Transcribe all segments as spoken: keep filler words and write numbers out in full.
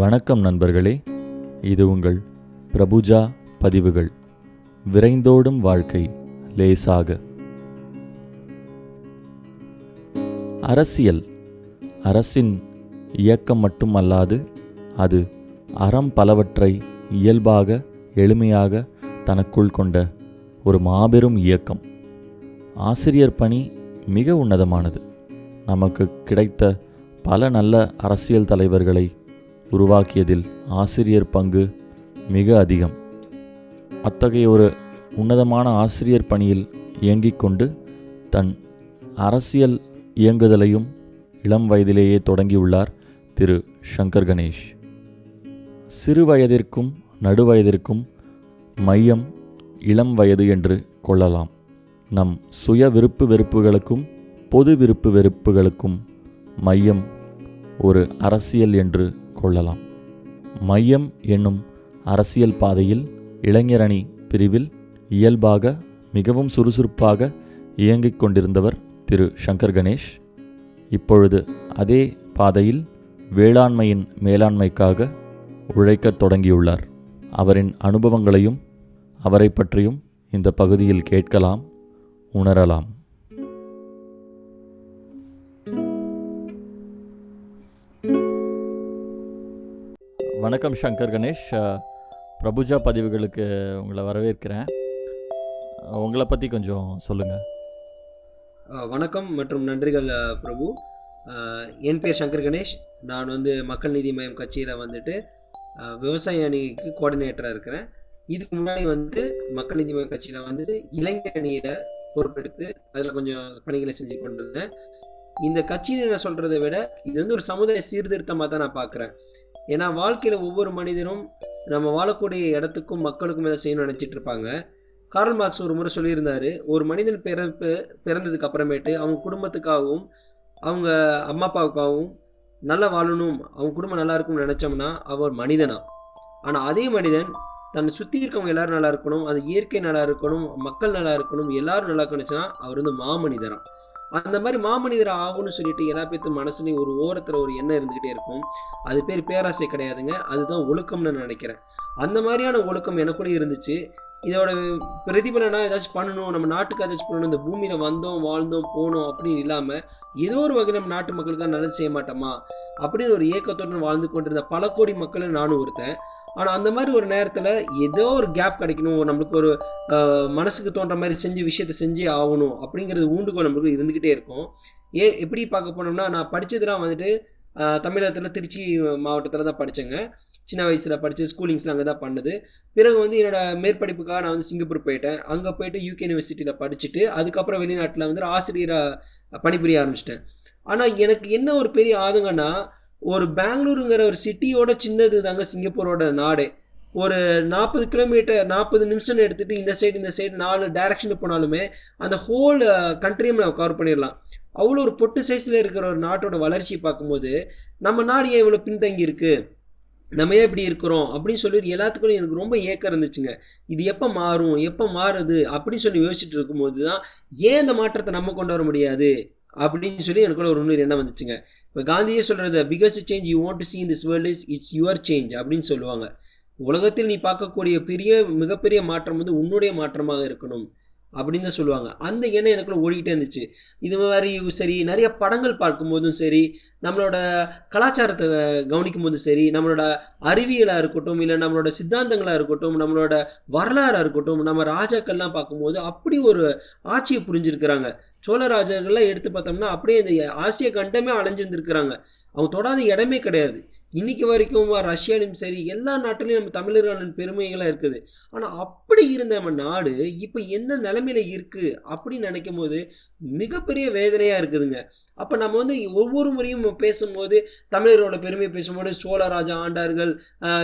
வணக்கம் நண்பர்களே, இது உங்கள் பிரபுஜா பதிவுகள். விரைந்தோடும் வாழ்க்கை லேசாக. அரசியல் அரசின் இயக்கம் மட்டும் அல்லாது அது அறம் பலவற்றை இயல்பாக எளிமையாக தனக்குள் கொண்ட ஒரு மாபெரும் இயக்கம். ஆசிரியர் பணி மிக உன்னதமானது. நமக்கு கிடைத்த பல நல்ல அரசியல் தலைவர்களை உருவாக்கியதில் ஆசிரியர் பங்கு மிக அதிகம். அத்தகைய ஒரு உன்னதமான ஆசிரியர் பணியில் இயங்கிக் கொண்டு தன் அரசியல் இயங்குதலையும் இளம் வயதிலேயே தொடங்கியுள்ளார் திரு சங்கர் கணேஷ். சிறு வயதிற்கும் நடுவயதிற்கும் மையம் இளம் வயது என்று கொள்ளலாம். நம் சுய விருப்பு வெறுப்புகளுக்கும் பொது விருப்பு வெறுப்புகளுக்கும் மையம் ஒரு அரசியல் என்று கொள்ளலாம். மையம் என்னும் அரசியல் பாதையில் இளைஞரணி பிரிவில் இயல்பாக மிகவும் சுறுசுறுப்பாக இயங்கிக் கொண்டிருந்தவர் திரு சங்கர் கணேஷ். இப்பொழுது அதே பாதையில் வேளாண்மையின் மேலாண்மைக்காக உழைக்கத் தொடங்கியுள்ளார். அவரின் அனுபவங்களையும் அவரை பற்றியும் இந்த பகுதியில் கேட்கலாம், உணரலாம். வணக்கம் சங்கர் கணேஷ், பிரபுஜா பதிவுகளுக்கு உங்களை வரவேற்கிறேன். உங்களை பற்றி கொஞ்சம் சொல்லுங்கள். வணக்கம் மற்றும் நன்றிகள் பிரபு. என் பேர் சங்கர் கணேஷ். நான் வந்து மக்கள் நீதி மய்யம் கட்சியில் வந்துட்டு விவசாய அணிக்கு கோஆர்டினேட்டராக இருக்கிறேன். இதுக்கு முன்னாடி வந்து மக்கள் நீதி மய்யம் கட்சியில் வந்துட்டு இளைஞர் அணியில் பொறுப்பெடுத்து அதில் கொஞ்சம் பணிகளை செஞ்சு கொண்டிருந்தேன். இந்த கட்சியில் நான் சொல்கிறத விட இது வந்து ஒரு சமுதாய சீர்திருத்தமாக தான் நான் பார்க்குறேன். ஏன்னா வாழ்க்கையில் ஒவ்வொரு மனிதனும் நம்ம வாழக்கூடிய இடத்துக்கும் மக்களுக்கும் எதாவது செய்யணும்னு நினச்சிட்டு இருப்பாங்க. கார்ல் மார்க்ஸ் ஒரு முறை சொல்லியிருந்தாரு, ஒரு மனிதன் பிறப்பு பிறந்ததுக்கு அப்புறமேட்டு அவங்க குடும்பத்துக்காகவும் அவங்க அம்மா அப்பாவுக்காகவும் நல்லா வாழணும், அவங்க குடும்பம் நல்லா இருக்கும்னு நினச்சோம்னா அவர் மனிதனா. ஆனால் அதே மனிதன் தன்னை சுற்றி இருக்கவங்க எல்லாரும் நல்லா இருக்கணும், அது இயற்கை நல்லா இருக்கணும், மக்கள் நல்லா இருக்கணும், எல்லாரும் நல்லா இருக்கணுச்சுன்னா அவர் வந்து மாமனிதனா. அந்த மாதிரி மாமனிதர் ஆகும்னு சொல்லிட்டு எல்லா பேர்த்து மனசுலேயும் ஒரு ஓரத்தில் ஒரு எண்ணம் இருந்துக்கிட்டே இருக்கும். அது பேர் பேராசை கிடையாதுங்க, அதுதான் ஒழுக்கம்னு நான் நினைக்கிறேன். அந்த மாதிரியான ஒழுக்கம் எனக்குள்ளே இருந்துச்சு. இதோட பிரதிபலனா ஏதாச்சும் பண்ணணும், நம்ம நாட்டுக்கு ஏதாச்சும் பண்ணணும், இந்த பூமியில் வந்தோம் வாழ்ந்தோம் போனோம் அப்படின்னு இல்லாமல் ஏதோ ஒரு வகையில் நம்ம நாட்டு மக்களுக்காக நல்லது செய்ய மாட்டோமா அப்படின்னு ஒரு ஏக்கத்தோடு வாழ்ந்து கொண்டிருந்த பல கோடி மக்கள் நானும் ஒருத்தன். ஆனால் அந்த மாதிரி ஒரு நேரத்தில் ஏதோ ஒரு கேப் கிடைக்கணும், நம்மளுக்கு ஒரு மனசுக்கு தோன்ற மாதிரி செஞ்சு விஷயத்தை செஞ்சே ஆகணும் அப்படிங்கிறது ஊண்டுகோல் நம்மளுக்கு இருந்துக்கிட்டே இருக்கும். ஏ எப்படி பார்க்க போனோம்னா, நான் படித்ததெல்லாம் வந்துட்டு தமிழகத்தில் திருச்சி மாவட்டத்தில் தான் படித்தேங்க. சின்ன வயசில் படித்து ஸ்கூலிங்ஸ்லாம் அங்கே தான் பண்ணுது. பிறகு வந்து என்னோடய மேற்படிப்புக்காக நான் வந்து சிங்கப்பூர் போயிட்டேன். அங்கே போயிட்டு யூகே யூனிவர்சிட்டியில் படிச்சுட்டு அதுக்கப்புறம் வெளிநாட்டில் வந்து ஆசிரியராக பணிபுரிய ஆரம்பிச்சிட்டேன். ஆனால் எனக்கு என்ன ஒரு பெரிய ஆதங்கன்னா, ஒரு பெங்களூருங்கிற ஒரு சிட்டியோட சின்னது தாங்க சிங்கப்பூரோட நாடே. ஒரு நாற்பது கிலோமீட்டர் நாற்பது நிமிஷம்னு எடுத்துகிட்டு இந்த சைடு இந்த சைடு நாலு டைரக்ஷன் போனாலுமே அந்த ஹோல் கண்ட்ரியும் நம்ம கவர் பண்ணிடலாம். அவ்வளோ ஒரு பொட்டு சைஸில் இருக்கிற ஒரு நாட்டோட வளர்ச்சி பார்க்கும்போது நம்ம நாடு ஏன் இவ்வளோ பின்தங்கி இருக்குது, நம்ம ஏன் இப்படி இருக்கிறோம் அப்படின்னு சொல்லி எல்லாத்துக்குள்ளேயும் எனக்கு ரொம்ப ஏக்கம் இருந்துச்சுங்க. இது எப்போ மாறும், எப்போ மாறுது அப்படின்னு சொல்லி யோசிச்சுட்டு இருக்கும்போது தான் ஏன் இந்த மாற்றத்தை நம்ம கொண்டு வர முடியாது அப்படின்னு சொல்லி எனக்குள்ள ஒரு இன்னொரு எண்ணம் வந்துச்சுங்க. இப்போ காந்தியே சொல்கிறது, biggest change you want to see in this world is it's your change அப்படின்னு சொல்லுவாங்க. உலகத்தில் நீ பார்க்கக்கூடிய பெரிய மிகப்பெரிய மாற்றம் வந்து உன்னுடைய மாற்றமாக இருக்கணும் அப்படின்னு தான் சொல்லுவாங்க. அந்த எண்ணம் எனக்குள்ள ஓடிக்கிட்டே இருந்துச்சு. இது மாதிரி சரி, நிறைய படங்கள் பார்க்கும்போதும் சரி, நம்மளோட கலாச்சாரத்தை கவனிக்கும் போதும் சரி, நம்மளோட அறிவியலாக இருக்கட்டும், இல்லை நம்மளோட சித்தாந்தங்களாக இருக்கட்டும், நம்மளோட வரலாறாக இருக்கட்டும், நம்ம ராஜாக்கள்லாம் பார்க்கும்போது அப்படி ஒரு ஆட்சியை புரிஞ்சிருக்கிறாங்க. சோழ ராஜாக்கள்லாம் எடுத்து பார்த்தோம்னா அப்படியே இந்த ஆசிய கண்டமே அலைஞ்சு வந்திருக்கிறாங்க. அவங்க தொடாத இடமே கிடையாது. இன்றைக்கி வரைக்கும் ரஷ்யாலையும் சரி எல்லா நாட்டிலையும் நம்ம தமிழர்களின் பெருமைகளாக இருக்குது. ஆனால் அப்படி இருந்த நம்ம நாடு இப்போ என்ன நிலைமையில் இருக்குது அப்படின்னு நினைக்கும் போது மிகப்பெரிய வேதனையாக இருக்குதுங்க. அப்போ நம்ம வந்து ஒவ்வொரு முறையும் பேசும்போது தமிழரோட பெருமையை பேசும்போது சோழ ராஜா ஆண்டார்கள்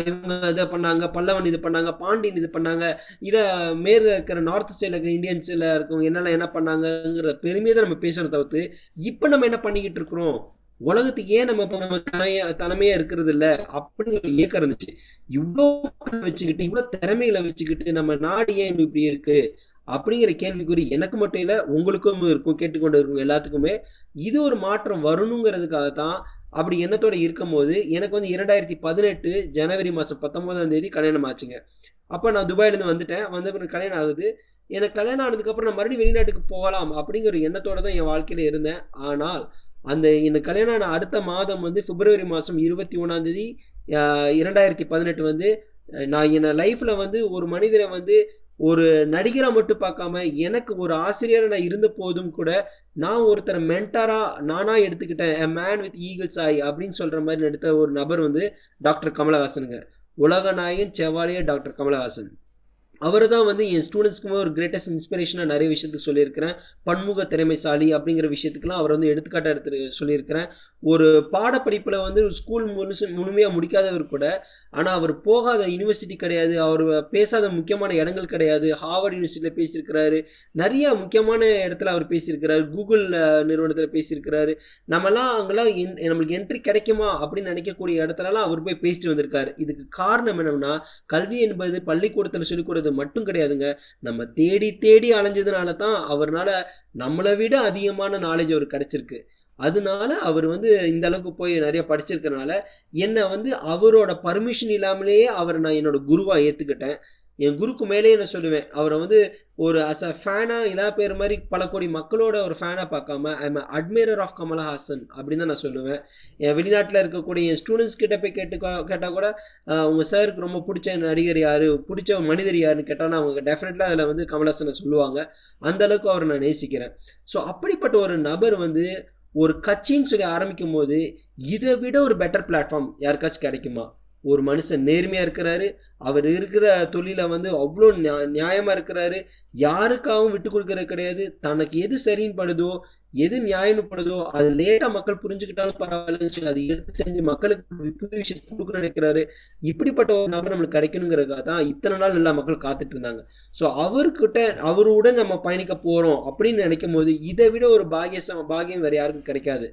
இவங்க இதை பண்ணாங்க, பல்லவன் இது பண்ணாங்க, பாண்டியன் இது பண்ணாங்க, இல்லை மேலே இருக்கிற நார்த் சைடில் இருக்கிற இந்தியன்ஸில் இருக்கவங்க என்னெல்லாம் என்ன பண்ணாங்கங்கிற பெருமையை தான் நம்ம பேசுகிறத தவிர்த்து இப்போ நம்ம என்ன பண்ணிக்கிட்டு இருக்கிறோம், உலகத்துக்கு ஏன் நம்ம நம்ம தனைய தலைமையா இருக்கிறது இல்லை அப்படின்னு இயக்கம் இருந்துச்சு. இவ்வளோ வச்சுக்கிட்டு இவ்வளோ திறமைகளை வச்சுக்கிட்டு நம்ம நாடு ஏன் இப்படி இருக்கு அப்படிங்கிற கேள்விக்குறி எனக்கு மட்டும் இல்லை, உங்களுக்கும் இருக்கும், கேட்டுக்கொண்டு இருக்கும் எல்லாத்துக்குமே. இது ஒரு மாற்றம் வரணுங்கிறதுக்காக தான் அப்படி எண்ணத்தோட இருக்கும் போது எனக்கு வந்து இரண்டாயிரத்தி பதினெட்டு ஜனவரி மாதம் பத்தொம்போதாம் தேதி கல்யாணம் ஆச்சுங்க. அப்போ நான் துபாயிலேருந்து வந்துட்டேன். வந்த பிறகு கல்யாணம் ஆகுது. எனக்கு கல்யாணம் ஆனதுக்கப்புறம் நான் மறுபடியும் வெளிநாட்டுக்கு போகலாம் அப்படிங்கிற ஒரு எண்ணத்தோடு தான் என் வாழ்க்கையில் இருந்தேன். ஆனால் அந்த எனக்கு கல்யாணம் ஆன அடுத்த மாதம் வந்து பிப்ரவரி மாதம் இருபத்தி ஒன்றாம் தேதி இரண்டாயிரத்தி பதினெட்டு வந்து நான் என்னை லைஃப்பில் வந்து ஒரு மனிதரை வந்து ஒரு நடிகரை மட்டும் பார்க்காம எனக்கு ஒரு ஆசிரியராக நான் இருந்த போதும் கூட நான் ஒருத்தர் மென்டாராக நானாக எடுத்துக்கிட்டேன். A man with eagle's eye அப்படின்னு சொல்கிற மாதிரி எடுத்த ஒரு நபர் வந்து டாக்டர் கமலஹாசனுங்க. உலக நாயகன் செவாலியர் டாக்டர் கமலஹாசன் அவர் தான் வந்து என் ஸ்டூடெண்ட்ஸ்க்குமே ஒரு கிரேட்டஸ்ட் இன்ஸ்பிரேஷனாக நிறைய விஷயத்துக்கு சொல்லியிருக்கிறேன். பன்முக திறமைசாலி அப்படிங்கிற விஷயத்துக்குலாம் அவர் வந்து எடுத்துக்காட்டாக எடுத்து சொல்லியிருக்கிறேன். ஒரு பாடப்படிப்பில் வந்து ஸ்கூல் முழுசு முழுமையாக முடிக்காதவர் கூட, ஆனால் அவர் போகாத யூனிவர்சிட்டி கிடையாது, அவர் பேசாத முக்கியமான இடங்கள் கிடையாது. ஹார்வர்ட் யூனிவர்சிட்டியில் பேசியிருக்கிறாரு, நிறையா முக்கியமான இடத்துல அவர் பேசியிருக்கிறாரு, கூகுள் நிறுவனத்தில் பேசியிருக்கிறாரு. நம்மலாம் அங்கெல்லாம் என் நம்மளுக்கு என்ட்ரி கிடைக்குமா அப்படின்னு நினைக்கக்கூடிய இடத்துலலாம் அவர் போய் பேசிட்டு வந்திருக்காரு. இதுக்கு காரணம் என்னென்னா, கல்வி என்பது பள்ளிக்கூடத்தில் சொல்லிக் கொடுத்த மட்டும் கிடையாதுங்க. நம்ம தேடி தேடி அலைஞ்சதுனால தான் அவர்னால நம்மளை விட அதிகமான நாலேஜ் அவர் கிடைச்சிருக்கு. அதனால அவர் வந்து இந்த அளவுக்கு போய் நிறைய படிச்சிருக்கிறனால என்னை வந்து அவரோட பர்மிஷன் இல்லாமலேயே அவரை நான் என்னோட குருவா ஏத்துக்கிட்டேன். என் குருக்கு மேலே நான் சொல்லுவேன், அவரை வந்து ஒரு அஸ் அ ஃபேனாக எல்லா பேர் மாதிரி பல கோடி மக்களோட ஒரு ஃபேனாக பார்க்காம I am admirer of Kamal Haasan அப்படின்னு தான் நான் சொல்லுவேன். என் வெளிநாட்டில் இருக்கக்கூடிய என் ஸ்டூடெண்ட்ஸ் கிட்ட போய் கேட்டு கேட்டால் கூட உங்கள் சாருக்கு ரொம்ப பிடிச்ச நடிகர் யார், பிடிச்ச மனிதர் யாருன்னு கேட்டால் அவங்க டெஃபினெட்டாக அதில் வந்து கமலஹாசனை சொல்லுவாங்க. அந்தளவுக்கு அவரை நான் நேசிக்கிறேன். ஸோ அப்படிப்பட்ட ஒரு நபர் வந்து ஒரு கட்சின்னு சொல்லி ஆரம்பிக்கும் போது இதை விட ஒரு பெட்டர் பிளாட்ஃபார்ம் யாருக்காச்சும் கிடைக்குமா? ஒரு மனுஷன் நேர்மையாக இருக்கிறாரு, அவர் இருக்கிற தொழிலை வந்து அவ்வளோ நியாயமாக இருக்கிறாரு, யாருக்காகவும் விட்டு கொடுக்கறது கிடையாது. தனக்கு எது சரின்னு படுதோ, எது நியாயம்னு படுதோ, அது லேட்டாக மக்கள் புரிஞ்சுக்கிட்டாலும் பரவாயில்ல, அது எடுத்து செஞ்சு மக்களுக்கு புது விஷயம் கொடுக்க நினைக்கிறாரு. இப்படிப்பட்ட ஒரு நபர் நம்மளுக்கு கிடைக்கணுங்கிறதுக்காக தான் இத்தனை நாள் எல்லா மக்கள் காத்துட்டு இருந்தாங்க. ஸோ அவர்கிட்ட அவருடன் நம்ம பயணிக்க போகிறோம் அப்படின்னு நினைக்கும் போது இதை விட ஒரு பாகியம் பாகியம் வேறு யாருக்கும் கிடைக்காது.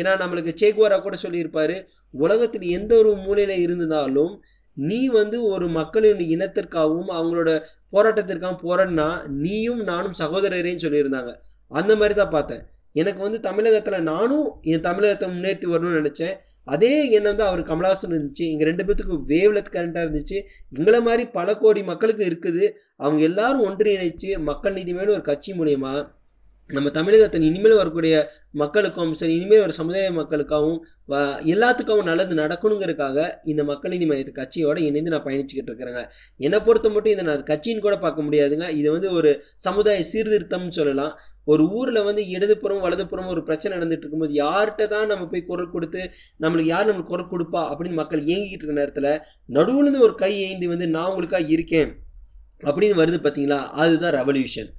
ஏன்னா நம்மளுக்கு சேகுவாரா கூட சொல்லியிருப்பாரு, உலகத்தில் எந்த ஒரு மூலையில் இருந்தாலும் நீ வந்து ஒரு மக்களின் இனத்திற்காகவும் அவங்களோட போராட்டத்திற்காகவும் போராடினா நீயும் நானும் சகோதரரேன்னு சொல்லியிருந்தாங்க. அந்த மாதிரி தான் பார்த்தேன். எனக்கு வந்து தமிழகத்தில் நானும் என் தமிழகத்தை முன்னேற்றி வரணும்னு நினச்சேன். அதே எண்ணம் வந்து அவர் கமலஹாசன் இருந்துச்சு. எங்கள் ரெண்டு பேர்த்துக்கும் வேவ்லெத் கரண்ட்டாக இருந்துச்சு. எங்களை மாதிரி பல கோடி மக்களுக்கு இருக்குது. அவங்க எல்லாரும் ஒன்றிணைச்சு மக்கள் நீதி மேலும் ஒரு கட்சி மூலயமா நம்ம தமிழகத்தின் இனிமேல் வரக்கூடிய மக்களுக்கும் சரி, இனிமேல் வர சமுதாய மக்களுக்காகவும் எல்லாத்துக்காகவும் நல்லது நடக்கணுங்கிறதுக்காக இந்த மக்கள் நீதி மையத்து கட்சியோட இணைந்து நான் பயணிச்சுக்கிட்டு இருக்கிறேங்க. என்னை பொறுத்த மட்டும் இதை நான் கட்சின்னு கூட பார்க்க முடியாதுங்க. இது வந்து ஒரு சமுதாய சீர்திருத்தம்னு சொல்லலாம். ஒரு ஊரில் வந்து இடதுபுறம் வலதுபுறம் ஒரு பிரச்சனை நடந்துட்டு இருக்கும்போது யார்கிட்ட தான் நம்ம போய் குரல் கொடுத்து நம்மளுக்கு யார் நம்மளுக்கு குரல் கொடுப்பா அப்படின்னு மக்கள் ஏங்கிக்கிட்டு இருக்கிற நேரத்தில் நடுவுலேருந்து ஒரு கை ஏந்தி வந்து நான் உங்களுக்காக இருக்கேன் அப்படின்னு வருது பார்த்தீங்களா, அதுதான் ரெவல்யூஷன்.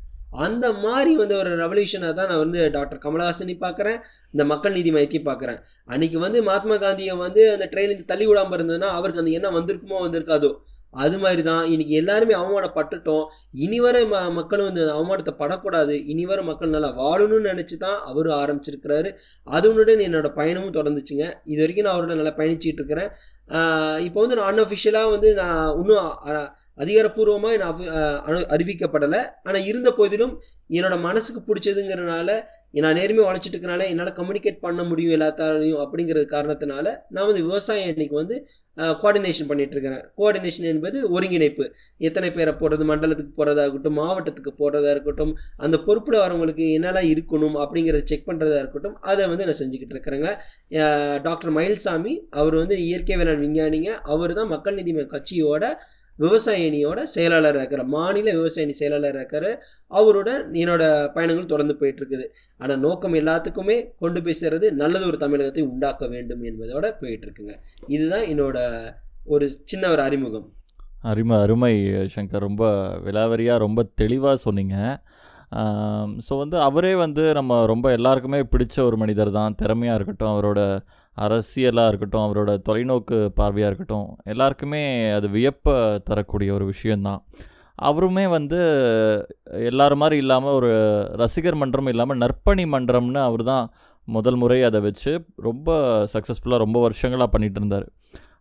அந்த மாதிரி வந்து ஒரு ரெவல்யூஷனாக தான் நான் வந்து டாக்டர் கமலஹாசனை பார்க்குறேன், இந்த மக்கள் நீதி மையத்தையும் பார்க்குறேன். அன்றைக்கி வந்து மகாத்மா காந்தியை வந்து அந்த ட்ரெயின்லேருந்து தள்ளி விடாமல் இருந்ததுன்னா அவருக்கு அந்த எண்ணம் வந்திருக்குமோ வந்திருக்காதோ. அது மாதிரி தான் இன்றைக்கி எல்லாருமே அவமானப்பட்டுட்டோம். இனிவரை ம மக்களும் வந்து அவமானத்தை படக்கூடாது, இனிவரை மக்கள் நல்லா வாழணும்னு நினச்சி தான் அவர் ஆரம்பிச்சிருக்கிறாரு. அதனுடன் என்னோடய பயணமும் தொடர்ந்துச்சுங்க. இது வரைக்கும் நான் அவரோட நல்லா பயணிச்சிட்டு இருக்கிறேன். இப்போ வந்து நான் அன்அஃபிஷியலாக வந்து நான் இன்னும் அதிகாரப்பூர்வமாக நான் அனு அறிவிக்கப்படலை. ஆனால் இருந்த போதிலும் என்னோடய மனசுக்கு பிடிச்சதுங்கிறனால நான் நேர்மையாக உழைச்சிட்டு இருக்கனால என்னால் கம்யூனிகேட் பண்ண முடியும் எல்லாத்தாலையும் அப்படிங்கிறது காரணத்தினால நான் வந்து விவசாயம் இன்னைக்கு வந்து கோஆர்டினேஷன் பண்ணிகிட்ருக்கிறேன். கோஆர்டினேஷன் என்பது ஒருங்கிணைப்பு. எத்தனை பேரை போடுறது, மண்டலத்துக்கு போகிறதாகட்டும், மாவட்டத்துக்கு போடுறதா இருக்கட்டும், அந்த பொறுப்பில் வரவங்களுக்கு என்னெல்லாம் இருக்கணும் அப்படிங்கிறத செக் பண்ணுறதா இருக்கட்டும், அதை வந்து நான் செஞ்சுக்கிட்டு இருக்கிறேங்க. டாக்டர் மயில்சாமி அவர் வந்து இயற்கை வேளாண் விஞ்ஞானிங்க. அவர் தான் மக்கள் நீதி மையம் கட்சியோட விவசாய அணியோட செயலாளராக இருக்கிற மாநில விவசாய அணி செயலாளராக இருக்கிற அவரோட என்னோட பயணங்கள் தொடர்ந்து போயிட்டு இருக்குது. ஆனால் நோக்கம் எல்லாத்துக்குமே கொண்டு போய் சேர்றது நல்லது ஒரு தமிழகத்தை உண்டாக்க வேண்டும் என்பதோட போயிட்டு இருக்குங்க. இதுதான் என்னோட ஒரு சின்ன ஒரு அறிமுகம். அருமை அருமை சங்கர், ரொம்ப விலாவரியாக ரொம்ப தெளிவாக சொன்னீங்க. ஸோ வந்து அவரே வந்து நம்ம ரொம்ப எல்லாருக்குமே பிடிச்ச ஒரு மனிதர் தான். திறமையாக இருக்கட்டும், அவரோட அரசியலாக இருக்கட்டும், அவரோட தொலைநோக்கு பார்வையாக இருக்கட்டும், எல்லாருக்குமே அது வியப்பை தரக்கூடிய ஒரு விஷயந்தான். அவருமே வந்து எல்லாரும் மாதிரி இல்லாமல் ஒரு ரசிகர் மன்றம் இல்லாமல் நற்பணி மன்றம்னு அவர் தான் முதல் முறை அதை வச்சு ரொம்ப சக்ஸஸ்ஃபுல்லாக ரொம்ப வருஷங்களாக பண்ணிகிட்டு இருந்தார்.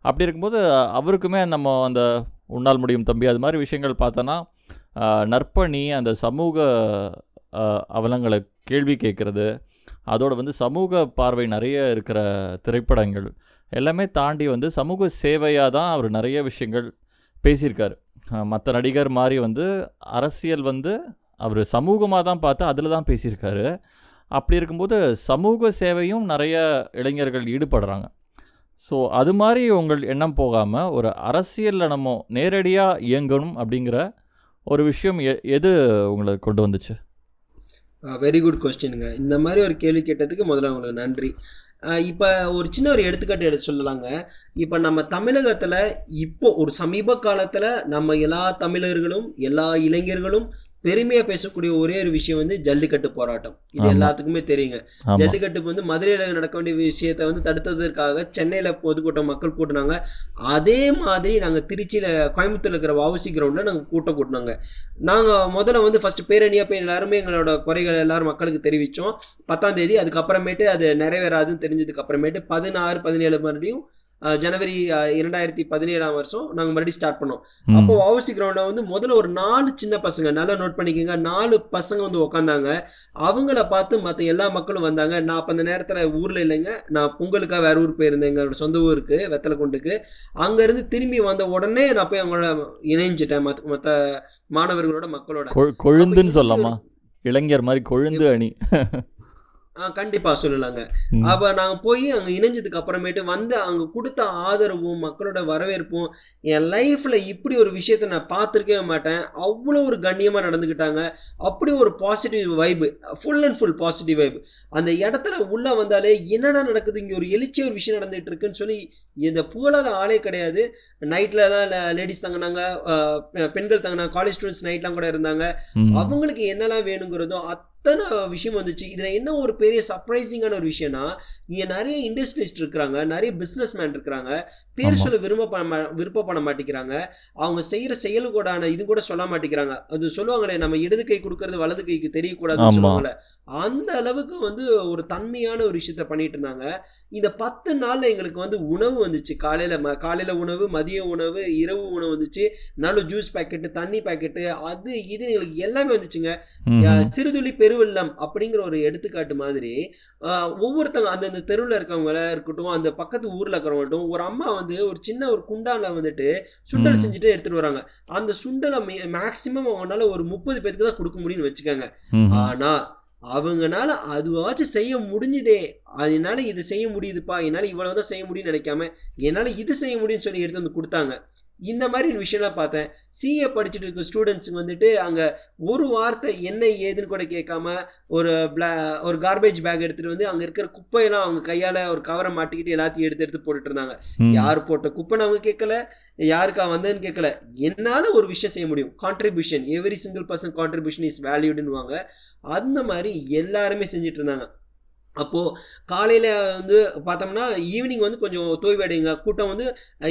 அப்படி இருக்கும்போது அவருக்குமே நம்ம அந்த உன்னால் முடியும் தம்பி அது மாதிரி விஷயங்கள் பார்த்தோன்னா நற்பணி, அந்த சமூக அவலங்களை கேள்வி கேட்குறது, அதோடு வந்து சமூக பார்வை நிறைய இருக்கிற திரைப்படங்கள் எல்லாமே தாண்டி வந்து சமூக சேவையாக தான் அவர் நிறைய விஷயங்கள் பேசியிருக்கார். மற்ற நடிகர் மாதிரி வந்து அரசியல் வந்து அவர் சமூகமாக தான் பார்த்து அதில் தான் பேசியிருக்காரு. அப்படி இருக்கும்போது சமூக சேவையும் நிறைய இளைஞர்கள் ஈடுபடுறாங்க. ஸோ அது மாதிரி உங்கள் எண்ணம் போகாமல் ஒரு அரசியலில் நம்ம நேரடியாக இயங்கணும் அப்படிங்கிற ஒரு விஷயம் எ எது உங்களை கொண்டு வந்துச்சு? வெரி குட் கொஸ்டினுங்க. இந்த மாதிரி ஒரு கேள்வி கேட்டதுக்கு முதல்ல உங்களுக்கு நன்றி. இப்போ ஒரு சின்ன ஒரு எடுத்துக்காட்டு எடுத்து சொல்லலாங்க. இப்போ நம்ம தமிழகத்தில் இப்போ ஒரு சமீப காலத்தில் நம்ம எல்லா தமிழர்களும் எல்லா இளைஞர்களும் பெருமையாக பேசக்கூடிய ஒரே ஒரு விஷயம் வந்து ஜல்லிக்கட்டு போராட்டம். இது எல்லாத்துக்குமே தெரியுங்க. ஜல்லிக்கட்டு வந்து மதுரையில் நடக்க வேண்டிய விஷயத்த வந்து தடுத்ததற்காக சென்னையில் பொதுக்கூட்டம் மக்கள் கூட்டினாங்க. அதே மாதிரி நாங்கள் திருச்சியில் கோயம்புத்தூரில் இருக்கிற வஉசி கிரவுண்டில் நாங்கள் கூட்டம் கூட்டினாங்க. நாங்கள் முதல்ல வந்து ஃபஸ்ட்டு பேரணியாக போய் எல்லாருமே எங்களோட குறைகள் எல்லாரும் மக்களுக்கு தெரிவித்தோம் பத்தாம் தேதி. அதுக்கப்புறமேட்டு அது நிறைவேறாதுன்னு தெரிஞ்சதுக்கு அப்புறமேட்டு பதினாறு பதினேழு மறுபடியும் ஜனவரி இரண்டாயிரத்தி பதினேழாம் வருஷம் நாங்கள் மறுபடியும் ஸ்டார்ட் பண்ணோம். அப்போ வஉசி கிரவுண்டில் வந்து முதல்ல ஒரு நாலு சின்ன பசங்க, நல்லா நோட் பண்ணிக்கோங்க, நாலு பசங்க வந்து உக்காந்தாங்க. அவங்கள பார்த்து மற்ற எல்லா மக்களும் வந்தாங்க. நான் அப்போ அந்த நேரத்தில் ஊரில் இல்லைங்க, நான் பொங்கலுக்காக வேற ஊர் போயிருந்தேன், எங்களோட சொந்த ஊருக்கு வெத்தலைக்குண்டுக்கு. அங்கேருந்து திரும்பி வந்த உடனே நான் போய் அவங்களோட இணைஞ்சிட்டேன் மற்ற மற்ற மாணவர்களோட மக்களோட. கொழுந்துன்னு சொல்லலாமா? இளைஞர் மாதிரி கொழுந்து அணி ஆ கண்டிப்பாக சொல்லலாங்க. அப்போ நாங்கள் போய் அங்கே இணைஞ்சதுக்கு அப்புறமேட்டு வந்து அங்கே கொடுத்த ஆதரவும் மக்களோட வரவேற்பும் என் லைஃப்பில் இப்படி ஒரு விஷயத்த நான் பார்த்துருக்கவே மாட்டேன். அவ்வளோ ஒரு கண்ணியமாக நடந்துக்கிட்டாங்க. அப்படி ஒரு positive vibe, full and full positive vibe. அந்த இடத்துல உள்ளே வந்தாலே என்னென்ன நடக்குது, இங்கே ஒரு எழுச்சி ஒரு விஷயம் நடந்துகிட்டு இருக்குன்னு சொல்லி இந்த புகழாத ஆளே கிடையாது. நைட்லலாம் லேடிஸ் தங்கினாங்க, பெண்கள் தங்கினாங்க, காலேஜ் ஸ்டூடெண்ட்ஸ் நைட்லாம் கூட இருந்தாங்க. அவங்களுக்கு என்னெல்லாம் வேணுங்கிறதோ அத்தனை விஷயம் வந்துச்சு. இதில் என்ன ஒரு பெரிய சர்ப்ரைசிங்கான ஒரு விஷயம்னா, இங்கே நிறைய இண்டஸ்ட்ரியலிஸ்ட் இருக்கிறாங்க, நிறைய பிஸ்னஸ் மேன் இருக்கிறாங்க, பேர் சொல்ல விரும்ப விருப்பப்பட மாட்டேங்கிறாங்க. அவங்க செய்கிற செயல் கூடான இது கூட சொல்ல மாட்டேங்கிறாங்க. அது சொல்லுவாங்களே, நம்ம இடது கை கொடுக்கறது வலது கைக்கு தெரியக்கூடாதுன்னு சொல்லுவாங்களே, அந்த அளவுக்கு வந்து ஒரு தன்மையான ஒரு விஷயத்த பண்ணிட்டு இருந்தாங்க. இந்த பத்து நாளில் எங்களுக்கு வந்து உணவு வந்துச்சு. காலையில் ம காலையில் உணவு, மதிய உணவு, இரவு உணவு வந்துச்சு. நல்ல ஜூஸ் பேக்கெட்டு, தண்ணி பேக்கெட்டு, அது இது எங்களுக்கு எல்லாமே வந்துச்சுங்க. சிறுதுளி பெரு வெள்ளம் அப்படிங்கிற ஒரு எடுத்துக்காட்டு மாதிரி ஒவ்வொருத்தங்க அந்தந்த தெருவில் இருக்கவங்களா இருக்கட்டும், அந்த பக்கத்து ஊர்ல இருக்கிறவங்கட்டும், ஒரு அம்மா வந்து ஒரு சின்ன ஒரு குண்டான வந்துட்டு சுண்டல் செஞ்சுட்டு எடுத்துட்டு வராங்க. அந்த சுண்டலை மேக்சிமம் அவங்களால ஒரு முப்பது பேருக்கு தான் கொடுக்க முடியும்னு வச்சுக்காங்க. ஆனா அவங்கனால அதுவாச்சும் செய்ய முடிஞ்சுதே, அதனால இது செய்ய முடியுதுப்பா, என்னால் இவ்வளவுதான் செய்ய முடியும்னு நினைக்காம என்னால் இது செய்ய முடியும்னு சொல்லி எடுத்து வந்து கொடுத்தாங்க. இந்த மாதிரி விஷயம்லாம் பார்த்தேன். சிஏ படிச்சுட்டு இருக்க ஸ்டூடெண்ட்ஸுக்கு வந்துட்டு அங்கே ஒரு வார்த்தை என்ன ஏதுன்னு கூட கேட்காம ஒரு பிளா ஒரு கார்பேஜ் பேக் எடுத்துகிட்டு வந்து அங்கே இருக்கிற குப்பையெல்லாம் அவங்க கையால் ஒரு கவரை மாட்டிக்கிட்டு எல்லாத்தையும் எடுத்து எடுத்து போட்டுட்டு இருந்தாங்க. யார் போட்ட குப்பைன்னு அவங்க கேட்கல, யாருக்கா வந்ததுன்னு கேட்கல. என்னால் ஒரு விஷயம் செய்ய முடியும், contribution, every single person contribution is வேல்யூடுன்னு வாங்க, அந்த மாதிரி எல்லாருமே செஞ்சுட்டு இருந்தாங்க. அப்போது காலையில் வந்து பார்த்தோம்னா ஈவினிங் வந்து கொஞ்சம் தோய்வடைங்க. கூட்டம் வந்து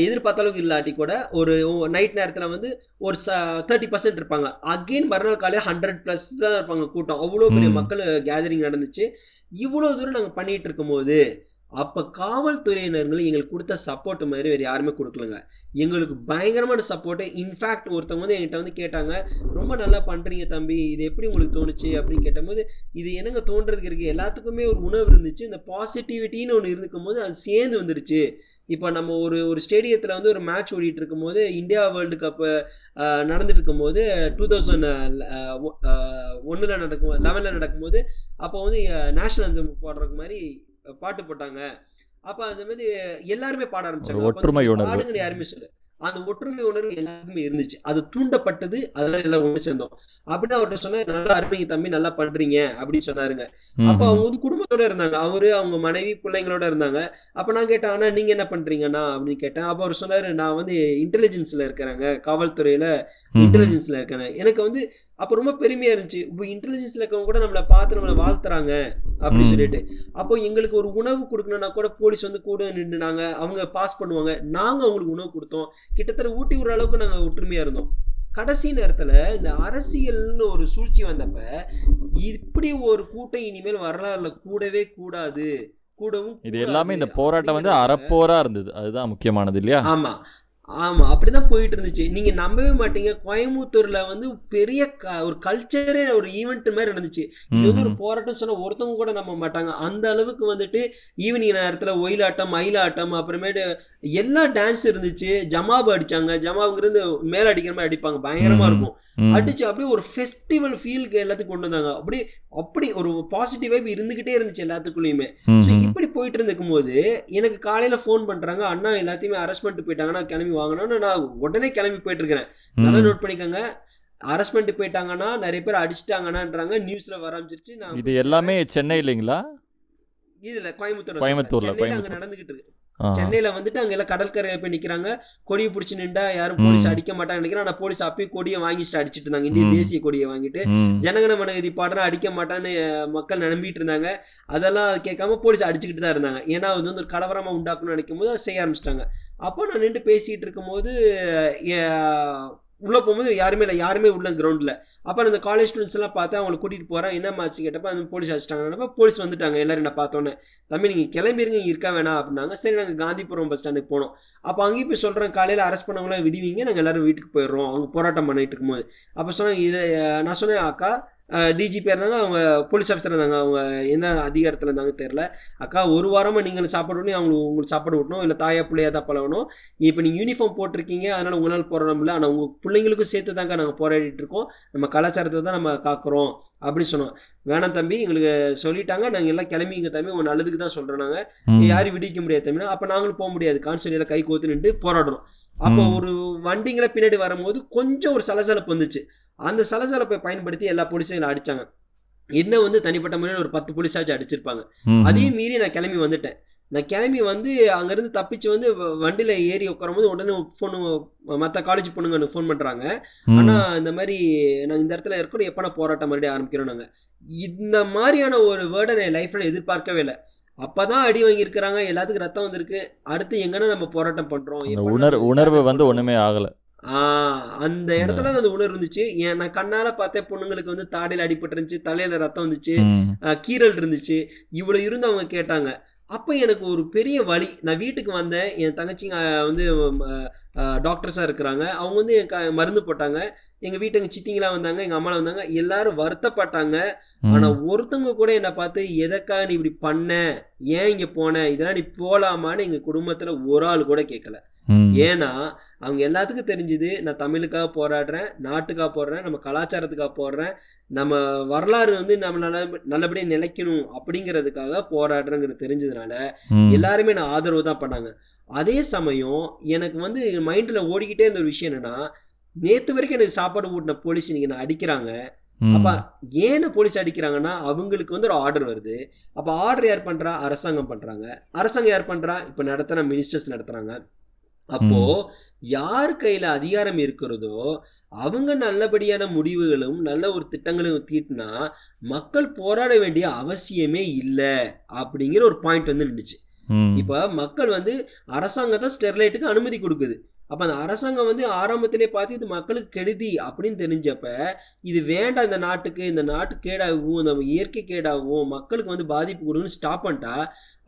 எதிர்பார்த்த அளவுக்கு இல்லாட்டி கூட ஒரு நைட் நேரத்தில் வந்து ஒரு ச தேர்ட்டி பர்சன்ட் இருப்பாங்க. அகெயின் மறுநாள் காலையில் ஹண்ட்ரட் ப்ளஸ் தான் இருப்பாங்க கூட்டம். அவ்வளோ பெரிய மக்கள் கேதரிங் நடந்துச்சு. இவ்வளோ தூரம் நாங்கள் பண்ணிகிட்டு இருக்கும்போது அப்போ காவல்துறையினர்கள் எங்களுக்கு கொடுத்த சப்போர்ட் மாதிரி வேறு யாருமே கொடுக்கலங்க. எங்களுக்கு பயங்கரமான சப்போர்ட்டு. இன்ஃபேக்ட் ஒருத்தவங்க வந்து என்கிட்ட வந்து கேட்டாங்க, ரொம்ப நல்லா பண்ணுறீங்க தம்பி, இது எப்படி உங்களுக்கு தோணுச்சு அப்படின்னு கேட்டபோது, இது என்னங்க தோன்றதுக்கு இருக்குது, எல்லாத்துக்குமே ஒரு உணர்வு இருந்துச்சு, இந்த பாசிட்டிவிட்டின்னு ஒன்று இருக்கும் போது அது சேர்ந்து வந்துருச்சு. இப்போ நம்ம ஒரு ஒரு ஸ்டேடியத்தில் வந்து ஒரு மேட்ச் ஓடிட்டு இருக்கும்போது, இந்தியா வேர்ல்டு கப்பு நடந்துட்டு இருக்கும்போது டூ தௌசண்ட் ஒன்னில் நடக்கும் லெவனில் நடக்கும்போது அப்போ வந்து நேஷ்னல் அந்தம் போடுறதுக்கு மாதிரி பாட்டு போட்டாங்க. அப்ப அந்த மாதிரி எல்லாருமே பாட ஆரம்பிச்சாங்க. ஒற்றுமை உணர்வு யாருமே சொல்லு, அந்த ஒற்றுமை உணர்வு எல்லாருக்குமே இருந்துச்சு, அது தூண்டப்பட்டது. அதெல்லாம் எல்லாரும் ஒன்று சேர்ந்தோம் அப்படின்னு அவர்கிட்ட சொன்னா, நல்லா அருமைங்க தம்பி, நல்லா பண்றீங்க அப்படின்னு சொன்னாருங்க. அப்ப அவங்க வந்து குடும்பத்தோட இருந்தாங்க, அவரு அவங்க மனைவி பிள்ளைங்களோட இருந்தாங்க. அப்ப நான் கேட்டேன், ஆனா நீங்க என்ன பண்றீங்கண்ணா அப்படின்னு கேட்டேன். அப்ப அவர் சொன்னாரு, நான் வந்து இன்டெலிஜென்ஸ்ல இருக்கிறாங்க, காவல்துறையில இன்டெலிஜென்ஸ்ல இருக்கிறேன். எனக்கு வந்து அப்போ ரொம்ப பெருமையாக இருந்துச்சு. இப்போ இன்டெலிஜென்ஸில் இருக்கவங்க கூட நம்மளை பார்த்து நம்மளை வாழ்த்துறாங்க அப்படின்னு சொல்லிட்டு. அப்போ எங்களுக்கு ஒரு உணவு கொடுக்கணும்னா கூட போலீஸ் வந்து கூட நின்றுனாங்க, அவங்க பாஸ் பண்ணுவாங்க, நாங்கள் அவங்களுக்கு உணவு கொடுத்தோம். கிட்டத்தட்ட ஊட்டி விடுற அளவுக்கு நாங்கள் ஒற்றுமையாக இருந்தோம். கடைசி நேரத்தில் இந்த அரசியல்னு ஒரு சூழ்ச்சி வந்தப்ப இப்படி ஒரு கூட்டம் இனிமேல் வரலாறுல கூடவே கூடாது, கூடவும். இது எல்லாமே இந்த போராட்டம் வந்து அறப்போரா இருந்தது, அதுதான் முக்கியமானது இல்லையா? ஆமாம். ஆமாம், அப்படிதான் போயிட்டு இருந்துச்சு. நீங்க நம்பவே மாட்டீங்க, கோயம்புத்தூர்ல வந்து பெரிய க- ஒரு கல்ச்சரே ஒரு ஈவெண்ட் மாதிரி நடந்துச்சு. இது வந்து ஒரு ம் போராட்டம் சொன்னா ஒருத்தவங்க கூட நம்ப மாட்டாங்க. அந்த அளவுக்கு வந்துட்டு ஈவினிங் நேரத்துல ஒயிலாட்டம், மயிலாட்டம், அப்புறமேட்டு எல்லா டான்ஸ் இருந்துச்சு. ஜமாப் அடிச்சாங்க, ஜமாபுங்கிறது மேல அடிக்கிற மாதிரி அடிப்பாங்க, பயங்கரமா ம் இருக்கும். ம் அடிச்சு அப்படியே ஒரு ஃபெஸ்டிவல் ஃபீலுக்கு எல்லாத்துக்கும் கொண்டு வந்தாங்க. அப்படி அப்படி ஒரு பாசிட்டிவ் வைப் இருந்துகிட்டே இருந்துச்சு எல்லாத்துக்குள்ளயுமே. ம் ஸோ ம் இப்படி போயிட்டு இருந்திருக்கும் போது எனக்கு காலையில ஃபோன் பண்றாங்க, அண்ணா எல்லாத்தையுமே அரெஸ்ட் பண்ணிட்டு போயிட்டாங்க, நான் கிளம்பி வாங்கணும்னு. நான் உடனே கிளம்பி போயிட்டு இருக்கிறேன். நல்லா ம். நோட் பண்ணிக்கோங்க, அரெஸ்ட் பண்ணிட்டு போயிட்டாங்கன்னா நிறைய பேர் அடிச்சிட்டாங்கன்னான்றாங்க, நியூஸ்ல வர ஆரம்பிச்சிருச்சு. நான் இது போய் எல்லாமே சொல்றேன், சென்னை இல்லைங்களா? இதுல கோயம்புத்தூர்ல சொல்றேன், கோயம்புத்தூர்ல சென்னையில அங்க கோயம்புத்தூர். நடந்துகிட்டு இருக்கு. ஆ சென்னையில வந்துட்டு அங்க எல்லாம் கடற்கரையில போய் நிக்கிறாங்க, கொடியை பிடிச்சி நின்றா யாரும் போலீஸ் ம் அடிக்க மாட்டாங்க நினைக்கிறேன். ஆனா போலீஸ் அப்பயும் கொடியை வாங்கிட்டு அடிச்சிட்டு இருந்தாங்க, இந்திய ம் தேசிய கொடியை வாங்கிட்டு. ம் ஜனகண மனகதி பாடலாம் அடிக்க மாட்டான்னு அஹ், மக்கள் நம்பிட்டு இருந்தாங்க. அதெல்லாம் கேட்காம போலீஸ் அடிச்சுக்கிட்டு தான் இருந்தாங்க. ஏன்னா அது வந்து ஒரு கலவரமா உண்டாக்கணும்னு நினைக்கும் போது அதை செய்ய ஆரம்பிச்சிட்டாங்க. அப்போ நான் நின்று பேசிட்டு இருக்கும்போது அஹ், உள்ள போகும்போது யாருமே இல்லை, யாருமே உள்ள கிரவுண்ட்ல. அப்புறம் அந்த காலேஜ் ஸ்டூடெண்ட்ஸ் எல்லாம் பார்த்தா அவங்களை கூட்டிட்டு போறேன். என்ன ஆச்சு கேட்டப்ப அந்த போலீஸ் அடிச்சிட்டாங்க. போலீஸ் வந்துட்டாங்க எல்லாரும். என்ன பார்த்தோன்னே, தம்பி நீங்க கிளம்பிருங்க, இங்க இருக்கா வேணாம் அப்படின்னாங்க. சரி நாங்க காந்திபுரம் பஸ் ஸ்டாண்டுக்கு போனோம். அப்போ அங்கேயும் போய் சொல்றேன், காலையில அரெஸ்ட் பண்ணவங்கள விடுவீங்க, நாங்க எல்லாரும் வீட்டுக்கு போயிடுறோம். அவங்க போராட்டம் பண்ணிட்டு இருக்கும்போது அப்போ சொன்னாங்க, "இல்ல, அஹ், நான் சொன்னேன் அக்கா டிஜிபி இருந்தாங்க, அவங்க போலீஸ் ஆஃபீஸர் இருந்தாங்க, அவங்க என்ன அதிகாரத்தில் இருந்தாங்க தெரியல. அக்கா ஒரு வாரமா நீங்கள் சாப்பாடு ஊட்டி, அவங்களுக்கு உங்களுக்கு சாப்பாடு ஊட்டணும், இல்லை தாயா பிள்ளையா தான் பழகணும். இப்போ நீங்கள் யூனிஃபார்ம் போட்டிருக்கீங்க, அதனால உங்களால் போராட முடியல. ஆனால் உங்க பிள்ளைங்களுக்கும் சேர்த்து தாங்க நாங்கள் போராடிட்டு இருக்கோம், நம்ம கலாச்சாரத்தை தான் நம்ம காக்குறோம்" அப்படின்னு சொன்னோம். "வேணாம் தம்பி, எங்களுக்கு சொல்லிட்டாங்க, நாங்கள் எல்லாம் கிளம்பிங்க தம்பி, உங்க நல்லதுக்கு தான் சொல்கிறோம், நாங்கள் ம் யாரும் விடுவிக்க முடியாது தம்பினா. அப்போ நாங்களும் போக முடியாதுக்கான்னு சொல்லி எல்லாம் கை கோத்து நின்று போராடுறோம். அப்போ ம் ஒரு வண்டிங்களை பின்னாடி வரும்போது கொஞ்சம் ஒரு சலசலப்பு வந்துச்சு. அந்த சலசலப்பை பயன்படுத்தி எல்லா போலீஸையும் அடிச்சாங்க. என்ன வந்து தனிப்பட்ட முறையில் ஒரு பத்து போலீஸாச்சும் அடிச்சிருப்பாங்க. ம் அதையும் மீறி நான் கிளம்பி வந்துட்டேன். நான் கிளம்பி வந்து அங்கேருந்து தப்பிச்சு வந்து வ- வண்டியில ஏறி உட்காரும்போது உடனே ஃபோனு மற்ற காலேஜ் பொண்ணுங்க எனக்கு ஃபோன் பண்ணுறாங்க. ம் "ஆனால் இந்த மாதிரி நாங்கள் இந்த இடத்துல இருக்கிறோம், எப்போ நான் போராட்டம் மறுபடியும் ஆரம்பிக்கிறோம்." நாங்கள் இந்த மாதிரியான ஒரு வேர்டை நான் லைஃப்பில் எதிர்பார்க்கவே இல்லை. அப்போ தான் அடி வாங்கியிருக்கிறாங்க, எல்லாத்துக்கும் ரத்தம் வந்திருக்கு. அடுத்து எங்கன்னா நம்ம போராட்டம் பண்ணுறோம், அந்த எப்போ உணர் நம்ம உணர்வு கேதர் வந்து பண்ணுறோம். ஒன்றுமே ஆகலை ஆஹ் அந்த இந்த. இடத்துல அந்த உணர்வு இருந்துச்சு. ஏன் நான் கண்ணால பார்த்தேன், பொண்ணுங்களுக்கு வந்து தாடையில் அடிபட்டு இருந்துச்சு, தலையில ரத்தம் வந்துச்சு, ம் ஆஹ் கீறல் இருந்துச்சு. இவ்வளவு இருந்து அவங்க கேட்டாங்க. அப்போ எனக்கு ஒரு பெரிய வலி. நான் வீட்டுக்கு வந்தேன். என் தங்கச்சிங்க ஆஹ், வந்து டாக்டர்ஸாக இருக்கிறாங்க. அவங்க வந்து என் க- மருந்து போட்டாங்க. எங்கள் வீட்டு எங்கள் சித்திங்களாம் வந்தாங்க, எங்கள் அம்மாலாம் வந்தாங்க, எல்லாரும் வருத்தப்பட்டாங்க. ம் ஆனால் ஒருத்தவங்க கூட என்னை பார்த்து, "எதக்கா நீ இப்படி பண்ண, ஏன் இங்கே போன, இதெல்லாம் நீ போலாமான்னு" எங்கள் குடும்பத்தில் ஒரு ஆள் கூட கேட்கல. ம் ஏன்னா அவங்க எல்லாத்துக்கும் தெரிஞ்சுது, நான் தமிழுக்காக போராடுறேன், நாட்டுக்காக போடுறேன், நம்ம கலாச்சாரத்துக்காக போடுறேன், நம்ம வரலாறு வந்து நம்ம நல்ல நல்லபடியாக நிலைக்கணும் அப்படிங்கிறதுக்காக போராடுறேங்கிறது தெரிஞ்சதுனால ம் எல்லாருமே நான் ஆதரவு தான் பண்ணாங்க. அதே சமயம் எனக்கு வந்து மைண்டில் ஓடிக்கிட்டே இருந்த ஒரு விஷயம் என்னன்னா, நேற்று வரைக்கும் எனக்கு சாப்பாடு ஊட்டின போலீஸ் இன்னைக்கு நான் அடிக்கிறாங்க. அப்ப ம் ஏன் போலீஸ் அடிக்கிறாங்கன்னா, அவங்களுக்கு வந்து ஒரு ஆர்டர் வருது. அப்ப ஆர்டர் யார் பண்றா? அரசாங்கம் பண்றாங்க. அரசாங்கம் யார் பண்றா? இப்ப நடத்தின மினிஸ்டர்ஸ் நடத்துறாங்க. அப்போ ம் யார் கையில அதிகாரம் இருக்கிறதோ அவங்க நல்லபடியான முடிவுகளும் நல்ல ஒரு திட்டங்களும் தீட்டினா மக்கள் போராட வேண்டிய அவசியமே இல்லை அப்படிங்கிற ஒரு பாயிண்ட் வந்து நின்றுச்சு. ம் இப்போ மக்கள் வந்து அரசாங்கம் தான் ஸ்டெர்லைட்டுக்கு அனுமதி கொடுக்குது. அப்போ அந்த அரசாங்கம் வந்து ஆரம்பத்திலே பார்த்து இது மக்களுக்கு கெடுதி அப்படின்னு தெரிஞ்சப்ப, இது வேண்டாம், இந்த நாட்டுக்கு இந்த நாட்டு கேடாகும், நம்ம இயற்கை கேடாகும், மக்களுக்கு வந்து பாதிப்பு கொடுக்குன்னு ஸ்டாப் பண்ணிட்டா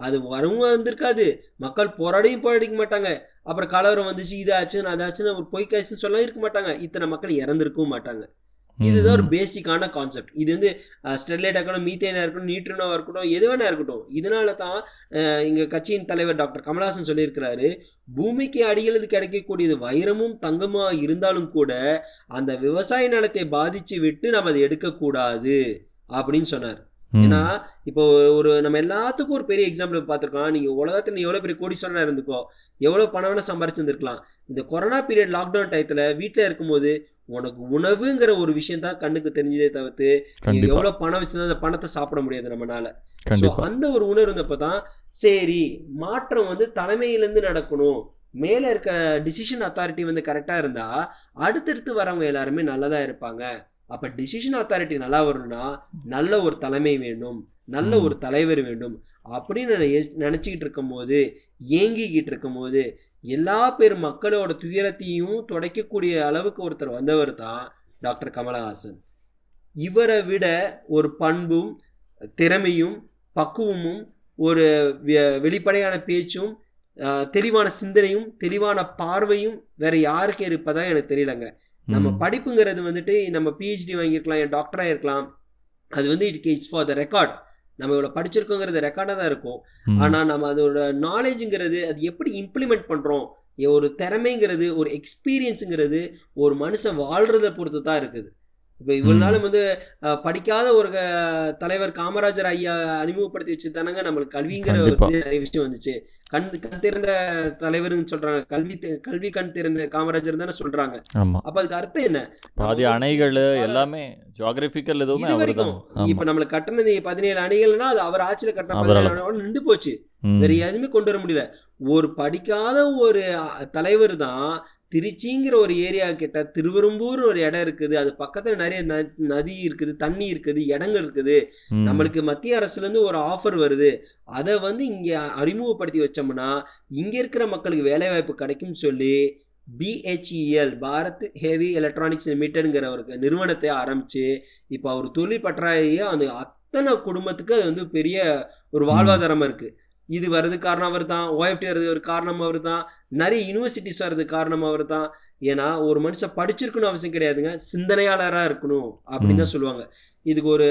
அது வரவும் வந்திருக்காது, மக்கள் போராடியும் போராடிக்க மாட்டாங்க. அப்புறம் கலவரம் வந்துச்சு, இதாச்சுன்னு அதாச்சுன்னு ஒரு பொய்க்காசுன்னு சொல்ல இருக்க மாட்டாங்க, இத்தனை மக்கள் இறந்திருக்கவும் மாட்டாங்க. இதுதான் ஒரு ம் பேசிக்கான கான்செப்ட். இது வந்து ஸ்டெர்லைட்டாக இருக்கட்டும், மீத்தேனாக இருக்கட்டும், நியூட்ரினோவாக இருக்கட்டும், எது வேணா இருக்கட்டும். இதனால தான் எங்கள் கட்சியின் தலைவர் டாக்டர் கமலஹாசன் சொல்லியிருக்கிறாரு, பூமிக்கு அடியிலிருந்து கிடைக்கக்கூடியது வைரமும் தங்கமாக இருந்தாலும் கூட அந்த விவசாய நிலத்தை பாதிச்சு விட்டு நம்ம அதை எடுக்கக்கூடாது அப்படின்னு சொன்னார். ஏன்னா ம் இப்போ ஒரு நம்ம எல்லாத்துக்கும் ஒரு பெரிய எக்ஸாம்பிள் பார்த்துருக்கோம். நீங்கள் உலகத்தில் நீ எவ்வளோ பெரிய கோடீஸ்வரனாக இருந்துக்கோ, எவ்வளோ பணம் வேணால் சம்பாரிச்சிருந்துருக்கலாம், இந்த கொரோனா பீரியட் லாக்டவுன் டயத்தில் வீட்டில் இருக்கும்போது உனக்கு உணவுங்கிற ஒரு விஷயம் தான் கண்ணுக்கு தெரிஞ்சதே தவிர்த்து, நீ கண்டிப்பா எவ்வளோ பணம் வச்சிருந்தா அந்த பணத்தை சாப்பிட முடியாது நம்மளால. ஸோ கண்டிப்பா அந்த ஒரு உணர்வு இருந்தப்போ தான் சரி, மாற்றம் வந்து தலைமையிலேருந்து நடக்கணும், மேலே இருக்க டிசிஷன் அத்தாரிட்டி வந்து கரெக்டாக இருந்தால் அடுத்தடுத்து வரவங்க எல்லாருமே நல்லதா இருப்பாங்க. அப்போ டிசிஷன் அத்தாரிட்டி நல்லா வரணும்னா நல்ல ஒரு தலைமை வேண்டும், நல்ல ம் ஒரு தலைவர் வேண்டும் அப்படின்னு நான் யோசி- நினைச்சுக்கிட்டு இருக்கும்போது, ஏங்கிக்கிட்டு இருக்கும்போது, எல்லா பேர் மக்களோட துயரத்தையும் துடைக்கக்கூடிய அளவுக்கு ஒருத்தர் வந்தவர் தான் டாக்டர் கமலஹாசன். இவரை விட ஒரு பண்பும் திறமையும் பக்குவமும் ஒரு வெ- வெளிப்படையான பேச்சும் தெளிவான சிந்தனையும் தெளிவான பார்வையும் வேற யாருக்கே இருப்பதா எனக்கு தெரியலங்க. நம்ம படிப்புங்கிறது வந்துட்டு நம்ம பிஹெச்டி வாங்கியிருக்கலாம், என் டாக்டராக இருக்கலாம், அது வந்து it it's for the record. நம்ம இவ்வளோ படிச்சிருக்கோங்கிறது ரெக்கார்டாக தான் இருக்கும். ஆனால் நம்ம அதோட நாலேஜுங்கிறது அது எப்படி இம்ப்ளிமெண்ட் பண்ணுறோம், ஒரு திறமைங்கிறது ஒரு எக்ஸ்பீரியன்ஸுங்கிறது ஒரு மனுஷன் வாழ்றதை பொறுத்து தான் இருக்குது. இப்போ இவ்வளோ நாளும் வந்து படிக்காத ஒரு தலைவர் காமராஜர் ஐயா அறிமுகப்படுத்தி வச்சு தானங்க நம்மளுக்கு கல்விங்கிற நிறைய விஷயம் வந்துச்சு. கண் கண் திறந்த தலைவர்னு சொல்றாங்க, கல்வி கல்வி கண் திறந்த காமராஜர் தானே சொல்றாங்க. அப்ப அதுக்கு அர்த்தம் என்ன? பாதி அணைகள் எல்லாமே ஜியோகிராபிக்கல் எதுவுமே அவர்தான். இப்ப நம்மளுக்கு கட்டினது பதினேழு அணைகள்னா அது அவர் ஆட்சியில கட்டின பதினேழு அணையோட நின்று போச்சு, வேற எதுவுமே கொண்டு வர முடியல. ஒரு படிக்காத ஒரு தலைவர் தான் திருச்சிங்கிற ஒரு ஏரியா கிட்ட திருவெரும்பூர் ஒரு இடம் இருக்குது, அது பக்கத்துல நிறைய நதி இருக்குது, தண்ணி இருக்குது, இடங்கள் இருக்குது. நம்மளுக்கு மத்திய அரசுல இருந்து ஒரு ஆஃபர் வருது, அதை வந்து இங்க அறிமுகப்படுத்தி வச்சோம்னா இங்க இருக்கிற மக்களுக்கு வேலை வாய்ப்பு கிடைக்கும் சொல்லி பிஹெச்இஎல் பாரத் ஹெவி எலக்ட்ரானிக்ஸ் லிமிடெட்ங்கிற ஒரு நிறுவனத்தை ஆரம்பிச்சு இப்ப அவர் தொழில் பற்றாய அந்த அத்தனை குடும்பத்துக்கு அது வந்து பெரிய ஒரு வாழ்வாதாரமா இருக்கு. இது வர்றது காரணம் அவர் தான், ஓஎஃப்டி வர்றது ஒரு காரணம் அவர் தான், நிறைய யூனிவர்சிட்டிஸ் வர்றது காரணம் அவர் தான். ஏன்னா ஒரு மனுஷன் படிச்சிருக்கணும் அவசியம் கிடையாதுங்க, சிந்தனையாளராக இருக்கணும் அப்படின்னு தான் சொல்லுவாங்க. இதுக்கு ஒரு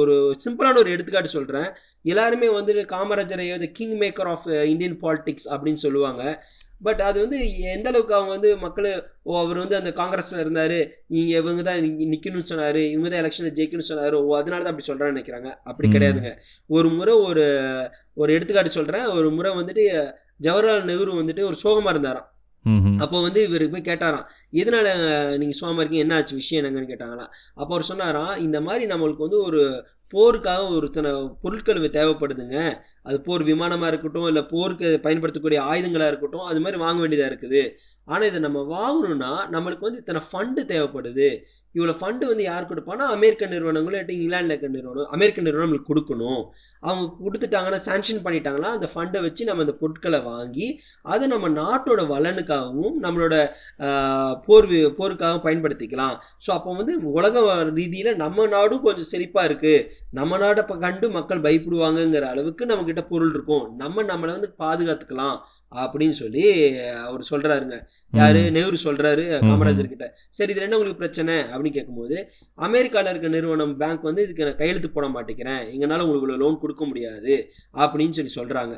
ஒரு சிம்பிளான ஒரு எடுத்துக்காட்டு சொல்கிறேன். எல்லாருமே வந்து காமராஜரை the king maker of Indian politics அப்படின்னு சொல்லுவாங்க. பட் அது வந்து எந்த அளவுக்கு அவங்க வந்து மக்கள், ஓ அவர் வந்து அந்த காங்கிரஸில் இருந்தார், இங்கே இவங்க தான் நிற்கணும்னு சொன்னார், இவங்க தான் எலெக்ஷனில் ஜெயிக்கணும்னு சொன்னார், ஓ அதனால தான் அப்படி சொல்கிறான்னு நினைக்கிறாங்க. அப்படி கிடையாதுங்க. ஒரு முறை ஒரு ஒரு எடுத்துக்காட்டு சொல்கிறேன். ஒரு முறை வந்துட்டு ஜவஹர்லால் நேரு வந்துட்டு ஒரு சோகமாக இருந்தாராம். அப்போ வந்து இவருக்கு போய் கேட்டாராம், எதனால நீங்கள் சோகமாக இருக்கீங்க, என்ன ஆச்சு, விஷயம் என்னங்கன்னு கேட்டாங்களாம். அப்போ அவர் சொன்னாராம், இந்த மாதிரி நம்மளுக்கு வந்து ஒரு போருக்காக ஒருத்தனை பொருட்கள் தேவைப்படுதுங்க, அது போர் விமானமாக இருக்கட்டும், இல்லை போருக்கு பயன்படுத்தக்கூடிய ஆயுதங்களாக இருக்கட்டும், அது மாதிரி வாங்க வேண்டியதாக இருக்குது. ஆனால் இதை நம்ம வாங்கணும்னா நம்மளுக்கு வந்து இத்தனை ஃபண்டு தேவைப்படுது, இவ்வளோ ஃபண்டு வந்து யார் கொடுப்பான்னா அமெரிக்க நிறுவனங்களும் இல்லாட்டி இங்கிலாண்டில் இருக்க நிறுவனம், அமெரிக்க நிறுவனம் நம்மளுக்கு கொடுக்கணும். அவங்க கொடுத்துட்டாங்கன்னா, சாங்ஷன் பண்ணிட்டாங்கன்னா அந்த ஃபண்டை வச்சு நம்ம அந்த பொருட்களை வாங்கி அதை நம்ம நாட்டோட வளனுக்காகவும் நம்மளோட போர் போருக்காகவும் பயன்படுத்திக்கலாம். ஸோ அப்போ வந்து உலக ரீதியில் நம்ம நாடும் கொஞ்சம் செழிப்பாக இருக்குது, நம்ம நாட்டை கண்டு மக்கள் பயப்படுவாங்கங்கிற அளவுக்கு நமக்கு கிட்ட பொருள் இருக்கும், நம்ம நம்மளை வந்து பாதுகாத்துக்கலாம் அப்படின்னு சொல்லி அவர் சொல்றாருங்க. யாரு? நேரு சொல்றாரு காமராஜர் கிட்ட. சரி, இது என்ன உங்களுக்கு பிரச்சனை அப்படின்னு கேட்கும்போது, அமெரிக்கால இருக்க நிறுவனம் பேங்க் வந்து இதுக்கு நான் கையெழுத்து போட மாட்டேங்கிறேன், எங்கனால உங்களுக்கு லோன் கொடுக்க முடியாது அப்படின்னு சொல்லி சொல்றாங்க.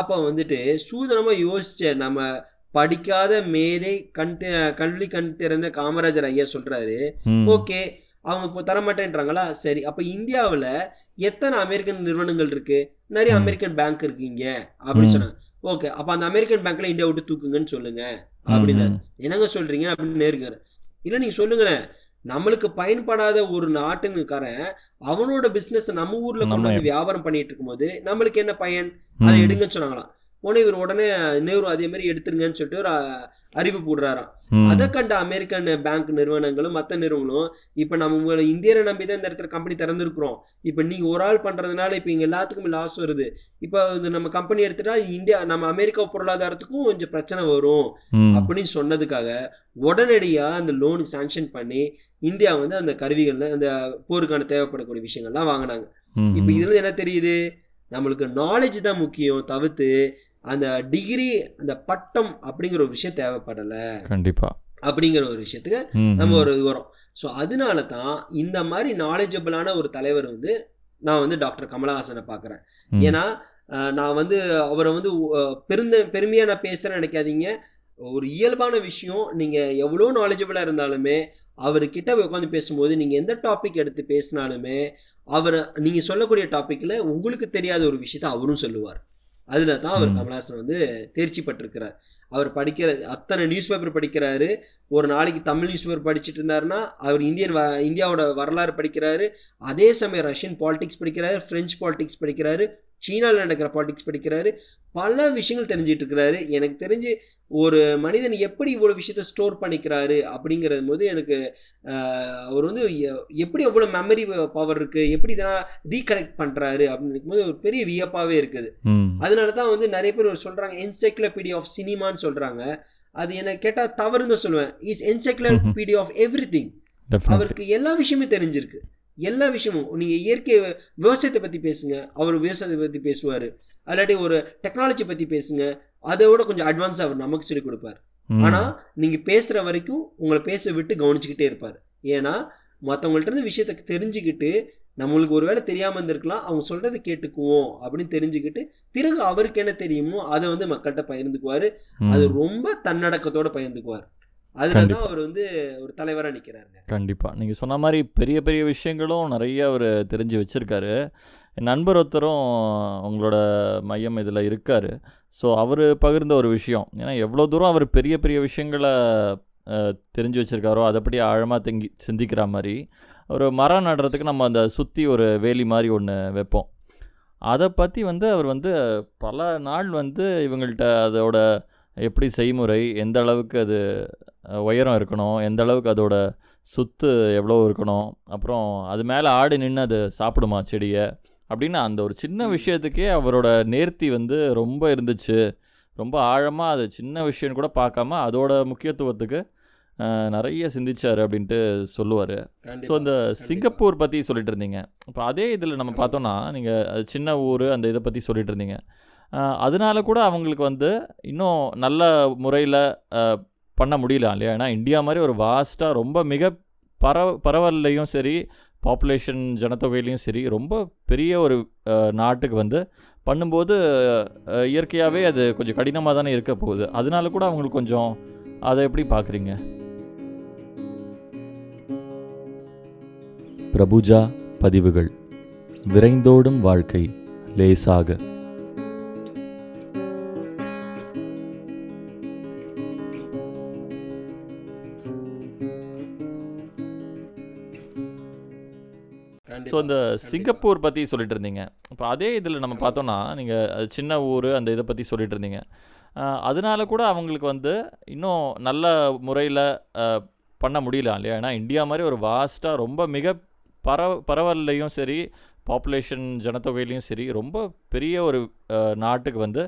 அப்ப வந்துட்டு சூதனமா யோசிச்ச நம்ம படிக்காத மேதை கண் கல்வி கண் திறந்த காமராஜர் ஐயா சொல்றாரு, ஓகே அவங்க இப்போ தரமாட்டேன்றாங்களா, சரி அப்போ இந்தியாவில் எத்தனை அமெரிக்கன் நிறுவனங்கள் இருக்குது, நிறைய அமெரிக்கன் பேங்க் இருக்குங்க அப்படின்னு சொன்னாங்க. ஓகே அப்போ அந்த அமெரிக்கன் பேங்க்கில் இந்தியா விட்டு தூக்குங்கன்னு சொல்லுங்கள் அப்படின்னு. என்னங்க சொல்கிறீங்க அப்படின்னு நேருக்காரு. இல்லை நீங்கள் சொல்லுங்களேன், நம்மளுக்கு பயன்படாத ஒரு நாட்டுக்காரன் அவனோட பிஸ்னஸ் நம்ம ஊரில் கொண்டு வந்து வியாபாரம் பண்ணிட்டு இருக்கும்போது நம்மளுக்கு என்ன பயன், அதை எடுங்கன்னு சொன்னாங்களாம். உடனே இவர் உடனே நேரு அதே மாதிரி எடுத்துருங்கன்னு சொல்லிட்டு ஒரு அறிவு போடுறாராம். அதை கண்ட அமெரிக்கன் பேங்க் நிறுவனங்களும் மற்ற நிறுவனங்களும், இப்ப நம்ம இந்தியரை நம்பி தான் இந்த இடத்துல கம்பெனி திறந்துருக்குறோம், இப்ப நீங்க ஒரு ஆள் பண்றதுனால இப்ப இங்க எல்லாத்துக்கும் லாஸ் வருது, இப்ப நம்ம கம்பெனி எடுத்துட்டா இந்தியா நம்ம அமெரிக்கா பொருளாதாரத்துக்கும் கொஞ்சம் பிரச்சனை வரும் அப்படின்னு சொன்னதுக்காக உடனடியா அந்த லோனு சாங்ஷன் பண்ணி இந்தியா வந்து அந்த கருவிகள்ல அந்த போருக்கான தேவைப்படக்கூடிய விஷயங்கள்லாம் வாங்கினாங்க. இப்ப இதுல என்ன தெரியுது, நம்மளுக்கு நாலேஜ் தான் முக்கியம், தவிர்த்து அந்த டிகிரி அந்த பட்டம் அப்படிங்கிற ஒரு விஷயம் தேவைப்படல கண்டிப்பா அப்படிங்கிற ஒரு விஷயத்துக்கு நம்ம ஒரு வரோம். ஸோ அதனால தான் இந்த மாதிரி நாலேஜபிளான ஒரு தலைவர் வந்து நான் வந்து டாக்டர் கமலஹாசனை பார்க்குறேன். ஏன்னா நான் வந்து அவரை வந்து பெருந்த பெருமையாக நான் பேசுகிறேன்னு நினைக்காதீங்க, ஒரு இயல்பான விஷயம். நீங்கள் எவ்வளோ நாலேஜபிளாக இருந்தாலுமே அவர்கிட்ட உட்காந்து பேசும்போது நீங்கள் எந்த டாபிக் எடுத்து பேசினாலுமே அவர் நீங்கள் சொல்லக்கூடிய டாப்பிக்கில் உங்களுக்கு தெரியாத ஒரு விஷயத்த அவரும் சொல்லுவார். அதில் தான் அவர் கமலஹாசன் வந்து தேர்ச்சி பெற்றிருக்கிறார். அவர் படிக்கிற அத்தனை நியூஸ் பேப்பர் படிக்கிறாரு, ஒரு நாளைக்கு தமிழ் நியூஸ் பேப்பர் படிச்சுட்டு இருந்தாருன்னா அவர் இந்தியன் இந்தியாவோட வரலாறு படிக்கிறாரு, அதே சமயம் ரஷ்யன் பாலிடிக்ஸ் படிக்கிறாரு, ஃப்ரெஞ்சு பாலிடிக்ஸ் படிக்கிறாரு, சீனாவில் நடக்கிற பாலிடிக்ஸ் படிக்கிறாரு, பல விஷயங்கள் தெரிஞ்சிட்டு இருக்கிறாரு. எனக்கு தெரிஞ்சு ஒரு மனிதன் எப்படி இவ்வளோ விஷயத்த ஸ்டோர் பண்ணிக்கிறாரு அப்படிங்கிறது போது எனக்கு அவர் வந்து எப்படி எவ்வளோ மெமரி பவர் இருக்குது, எப்படி இதெல்லாம் ரீகனெக்ட் பண்ணுறாரு அப்படின்னு இருக்கும்போது ஒரு பெரிய வியப்பாகவே இருக்குது. அதனால தான் வந்து நிறைய பேர் சொல்கிறாங்க என்சைக்ளோபீடியா ஆஃப் சினிமான்னு சொல்கிறாங்க. அது என்ன கேட்டால் தவறுன்னு தான் சொல்லுவேன். Is encyclopedia of everything. அவருக்கு எல்லா விஷயமே தெரிஞ்சிருக்கு, எல்லா விஷயமும். நீங்கள் இயற்கை விவசாயத்தை பற்றி பேசுங்க, அவர் விவசாயத்தை பற்றி பேசுவார், அல்லாட்டி ஒரு டெக்னாலஜி பற்றி பேசுங்க, அதை விட கொஞ்சம் அட்வான்ஸா அவர் நமக்கு சொல்லி கொடுப்பாரு. ஆனா நீங்க பேசுற வரைக்கும் உங்களை பேச விட்டு கவனிச்சுக்கிட்டே இருப்பாரு. ஏன்னா மற்றவங்கள்ட்ட இருந்து விஷயத்த தெரிஞ்சுக்கிட்டு நம்மளுக்கு ஒருவேளை தெரியாமல் இருந்திருக்கலாம், அவங்க சொல்றதை கேட்டுக்குவோம் அப்படின்னு தெரிஞ்சுக்கிட்டு பிறகு அவருக்கு என்ன தெரியுமோ அதை வந்து மக்கள்கிட்ட பகிர்ந்துக்குவாரு. அது ரொம்ப தன்னடக்கத்தோட பகிர்ந்துக்குவார். அதுதான் அவர் வந்து ஒரு தலைவராக நிற்கிறாருங்க. கண்டிப்பாக நீங்கள் சொன்ன மாதிரி பெரிய பெரிய விஷயங்களும் நிறைய அவர் தெரிஞ்சு வச்சுருக்காரு. என் நண்பர் ஒருத்தரும் உங்களோட மையம் இதில் இருக்கார். ஸோ அவர் பகிர்ந்த ஒரு விஷயம், ஏன்னா எவ்வளோ தூரம் அவர் பெரிய பெரிய விஷயங்களை தெரிஞ்சு வச்சுருக்காரோ அதைப்படி ஆழமாக தங்கி சிந்திக்கிற மாதிரி, ஒரு மரம் நடுறதுக்கு நம்ம அந்த சுற்றி ஒரு வேலி மாதிரி ஒன்று வைப்போம், அதை பற்றி வந்து அவர் வந்து பல நாள் வந்து இவங்கள்ட்ட அதோட எப்படி செய்முறை, எந்த அளவுக்கு அது உயரம் இருக்கணும், எந்த அளவுக்கு அதோட சுத்து எவ்வளோ இருக்கணும், அப்புறம் அது மேலே ஆடு நின்று அது சாப்பிடுமா செடியை அப்படின்னு அந்த ஒரு சின்ன விஷயத்துக்கே அவரோட நேர்த்தி வந்து ரொம்ப இருந்துச்சு. ரொம்ப ஆழமாக அது சின்ன விஷயம்னு கூட பார்க்காம அதோட முக்கியத்துவத்துக்கு நிறைய சிந்திச்சார் அப்படின்ட்டு சொல்லுவார். ஸோ இந்த சிங்கப்பூர் பற்றி சொல்லிட்டு இருந்தீங்க. இப்போ அதே இதில் நம்ம பார்த்தோன்னா நீங்கள் அது சின்ன ஊர் அந்த இதை பற்றி சொல்லிட்டு இருந்தீங்க. அதனால கூட அவங்களுக்கு வந்து இன்னும் நல்ல முறையில் பண்ண முடியல இல்லையா? ஏன்னா இந்தியா மாதிரி ஒரு வாஸ்ட்டாக ரொம்ப மிக பரவ பரவல்லையும் சரி, பாப்புலேஷன் ஜனத்தொகையிலையும் சரி, ரொம்ப பெரிய ஒரு நாட்டுக்கு வந்து பண்ணும்போது இயற்கையாகவே அது கொஞ்சம் கடினமாக தானே இருக்க போகுது. அதனால கூட அவங்களுக்கு கொஞ்சம் அதை எப்படி பார்க்குறீங்க? பிரபுஜா பதிவுகள். விரைந்தோடும் வாழ்க்கை லேசாக. ஸோ இந்த சிங்கப்பூர் பற்றி சொல்லிட்டு இருந்தீங்க. இப்போ அதே இதில் நம்ம பார்த்தோன்னா நீங்கள் அது சின்ன ஊர் அந்த இதை பற்றி சொல்லிட்டு இருந்தீங்க. அதனால கூட அவங்களுக்கு வந்து இன்னும் நல்ல முறையில் பண்ண முடியல இல்லையா? ஏன்னா இந்தியா மாதிரி ஒரு வாஸ்ட்டாக ரொம்ப மிக பரவ பரவல்லையும் சரி, பாப்புலேஷன் ஜனத்தொகையிலையும் சரி, ரொம்ப பெரிய ஒரு நாட்டுக்கு வந்து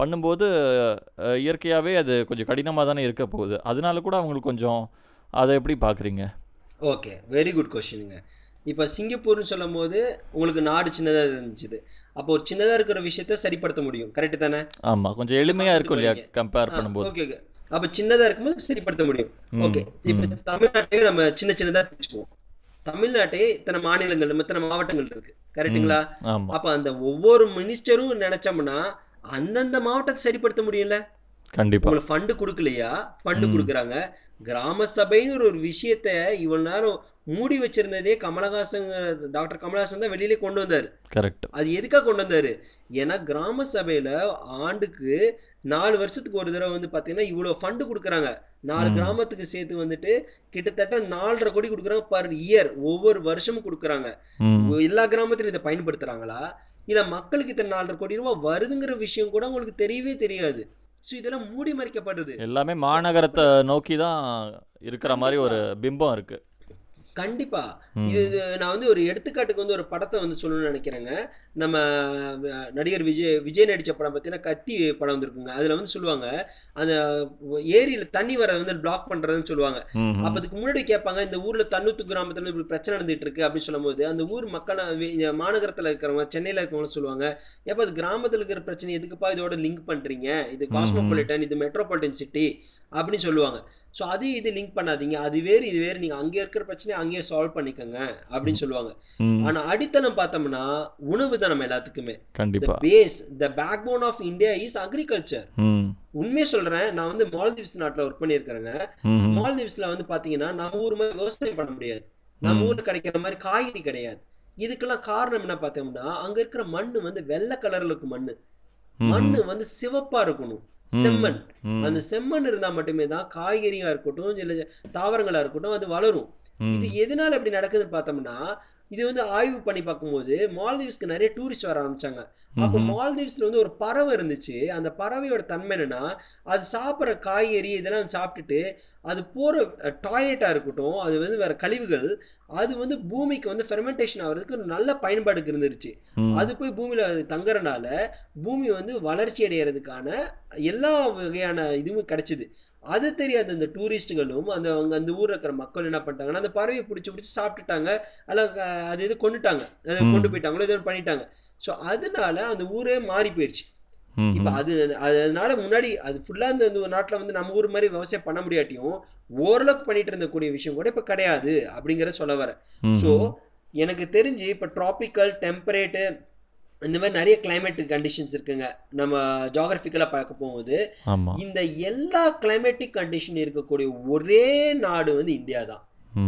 பண்ணும்போது இயற்கையாகவே அது கொஞ்சம் கடினமாக தானே இருக்க போகுது. அதனால கூட அவங்களுக்கு கொஞ்சம் அதை எப்படி பார்க்குறீங்க? ஓகே, வெரி குட் கொஸ்டினுங்க. இப்போ சிங்கப்பூர்னு சொல்லும் போது உங்களுக்கு நாடு சின்னதாக இருந்துச்சு. அப்போ ஒரு சின்னதாக இருக்கிற விஷயத்த சரிப்படுத்த முடியும், கரெக்டு தானே? ஆமாம், கொஞ்சம் எளிமையாக இருக்கும் இல்லையா கம்பேர் பண்ணும்போது. ஓகே ஓகே, அப்போ சின்னதாக இருக்கும்போது சரிப்படுத்த முடியும். ஓகே, இப்போ தமிழ்நாட்டையே நம்ம சின்ன சின்னதாக பிரிச்சுவோம். தமிழ்நாட்டையே இத்தனை மாநிலங்கள் இத்தனை மாவட்டங்கள் இருக்கு, கரெக்டுங்களா? அப்போ அந்த ஒவ்வொரு மினிஸ்டரும் நினைச்சோம்னா அந்தந்த மாவட்டத்தை சரிப்படுத்த முடியல. கண்டிப்பா உங்களுக்கு ஃபண்டு கொடுக்கலையா, ஃபண்டு கொடுக்குறாங்க. கிராம சபைன்னு ஒரு விஷயத்த இவ்வளவு நேரம் மூடி வச்சிருந்ததே கமலஹாசன், டாக்டர் கமலஹாசன் தான் வெளியிலே கொண்டு வந்தாரு. கரெக்ட். அது எதுக்காக கொண்டு வந்தாரு? ஏன்னா கிராம சபையில ஆண்டுக்கு நாலு வருஷத்துக்கு ஒரு தடவை வந்து பாத்தீங்கன்னா இவ்வளவு ஃபண்டு கொடுக்குறாங்க. நாலு கிராமத்துக்கு சேர்த்து வந்துட்டு கிட்டத்தட்ட நாலரை கோடி கொடுக்குறாங்க பர் இயர், ஒவ்வொரு வருஷமும் கொடுக்குறாங்க. எல்லா கிராமத்திலும் இதை பயன்படுத்துறாங்களா இல்ல மக்களுக்கு இத்தனை நாலரை கோடி ரூபாய் வருதுங்கிற விஷயம் கூட உங்களுக்கு தெரியவே தெரியாது. ஸோ இதெல்லாம் மூடி மறைக்கப்படுது. எல்லாமே மாநகரத்தை நோக்கி தான் இருக்கிற மாதிரி ஒரு பிம்பம் இருக்கு. கண்டிப்பா இது நான் வந்து ஒரு எடுத்துக்காட்டுக்கு வந்து ஒரு படத்தை வந்து சொல்லணும்னு நினைக்கிறேங்க. நம்ம நடிகர் விஜய் விஜய் நடித்த படம் பார்த்தீங்கன்னா கத்தி படம் வந்துருக்குங்க. அதில் வந்து சொல்லுவாங்க அந்த ஏரியில் தண்ணி வர வந்து பிளாக் பண்ணுறதுன்னு சொல்லுவாங்க. அப்போ அதுக்கு முன்னாடி கேட்பாங்க இந்த ஊரில் தன்னூத்து கிராமத்தில் இப்படி பிரச்சனை நடந்துட்டு இருக்கு அப்படின்னு சொல்லும் போது அந்த ஊர் மக்களை மாநகரத்தில் இருக்கிறவங்க சென்னையில் இருக்கிறவங்கன்னு சொல்லுவாங்க, எப்போ அது கிராமத்தில் இருக்கிற பிரச்சனை எதுக்குப்பா இதோட லிங்க் பண்ணுறீங்க, இது காஸ்மோபாலிட்டன் இது மெட்ரோபாலிட்டன் சிட்டி அப்படின்னு சொல்லுவாங்க. ஸோ அது இது லிங்க் பண்ணாதீங்க, அது வேறு இது வேறு, நீங்கள் அங்கே இருக்கிற பிரச்சனையை அங்கேயே சால்வ் பண்ணிக்கோங்க அப்படின்னு சொல்லுவாங்க. ஆனால் அடித்தளம் பார்த்தோம்னா உணவு தான் நம்ம எல்லாத்துக்குமே. கண்டிப்பா base the backbone of India is agriculture. உண்மையை சொல்றேன், நான் வந்து மால்தீவ்ஸ் நாட்டில் ஒர்க் பண்ணியிருக்கிறேங்க. மால்தீவ்ஸ்ல வந்து பார்த்தீங்கன்னா நம்ம ஊர் மாதிரி விவசாயம் பண்ண முடியாது, நம்ம ஊரில் கிடைக்கிற மாதிரி காய்கறி கிடையாது. இதுக்கெல்லாம் காரணம் என்ன பார்த்தோம்னா அங்கே இருக்கிற மண் வந்து வெள்ளை கலர்ல இருக்கும். மண் மண் வந்து சிவப்பா இருக்கணும், செம்மண். அந்த செம்மண் இருந்தா மட்டுமே தான் காய்கறியா இருக்கட்டும் இல்ல தாவரங்களா இருக்கட்டும் அது வளரும். இது எதனால இப்படி நடக்குதுன்னு பார்த்தோம்னா இது வந்து ஆய்வு பண்ணி பார்க்கும்போது மால்தீவ்ஸ்க்கு நிறைய டூரிஸ்ட் வர ஆரம்பிச்சாங்க. அப்போ மால்தீவ்ஸ்ல வந்து ஒரு பறவை இருந்துச்சு. அந்த பறவையோட தன்மை என்னன்னா அது சாப்பிட்ற காய்கறி இதெல்லாம் சாப்பிட்டுட்டு அது போற டாய்லெட்டா இருக்கட்டும் அது வந்து வேற கழிவுகள் அது வந்து பூமிக்கு வந்து ஃபெர்மெண்டேஷன் ஆகிறதுக்கு ஒரு நல்ல பயன்பாடுக்கு இருந்துருச்சு. அது போய் பூமியில தங்குறனால பூமி வந்து வளர்ச்சி அடைகிறதுக்கான எல்லா வகையான இதுவும் கிடைச்சிது. அது தெரியாத அந்த டூரிஸ்ட்டுகளும் அந்த அவங்க அந்த ஊரில் இருக்கிற மக்கள் என்ன பண்ணிட்டாங்கன்னா அந்த பறவையை பிடிச்சி பிடிச்சி சாப்பிட்டுட்டாங்க, அல்ல அது எது கொண்டுட்டாங்க, அதை கொண்டு போயிட்டாங்களோ எதுவும் பண்ணிட்டாங்க. ஸோ அதனால அந்த ஊரே மாறி போயிடுச்சு. இப்ப அது அதனால முன்னாடி அது ஃபுல்லா இந்த நாட்டுல வந்து நம்ம ஊர் மாதிரி விவசாயம் பண்ண முடியாட்டியும் ஓரளவுக்கு பண்ணிட்டு இருந்த கூடிய விஷயம் கூட இப்ப கிடையாது அப்படிங்கறத சொல்ல வர. சோ எனக்கு தெரிஞ்சு இப்ப டிராபிக்கல் டெம்பரேட் இந்த மாதிரி நிறைய கிளைமேட் கண்டிஷன்ஸ் இருக்குங்க. நம்ம ஜியோகிராபிக்கலா பார்க்க போகும்போது இந்த எல்லா கிளைமேட்டிக் கண்டிஷன் இருக்கக்கூடிய ஒரே நாடு வந்து இந்தியா தான்.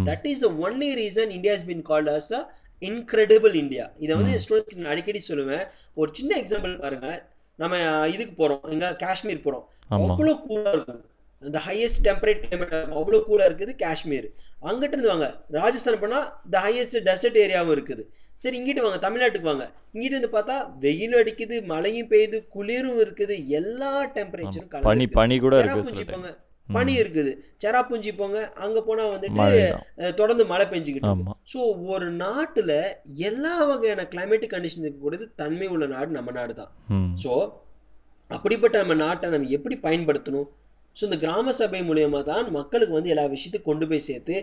That is the only reason India has been called as a incredible India. இதை வந்து ஸ்டூடெண்ட்ஸ்க்கு நான் அடிக்கடி சொல்லுவேன். ஒரு சின்ன எக்ஸாம்பிள் பாருங்க. நம்ம இதுக்கு போறோம், எங்க காஷ்மீர் போறோம், அவ்வளவு கூலா இருக்கும். இந்த ஹையஸ்ட் டெம்பரேட் கிளைமேட் அவ்வளவு கூலா இருக்குது காஷ்மீர். அங்கிட்டு இருந்து வாங்க ராஜஸ்தான் போனா இந்த ஹையஸ்ட் டெசர்ட் ஏரியாவும் இருக்குது. சரி, இங்கிட்டு வாங்க தமிழ்நாட்டுக்கு வாங்க, இங்கிட்டு வந்து பார்த்தா வெயிலும் அடிக்குது, மழையும் பெய்யுது, குளிரும் இருக்குது, எல்லா டெம்பரேச்சரும். பனி பனி கூட இருக்குங்க, பனி இருக்குது. செராப்பூஞ்சி போங்க, அங்க போனா வந்துட்டு தொடர்ந்து மழை பெஞ்சுக்கிட்டு. ஸோ ஒரு நாட்டுல எல்லா வகையான கிளைமேட்டிக் கண்டிஷன் இருக்கக்கூடியது தன்மை உள்ள நாடு நம்ம நாடு தான். ஸோ அப்படிப்பட்ட நம்ம நாட்டை நம்ம எப்படி பயன்படுத்தணும்? ஸோ இந்த கிராம சபை மூலியமா தான் மக்களுக்கு வந்து எல்லா விஷயத்தையும் கொண்டு போய் சேர்த்து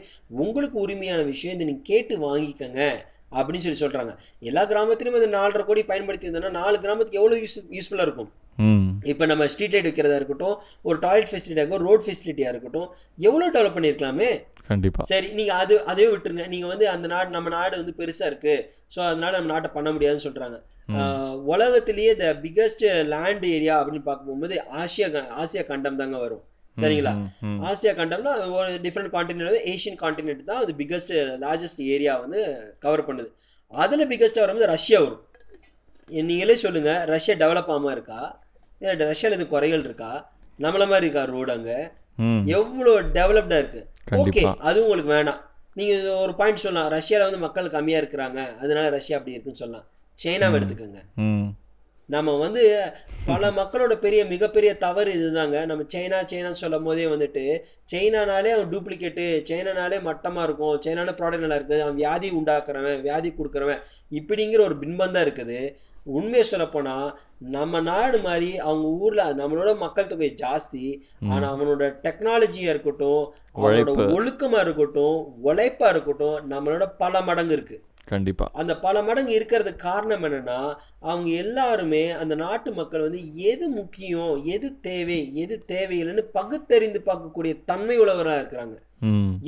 உங்களுக்கு உரிமையான விஷயம் இதை நீங்க கேட்டு வாங்கிக்கங்க அப்படின்னு சொல்லி சொல்றாங்க. எல்லா கிராமத்திலும் இந்த நாலரை கோடி பயன்படுத்தி இருந்தோம்னா நாலு கிராமத்துக்கு எவ்வளவு யூஸ் யூஸ்ஃபுல்லா இருக்கும். இப்போ நம்ம ஸ்ட்ரீட் லைட் வைக்கிறதா இருக்கட்டும், ஒரு டாய்லெட் ஃபெசிலிட்டியாக இருக்கும், ரோட் ஃபெசிலிட்டியாக இருக்கட்டும், எவ்வளோ டெவலப் பண்ணியிருக்கலாமே. கண்டிப்பாக. சரி, நீங்கள் அது அதே விட்டுருங்க. நீங்கள் வந்து அந்த நாடு நம்ம நாடு வந்து பெருசாக இருக்குது, ஸோ அதனால நம்ம நாட்டை பண்ண முடியாதுன்னு சொல்கிறாங்க. உலகத்திலேயே த பிகஸ்ட் லேண்ட் ஏரியா அப்படின்னு பார்க்கும்போது ஆசியா ஆசியா கண்டம் தாங்க வரும். சரிங்களா? ஆசியா கண்டம்னா ஒரு டிஃப்ரெண்ட் காண்டினென்ட், ஏஷியன் காண்டினென்ட் தான் அது பிகஸ்ட் லார்ஜஸ்ட் ஏரியா வந்து கவர் பண்ணுது. அதில் பிகஸ்ட்டாக வரும்போது ரஷ்யா வரும். நீங்களே சொல்லுங்கள், ரஷ்யா டெவலப் ஆகாமல் இருக்கா? ரஷ்யால இது குறைகள் இருக்கா? நம்மள மாதிரி இருக்கா? ரோடு அங்க எவ்வளவு டெவலப்டா இருக்கு. ஓகே, அது உங்களுக்கு வேணாம். நீங்க ஒரு பாயிண்ட் சொல்லலாம், ரஷ்யால வந்து மக்கள் கம்மியா இருக்கிறாங்க அதனால ரஷ்யா அப்படி இருக்குன்னு சொல்லலாம். சைனாவை எடுத்துக்கோங்க. நம்ம வந்து பல மக்களோட பெரிய மிகப்பெரிய தவறு இதுதாங்க. நம்ம சைனா சைனான்னு சொல்லும் போதே வந்துட்டு சைனானாலே அவன் டூப்ளிகேட்டு, சைனானாலே மட்டமா இருக்கும், சைனால ப்ராடக்ட் நல்லா இருக்குது, அவன் வியாதி உண்டாக்குறவன், வியாதி கொடுக்குறவன், இப்படிங்கிற ஒரு பின்பந்தான் இருக்குது. உண்மையை சொல்லப்போனா நம்ம நாடு மாதிரி அவங்க ஊர்ல நம்மளோட மக்கள் தொகை ஜாஸ்தி, ஆனா அவனோட டெக்னாலஜியா இருக்கட்டும், அவனோட ஒழுக்கமா இருக்கட்டும், உழைப்பா இருக்கட்டும், நம்மளோட பல மடங்கு இருக்கு. கண்டிப்பா. அந்த பல மடங்கு இருக்கிறதுக்கு காரணம் என்னன்னா அவங்க எல்லாருமே அந்த நாட்டு மக்கள் வந்து எது முக்கியம், எது தேவை, எது தேவையில்லைன்னு பகுத்தறிந்து பார்க்கக்கூடிய தன்மை உள்ளவரா இருக்கிறாங்க.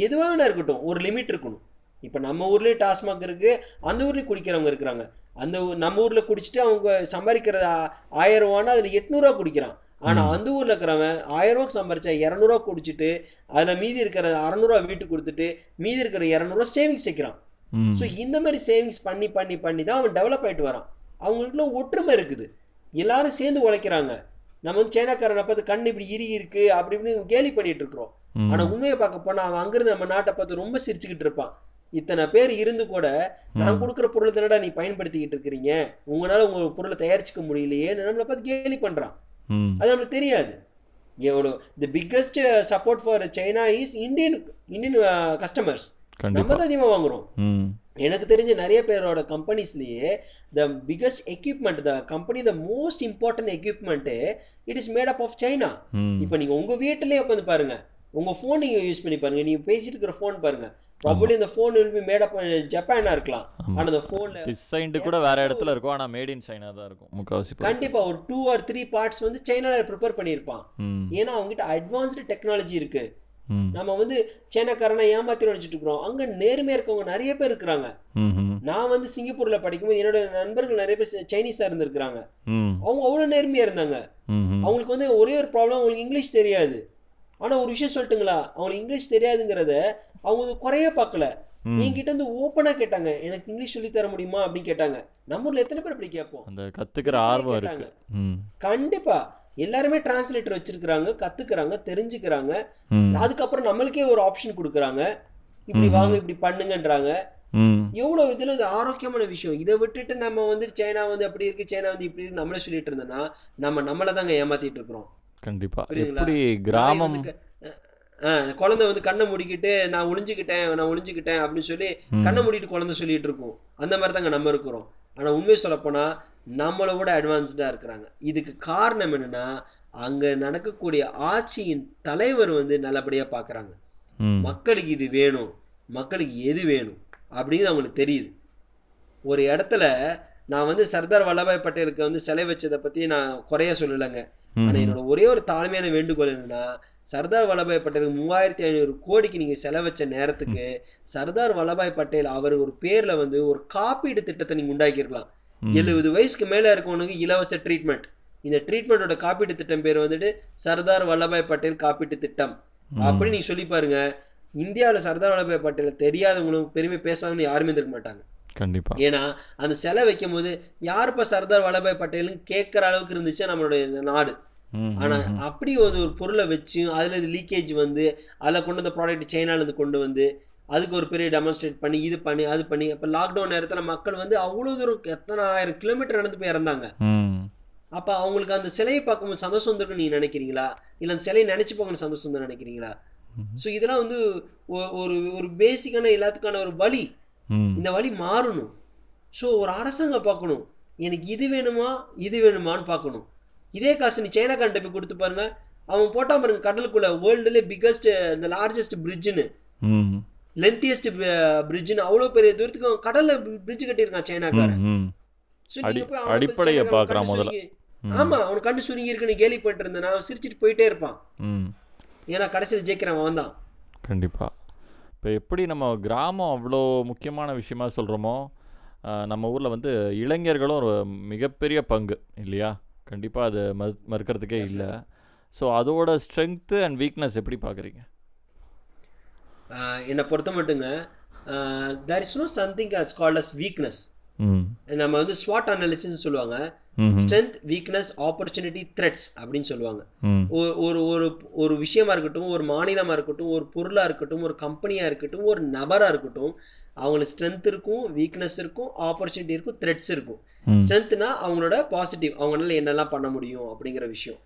எதுவாக இருக்கட்டும் ஒரு லிமிட் இருக்கணும். இப்ப நம்ம ஊர்லயே டாஸ்மாக் இருக்கு, அந்த ஊர்லயே குடிக்கிறவங்க இருக்கிறாங்க. அந்த நம்ம ஊர்ல குடிச்சிட்டு அவங்க சம்பாதிக்கிறத ஆயிரம் ரூபான்னா அதுல எட்நூறு ரூபா குடிக்கிறான். ஆனா அந்த ஊர்ல இருக்கிறவன் ஆயிரம் ரூபாய்க்கு சம்பாரிச்சா இருநூறுவா குடிச்சிட்டு அதுல மீதி இருக்கிற அறுநூறுவா வீட்டுக்கு கொடுத்துட்டு மீதி இருக்கிற இருநூறுவா சேவிங்ஸ் வைக்கிறான். ஸோ இந்த மாதிரி சேவிங்ஸ் பண்ணி பண்ணி பண்ணி தான் அவன் டெவலப் ஆயிட்டு வரான். அவங்களுக்குள்ள ஒற்றுமை இருக்குது, எல்லாரும் சேர்ந்து உழைக்கிறாங்க. நம்ம வந்து சைனாக்காரனை பார்த்து கண்ணு இப்படி இறுகி இருக்கு அப்படி இப்படின்னு கேலி பண்ணிட்டு இருக்கிறோம். ஆனா உண்மையை பார்க்க போனா அவன் அங்கிருந்து நம்ம நாட்டை பார்த்து ரொம்ப சிரிச்சுக்கிட்டு இருப்பான். இத்தனை பேர் இருந்து கூட நான் கொடுக்குற பொருளை தானடா நீ பயன்படுத்திக்கிட்டு இருக்கிறீங்க, உங்களால உங்க பொருளை தயாரிச்சுக்க முடியலையே நம்மளை பார்த்து கேலி பண்றான். அது நம்மளுக்கு தெரியாது. எவ்வளோ the biggest support for China is Indian Indian customers. நம்ம தான் அதிகமா வாங்குறோம். எனக்கு தெரிஞ்ச நிறைய பேரோட கம்பெனிஸ்லயே the biggest equipment, the company the most important equipment it is made up of China. இப்ப நீங்க உங்க வீட்டிலேயே உட்காந்து பாருங்க, உங்க போன் நீங்க யூஸ் பண்ணி பாருங்க, நீங்க பேசிட்டு இருக்கிற போன் பாருங்க. Probably the phone will be made up in Japan or Kla. And the phone designed கூட வேற இடத்துல இருக்கும், ஆனா made in China தான் இருக்கும் முக்காவாசி. கண்டிப்பா ஒரு two or three parts வந்து சைனால ப்ரிப்பேர் பண்ணிருப்பான். ஏனா அவங்க கிட்ட அட்வான்ஸ்டு டெக்னாலஜி இருக்கு. நம்ம வந்து சைனாக்காரனை ஏமாத்தி நினைச்சிட்டு இருக்கோம். அங்க நேர்மையா இருக்கவங்க நிறைய பேர் இருக்கிறாங்க. நான் வந்து சிங்கப்பூர்ல படிக்கும்போது என்னோட நண்பர்கள் நிறைய பேர் சைனீஸா இருந்திருக்கிறாங்க. அவங்க அவ்வளவு நேர்மையா இருந்தாங்க. அவங்களுக்கு வந்து ஒரே ஒரு ப்ராப்ளம், அவங்களுக்கு இங்கிலீஷ் தெரியாது. ஆனா ஒரு விஷயம் சொல்லட்டுங்களா, அவங்களுக்கு இங்கிலீஷ் தெரியாதுங்கிறத அவங்க குறைய பார்க்கல, என்கிட்ட வந்து ஓப்பனா கேட்டாங்க, எனக்கு இங்கிலீஷ் சொல்லி தர முடியுமா அப்படின்னு கேட்டாங்க. நம்ம ஊர்ல எத்தனை பேர் இப்படி கேட்போம்? அந்த கத்துக்கிற ஆர்வம் இருக்கு. கண்டிப்பா எல்லாருமே டிரான்ஸ்லேட்டர் வச்சிருக்காங்க, கத்துக்கிறாங்க, தெரிஞ்சுக்கிறாங்க. அதுக்கப்புறம் நம்மளுக்கே ஒரு ஆப்ஷன் கொடுக்குறாங்க, இப்படி வாங்க இப்படி பண்ணுங்கன்றாங்க. எவ்வளவு இதுல இது ஆரோக்கியமான விஷயம். இதை விட்டுட்டு நம்ம வந்து சைனா வந்து அப்படி இருக்கு, சைனா வந்து இப்படி இருக்கு நம்மளே சொல்லிட்டு இருந்தோம்னா நம்ம நம்மள தாங்க ஏமாத்திட்டு இருக்கிறோம். கண்டிப்பா. இப்படி கிராமம் குழந்தை வந்து கண்ணை மூடிக்கிட்டு நான் ஒளிஞ்சுக்கிட்டேன் நான் ஒளிஞ்சுக்கிட்டேன் அப்படின்னு சொல்லி கண்ணை மூடிட்டு குழந்தை சொல்லிட்டு இருக்கும். அந்த மாதிரி தாங்க நம்ம இருக்கிறோம். ஆனா உண்மையை சொல்லப்போனா நம்மளை விட அட்வான்ஸ்டா இருக்கிறாங்க. இதுக்கு காரணம் என்னன்னா அங்க நடக்கக்கூடிய ஆட்சியின் தலைவர் வந்து நல்லபடியா பாக்குறாங்க. மக்களுக்கு இது வேணும், மக்களுக்கு எது வேணும் அப்படிங்கிறது அவங்களுக்கு தெரியுது. ஒரு இடத்துல நான் வந்து சர்தார் வல்லபாய் பட்டேலுக்கு வந்து சிலை வச்சதை பத்தி நான் குறைய சொல்லலைங்க. ஆனா என்னோட ஒரே ஒரு தாழ்மையான வேண்டுகோள் என்னன்னா, சர்தார் வல்லபாய் பட்டேலுக்கு மூவாயிரத்தி ஐநூறு கோடிக்கு நீங்க செலவச்ச நேரத்துக்கு சர்தார் வல்லபாய் பட்டேல் அவர் ஒரு பேர்ல வந்து ஒரு காப்பீடு திட்டத்தை நீங்க உண்டாக்கிருக்கலாம். எழுபது வயசுக்கு மேல இருக்கவனுக்கு இலவச ட்ரீட்மெண்ட். இந்த ட்ரீட்மெண்டோட காப்பீட்டு திட்டம் பேர் வந்துட்டு சர்தார் வல்லபாய் பட்டேல் காப்பீட்டு திட்டம் அப்படின்னு நீங்க சொல்லி பாருங்க. இந்தியாவில சர்தார் வல்லபாய் பட்டேல தெரியாதவங்களும் பெருமை பேசாதவங்களும் யாருமே இருக்க மாட்டாங்க கண்டிப்பா. ஏன்னா அந்த செலை வைக்கும் போது யாருப்பா சர்தார் வல்லபாய் பட்டேலுன்னு கேட்கற அளவுக்கு இருந்துச்சு நம்மளுடைய நாடு. ஆனா அப்படி ஒரு ஒரு பொருளை வச்சு அதுல இது லீக்கேஜ் வந்து அதுல கொண்டு வந்த ப்ராடக்ட் சைனால இருந்து கொண்டு வந்து அதுக்கு ஒரு பெரிய டெமான்ஸ்ட்ரேட் பண்ணி இது பண்ணி அது பண்ணி அப்ப லாக்டவுன் நேரத்துல மக்கள் வந்து அவ்வளவு தூரம் எத்தனை ஆயிரம் கிலோமீட்டர் நடந்து போய் இறந்தாங்க. அப்ப அவங்களுக்கு அந்த சிலையை பார்க்கும்போது சந்தோஷம் வந்துருக்கு நீங்க நினைக்கிறீங்களா, இல்ல அந்த சிலையை நினைச்சு போகணும் சந்தோஷம் தான் நினைக்கிறீங்களா? ஸோ இதெல்லாம் வந்து ஒரு ஒரு பேசிக்கான எல்லாத்துக்கான ஒரு வழி, இந்த வழி மாறணும். ஸோ ஒரு அரசாங்கம் பார்க்கணும் எனக்கு இது வேணுமா இது வேணுமான்னு பார்க்கணும். இதே காசு நீ சைனாக்காரன் போய் கொடுத்து பாருங்க, அவன் போட்டா பாருங்க கடலுக்குள்ள வேர்ல்டுல பிகஸ்ட் இந்த லார்ஜஸ்ட் பிரிட்ஜுன்னு லென்த்தியஸ்ட் பிரிட்ஜுன்னு அவ்வளோ பெரிய தூரத்துக்கு கடல்ல பிரிட்ஜ் கட்டியிருக்கான் சைனாக்காரன். அடிப்படையை பார்க்குறான் முதல்ல. ஆமா, அவனுக்கு கண்டு சுருங்கி இருக்குன்னு கேலி போயிட்டு இருந்தான், அவன் சிரிச்சுட்டு போயிட்டே இருப்பான். ஏன்னா கடைசியில் ஜெயிக்கிறவன் அவன் தான். கண்டிப்பா. இப்போ எப்படி நம்ம கிராமம் அவ்வளோ முக்கியமான விஷயமா சொல்கிறோமோ, நம்ம ஊரில் வந்து இளைஞர்களும் ஒரு மிகப்பெரிய பங்கு இல்லையா? கண்டிப்பாக அது மறு மறுக்கிறதுக்கே இல்லை. ஸோ அதோட ஸ்ட்ரென்த்து அண்ட் வீக்னஸ் எப்படி பார்க்குறீங்க? என்னை பொறுத்த மட்டுங்க, there is no something as called as weakness. நம்ம வந்து ஸ்வாட் அனாலிசிஸ் சொல்லுவாங்க, ஸ்ட்ரென்த் வீக்னஸ் ஆப்பர்ச்சுனிட்டி த்ரெட்ஸ் அப்படின்னு சொல்லுவாங்க. ஒரு ஒரு ஒரு விஷயமா இருக்கட்டும், ஒரு மாநிலமா இருக்கட்டும், ஒரு பொருளா இருக்கட்டும், ஒரு கம்பெனியா இருக்கட்டும், ஒரு நபரா இருக்கட்டும், அவங்களுக்கு ஸ்ட்ரென்த் இருக்கும், வீக்னஸ் இருக்கும், ஆப்பர்ச்சுனிட்டி இருக்கும், த்ரெட்ஸ் இருக்கும். ஸ்ட்ரென்த்னா அவங்களோட பாசிட்டிவ், அவங்களால என்னெல்லாம் பண்ண முடியும் அப்படிங்கிற விஷயம்.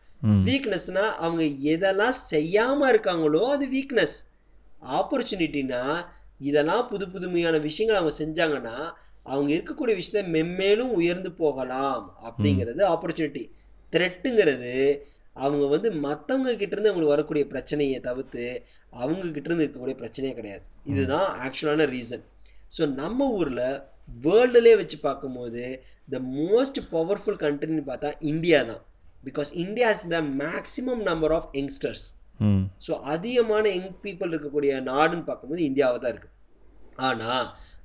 வீக்னஸ்னா அவங்க எதெல்லாம் செய்யாம இருக்காங்களோ அது வீக்னஸ். ஆப்பர்ச்சுனிட்டினா இதெல்லாம் புது புதுமையான விஷயங்கள் அவங்க செஞ்சாங்கன்னா அவங்க இருக்கக்கூடிய விஷயத்த மென்மேலும் உயர்ந்து போகலாம் அப்படிங்கிறது ஆப்பர்ச்சுனிட்டி. த்ரெட்டுங்கிறது அவங்க வந்து மற்றவங்க கிட்ட இருந்து அவங்களுக்கு வரக்கூடிய பிரச்சனையை தவிர்த்து அவங்க கிட்ட இருந்து இருக்கக்கூடிய பிரச்சனையே கிடையாது. இதுதான் ஆக்சுவலான ரீசன். ஸோ நம்ம ஊர்ல வேர்ல்டுலேயே வச்சு பார்க்கும்போது த மோஸ்ட் பவர்ஃபுல் கண்ட்ரின்னு பார்த்தா இந்தியா தான். Because India is the maximum number of youngsters. So அதிகமான யங் பீப்புள் இருக்கக்கூடிய நாடுன்னு பார்க்கும்போது இந்தியாவை தான் இருக்கு. ஆனா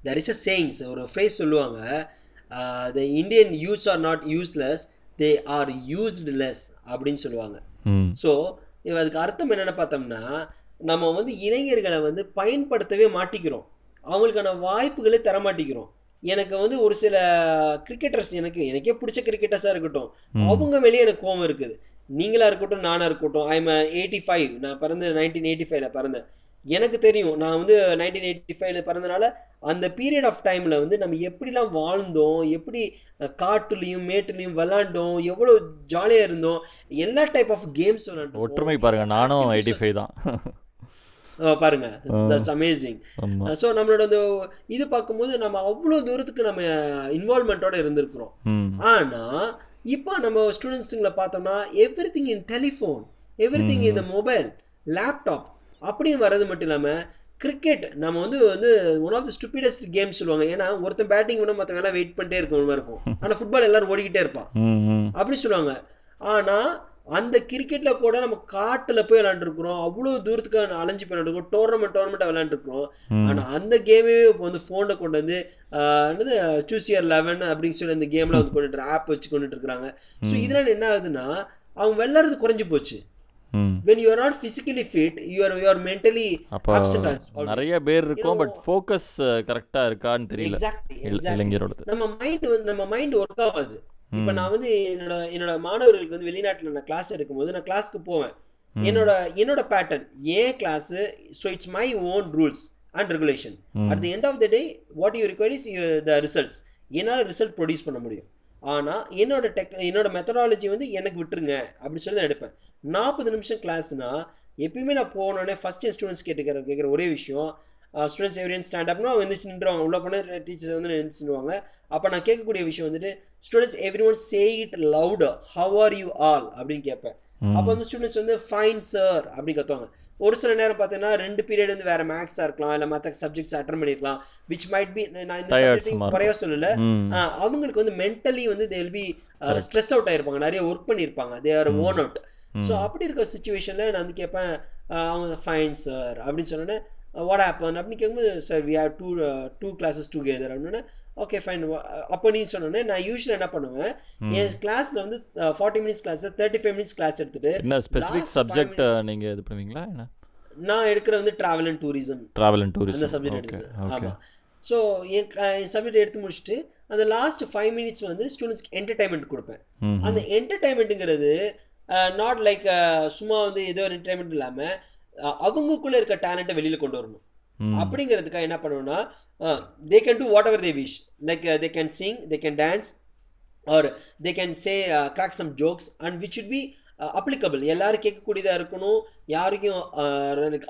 there is a saying, ஒரு phrase சொல்லுவாங்க, the Indian youths are not useless, they are used less அப்படின்னு சொல்லுவாங்க. ஸோ அதுக்கு அர்த்தம் என்னென்னு பார்த்தோம்னா, நம்ம வந்து இளைஞர்களை வந்து பயன்படுத்தவே மாட்டிக்கிறோம், அவங்களுக்கான வாய்ப்புகளே தரமாட்டிக்கிறோம். எனக்கு வந்து ஒரு சில கிரிக்கெட்டர்ஸ், எனக்கு எனக்கே பிடிச்ச கிரிக்கெட்டர்ஸாக இருக்கட்டும், அவங்க மேலேயே எனக்கு கோவம் இருக்குது. நீங்களா இருக்கட்டும் நானாக இருக்கட்டும், ஐ எம் எயிட்டி ஃபைவ் நான் பிறந்து நைன்டீன் எயிட்டி ஃபைவ்ல பிறந்தேன். எனக்கு தெரியும் நான் வந்து நைன்டீன் எயிட்டி ஃபைவ்ல பிறந்தனால அந்த பீரியட் ஆஃப் டைமில் வந்து நம்ம எப்படிலாம் வாழ்ந்தோம், எப்படி காட்டுலேயும் மேட்டுலேயும் விளாண்டோம், எவ்வளோ ஜாலியாக இருந்தோம், எல்லா டைப் ஆஃப் கேம்ஸ் விளாண்டோம். ஒற்றுமை பாருங்க, நானும் எயிட்டி ஃபைவ் தான் பாருங்க. That's amazing. ஸோ நம்மளோட அந்த இது பார்க்கும்போது நம்ம அவ்வளோ தூரத்துக்கு நம்ம இன்வால்மெண்ட்டோட இருந்திருக்கிறோம். ஆனால் இப்போ நம்ம ஸ்டூடெண்ட்ஸுங்களை பார்த்தோம்னா every thing in telephone, every thing in the mobile, laptop அப்படின்னு வர்றது மட்டும் இல்லாமல் கிரிக்கெட் நம்ம வந்து வந்து one of the stupidest games சொல்லுவாங்க. ஏன்னா ஒருத்தன் பேட்டிங் பண்ண மற்றவங்க எல்லாம் வெயிட் பண்ணிட்டே இருக்கும் மாதிரி இருக்கும். ஆனால் ஃபுட்பால் எல்லாரும் ஓடிக்கிட்டே இருப்பான் அப்படி சொல்லுவாங்க. ஆனால் அந்த கிரிக்கெட்டில் கூட நம்ம காட்டில் போய் விளையாண்டுருக்குறோம், அவ்வளோ தூரத்துக்கு அலைஞ்சு போய் விளையாண்டுருக்கோம், டோர்னமெண்ட் டோர்னமெண்ட்டாக விளையாண்டுருக்குறோம். ஆனால் அந்த கேமே இப்போ வந்து ஃபோனில் கொண்டு வந்து என்னது சூஸ் யுவர் லெவன் அப்படின்னு சொல்லி அந்த கேமில் வந்து கொண்டுட்டு ஆப் வச்சு கொண்டுட்டு இருக்கிறாங்க. ஸோ இதனால் என்ன ஆகுதுன்னா அவங்க விளையாடுறது குறைஞ்சி போச்சு. When you are not physically fit, you are you are mentally absent. நிறைய பேர் இருக்கும், பட் ஃபோக்கஸ் கரெக்ட்டா இருக்கான்னு தெரியல. இளைஞரோடது நம்ம மைண்ட் வந்து நம்ம மைண்ட் வொர்க் ஆகாது. இப்போ நான் வந்து என்னோட என்னோட மாணவர்களுக்கு வந்து வெளிநாட்டுல நான் கிளாஸ் எடுக்கும்போது நான் கிளாஸ்க்கு போவேன். என்னோட என்னோட pattern A class, so it's my own rules and regulation. At the end of the day, what you require is the results. என்னால ரிசல்ட் ப்ரொடியூஸ் பண்ண முடியும், ஆனால் என்னோட டெக் என்னோட மெத்தடாலஜி வந்து எனக்கு விட்டுருங்க அப்படின்னு சொல்லி தான் எடுப்பேன். நாற்பது நிமிஷம் கிளாஸ்னா எப்பயுமே நான் போனோடனே ஃபர்ஸ்ட் என் ஸ்டூடெண்ட்ஸ் கேட்டுக்கிற கேட்குற ஒரே விஷயம், ஸ்டூடெண்ட்ஸ் எவரியன் ஸ்டாண்ட் அப்னா அவங்க எழுந்துச்சு நின்றுவாங்க. உள்ள போன டீச்சர்ஸ் வந்து எழுந்துச்சுடுவாங்க. அப்போ நான் கேட்கக்கூடிய விஷயம் வந்துட்டு, students every one say it loud, how are you all அப்படின்னு கேட்பேன். அப்போ வந்து ஸ்டூடெண்ட்ஸ் வந்து ஃபைன் சார் அப்படின்னு கற்றுவாங்க. ஒரு சில நேரம் பார்த்தீங்கன்னா ரெண்டு பீரியட் வந்து வேற மேக்ஸாக இருக்கலாம், இல்லை மற்ற சப்ஜெக்ட்ஸ் அட்டன் பண்ணியிருக்கலாம், விச் மைட் பி, நான் இந்த சப்ஜெக்ட் குறைய சொல்லலை, அவங்களுக்கு வந்து மென்டலி வந்து they will be stress out ஆகிருப்பாங்க, நிறைய ஒர்க் பண்ணியிருப்பாங்க, they are own out. So அப்படி இருக்க சுச்சுவேஷனில் நான் வந்து கேட்பேன், அவங்க ஃபைன் சார் அப்படின்னு சொன்னோன்னே வாட் ஹேப்பன் அப்படின்னு கேட்கும்போது sir we have to do classes together அப்படின்னோடனே ஓகே ஃபைன் அப்படின்னு சொன்னோன்னே நான் யூஸ்வலாக என்ன பண்ணுவேன், என் கிளாஸில் வந்து forty minutes class thirty five minutes class எடுத்துகிட்டு என்ன ஸ்பெசிஃபிக் சப்ஜெக்ட் நீங்கள் இது பண்ணுவீங்களா? என்ன நான் எடுக்கிற வந்து travel and tourism, travel and tourism அந்த சப்ஜெக்ட் எடுத்துது. ஆமாம். ஸோ என் சப்ஜெக்ட் எடுத்து முடிச்சுட்டு அந்த லாஸ்ட் ஃபைவ் மினிட்ஸ் வந்து ஸ்டூடெண்ட்ஸ்க்கு என்டர்டைன்மெண்ட் கொடுப்பேன். அந்த என்டர்டைன்மெண்ட்டுங்கிறது நாட் லைக் சும்மா வந்து ஏதோ ஒரு என்டர்டைன்மெண்ட் இல்லாமல் அவங்களுக்குள்ளே இருக்க டேலண்ட்டை வெளியில் கொண்டு வரணும். அப்படிங்கிறதுக்காக என்ன பண்ணுவோம்னா they can do whatever they wish, like they can sing, they can dance, or they can say crack some jokes and which should be applicable. எல்லாரும் கேட்கக்கூடியதாக இருக்கணும், யாருக்கும்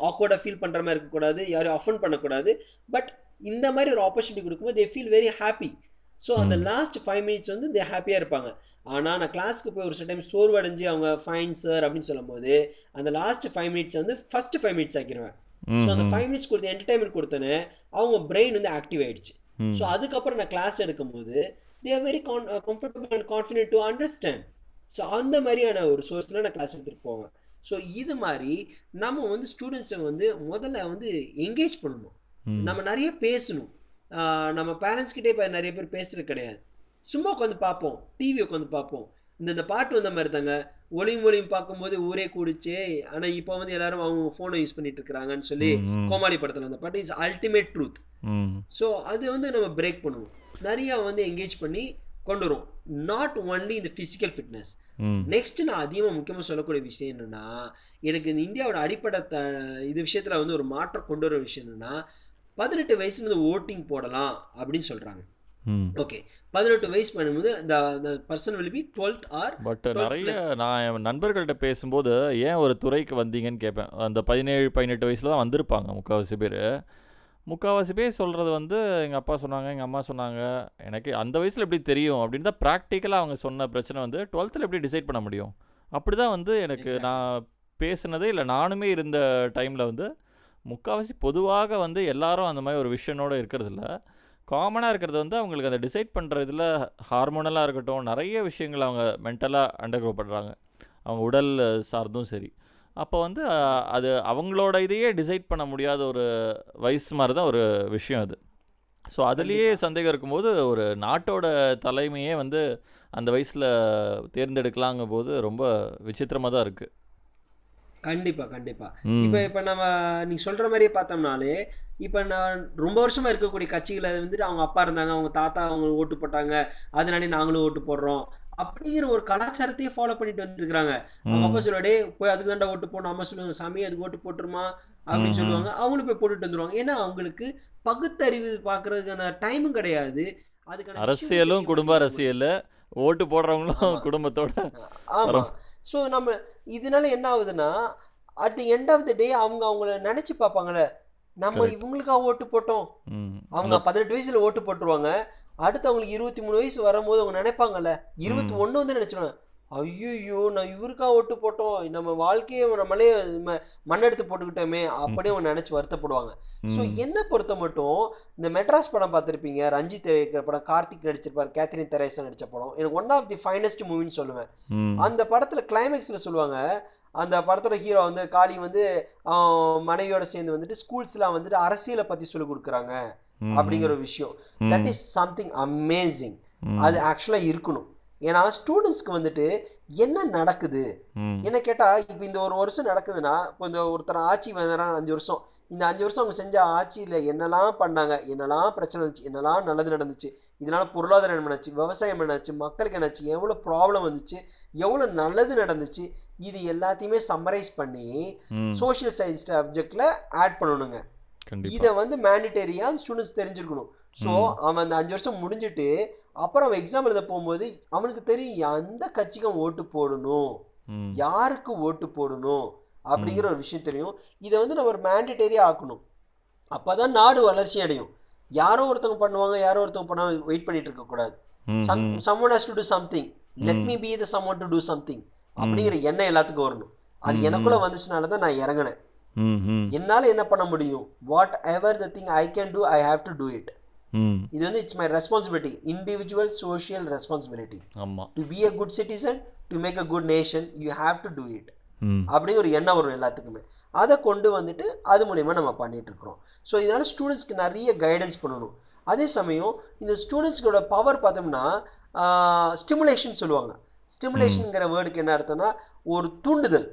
ஆக்வர்டாக ஃபீல் பண்ணுற மாதிரி இருக்கக்கூடாது, யாரையும் அஃபண்ட் பண்ணக்கூடாது. பட் இந்த மாதிரி ஒரு ஆப்பர்ச்சுனிட்டி கொடுக்கும்போது they feel very happy. So அந்த லாஸ்ட் ஃபைவ் மினிட்ஸ் வந்து தே ஹாப்பியாக இருப்பாங்க. ஆனால் நான் கிளாஸ்க்கு போய் ஒரு சில டைம் சோர்வடைஞ்சு அவங்க ஃபைன் சார் அப்படின்னு சொல்லும் போது அந்த லாஸ்ட் ஃபைவ் மினிட்ஸை வந்து ஃபர்ஸ்ட் ஃபைவ் மினிட்ஸ் ஆக்கிடுவேன். ஸோ அந்த ஃபைவ் மினிட்ஸ் கொடுத்து என்டர்டைன்மெண்ட் கொடுத்தோன்னே அவங்க பிரெயின் வந்து ஆக்டிவ் ஆகிடுச்சு. ஸோ அதுக்கப்புறம் நான் கிளாஸ் எடுக்கும்போது they are very con comfortable and confident to understand. So அந்த மாதிரியான ஒரு சோர்ஸ்லாம் நான் கிளாஸ் எடுத்துகிட்டு போவேன். ஸோ இது மாதிரி நம்ம வந்து ஸ்டூடெண்ட்ஸை வந்து முதல்ல வந்து என்கேஜ் பண்ணணும். நம்ம நிறைய பேசணும். நம்ம பேரண்ட்ஸ்கிட்டே இப்போ நிறைய பேர் பேசுறது கிடையாது. சும்மா உட்காந்து பார்ப்போம், டிவி உட்காந்து பார்ப்போம், இந்த இந்த பாட்டு வந்த மாதிரி தாங்க ஒளியும் ஒளியும் பார்க்கும்போது ஊரே கூடிச்சே. ஆனால் இப்போ வந்து எல்லாரும் அவங்க ஃபோனை யூஸ் பண்ணிட்டு இருக்கிறாங்கன்னு சொல்லி கோமாளி படத்தில் அந்த பாட்டு இஸ் அல்டிமேட் ட்ரூத். ஸோ அது வந்து நம்ம பிரேக் பண்ணுவோம், நிறையா வந்து என்கேஜ் பண்ணி கொண்டு வரும். நாட் ஒன்லி இந்த ஃபிசிக்கல் ஃபிட்னஸ். நெக்ஸ்ட் நான் அதிகமாக முக்கியமாக சொல்லக்கூடிய விஷயம் என்னன்னா, எனக்கு இந்த இந்தியாவோட அடிப்படை இது விஷயத்துல வந்து ஒரு மாற்றம் கொண்டு வர விஷயம் என்னன்னா, பதினெட்டு வயசுல ஓட்டிங் போடலாம் அப்படின்னு சொல்றாங்க. ஓகே, பதினெட்டு வயசு பண்ணும்போது the person will be twelfth or but நிறைய நான் என் நண்பர்கள்ட்ட பேசும்போது ஏன் ஒரு துறைக்கு வந்தீங்கன்னு கேட்பேன். அந்த பதினேழு பதினெட்டு வயசுல தான் வந்திருப்பாங்க முக்கால்வாசி பேர். முக்கால்வாசி பேர் சொல்கிறது வந்து எங்கள் அப்பா சொன்னாங்க, எங்கள் அம்மா சொன்னாங்க, எனக்கு அந்த வயசில் எப்படி தெரியும் அப்படின்னு தான் ப்ராக்டிக்கலாக அவங்க சொன்ன பிரச்சனை வந்து டுவெல்த்தில் எப்படி டிசைட் பண்ண முடியும். அப்படி தான் வந்து எனக்கு நான் பேசுனது இல்லை, நானுமே இருந்த டைமில் வந்து முக்கால்வாசி பொதுவாக வந்து எல்லாரும் அந்த மாதிரி ஒரு விஷனோடு இருக்கிறதில்ல. காமனாக இருக்கிறது வந்து அவங்களுக்கு அந்த டிசைட் பண்ணுற இதில் ஹார்மோனலாக இருக்கட்டும், நிறைய விஷயங்கள் அவங்க மென்டலாக அண்டர்கோ பண்ணுறாங்க, அவங்க உடல் சார்ந்தும் சரி. அப்போ வந்து அது அவங்களோட இதையே டிசைட் பண்ண முடியாத ஒரு வயசு மாதிரி தான் ஒரு விஷயம் அது. ஸோ அதுலேயே சந்தேகம் இருக்கும்போது ஒரு நாட்டோட தலைமையே வந்து அந்த வயசில் தேர்ந்தெடுக்கலாங்கும் போது ரொம்ப விசித்திரமாக தான் இருக்குது. கண்டிப்பாக கண்டிப்பாக. இப்போ இப்போ நம்ம நீங்கள் சொல்கிற மாதிரியே பார்த்தோம்னாலே, இப்போ நான் ரொம்ப வருஷமாக இருக்கக்கூடிய கட்சிகளை வந்துட்டு அவங்க அப்பா இருந்தாங்க, அவங்க தாத்தா அவங்க ஓட்டு போட்டாங்க, அதனாலே நாங்களும் ஓட்டு போடுறோம் அப்படிங்கிற ஒரு கலாச்சாரத்தையே ஃபாலோ பண்ணிட்டு வந்துருக்காங்க. அவங்க அப்பா சொல்லுவாடே போய் அதுக்கு தாண்டா ஓட்டு போடணும், அம்மா சொல்லுவாங்க சாமி அதுக்கு ஓட்டு போட்டுருமா அப்படின்னு சொல்லுவாங்க, அவங்களும் போய் போட்டுட்டு வந்துருவாங்க. ஏன்னா அவங்களுக்கு பகுத்தறிவு பார்க்கறதுக்கான டைமும் கிடையாது. அதுக்கான அரசியலும் குடும்ப அரசியல், ஓட்டு போடுறவங்களும் குடும்பத்தோட. ஆமா. ஸோ நம்ம இதனால என்ன ஆகுதுன்னா, at the end of the day அவங்க அவங்கள நினைச்சு பார்ப்பாங்களே, நம்ம இவங்களுக்காக ஓட்டு போட்டோம். அவங்க பதினெட்டு வயசுல ஓட்டு போட்டுருவாங்க, அடுத்து அவங்களுக்கு இருபத்தி மூணு வயசு வரும்போது அவங்க நினைப்பாங்கல்ல, இருபத்தி ஒன்று வந்து நினைச்சிடுவாங்க, ஐயோ நான் இவருக்கா ஓட்டு போட்டோம், நம்ம வாழ்க்கையை நம்மளே மண்ணெடுத்து போட்டுக்கிட்டோமே அப்படியே அவங்க நினைச்சு வருத்தப்படுவாங்க. ஸோ என்னை பொறுத்த மட்டும் இந்த மெட்ராஸ் படம் பார்த்துருப்பீங்க, ரஞ்சித் இருக்கிற படம், கார்த்திக் நடிச்சிருப்பார், கேத்ரின் தெரேசா நடித்த படம், எனக்கு ஒன் ஆஃப் தி ஃபைனஸ்ட் மூவின்னு சொல்லுவேன். அந்த படத்தில் கிளைமேக்ஸில் சொல்லுவாங்க, அந்த படத்தோட ஹீரோ வந்து காளி வந்து மனைவியோட சேர்ந்து வந்துட்டு ஸ்கூல்ஸ்லாம் வந்துட்டு அரசியலை பற்றி சொல்லி கொடுக்குறாங்க அப்படிங்கிற ஒரு விஷயம். That is something amazing. அது ஆக்சுவலாக இருக்கணும். ஏன்னா ஸ்டூடெண்ட்ஸ்க்கு வந்துட்டு என்ன நடக்குது என்ன கேட்டால், இப்போ இந்த ஒரு வருஷம் நடக்குதுன்னா, இப்போ இந்த ஒருத்தர் ஆட்சி வந்தால் அஞ்சு வருஷம் இந்த அஞ்சு வருஷம் அவங்க செஞ்ச ஆட்சியில் என்னெல்லாம் பண்ணாங்க, என்னெல்லாம் பிரச்சனை வந்துச்சு, என்னெல்லாம் நல்லது நடந்துச்சு, இதனால் பொருளாதாரம் என்னாச்சு, விவசாயம் என்னாச்சு, மக்களுக்கு என்னாச்சு, எவ்வளோ ப்ராப்ளம் வந்துச்சு, எவ்வளோ நல்லது நடந்துச்சு, இது எல்லாத்தையுமே சம்மரைஸ் பண்ணி சோஷியல் சயின்ஸ் சப்ஜெக்டில் ஆட் பண்ணணுங்க. இதை வந்து மேண்டிட்டரியா ஸ்டூடெண்ட்ஸ் தெரிஞ்சிருக்கணும். ஸோ அவன் அந்த அஞ்சு வருஷம் முடிஞ்சுட்டு அப்புறம் அவன் எக்ஸாம் எழுத போகும்போது அவனுக்கு தெரியும் எந்த கட்சிக்கு அவன் ஓட்டு போடணும், யாருக்கு ஓட்டு போடணும் அப்படிங்கிற ஒரு விஷயம் தெரியும். இதை வந்து நம்ம ஒரு மேண்டிட்டரியா ஆக்கணும். அப்போதான் நாடு வளர்ச்சி அடையும். யாரோ ஒருத்தவங்க பண்ணுவாங்க, யாரோ ஒருத்தவங்க பண்ணுவாங்க, வெயிட் பண்ணிட்டு இருக்க கூடாது. someone has to do something, let me be the someone to do something அப்படிங்கிற எண்ணம் எல்லாத்துக்கும் வரணும். அது எனக்குள்ள வந்துச்சுனால தான் நான் இறங்கினேன். என்னால் என்ன பண்ண முடியும், whatever the thing I can do I have to do it. இது வந்து it's my responsibility, individual social responsibility. To be a good citizen, to make a good nation, you have to do it. அப்படி ஒரு எண்ணம் வரும் எல்லாத்துக்குமே. அதை கொண்டு வந்துட்டு அது மூலயமா நம்ம பண்ணிட்டு இருக்கிறோம். ஸோ இதனால ஸ்டூடெண்ட்ஸ்க்கு நிறைய கைடன்ஸ் பண்ணணும். அதே சமயம் இந்த ஸ்டூடெண்ட்ஸ்களோட பவர் பார்த்தோம்னா ஸ்டிமுலேஷன் சொல்லுவாங்க. ஸ்டிமுலேஷனுங்கிற வேர்டுக்கு என்ன அர்த்தம்னா ஒரு தூண்டுதல்,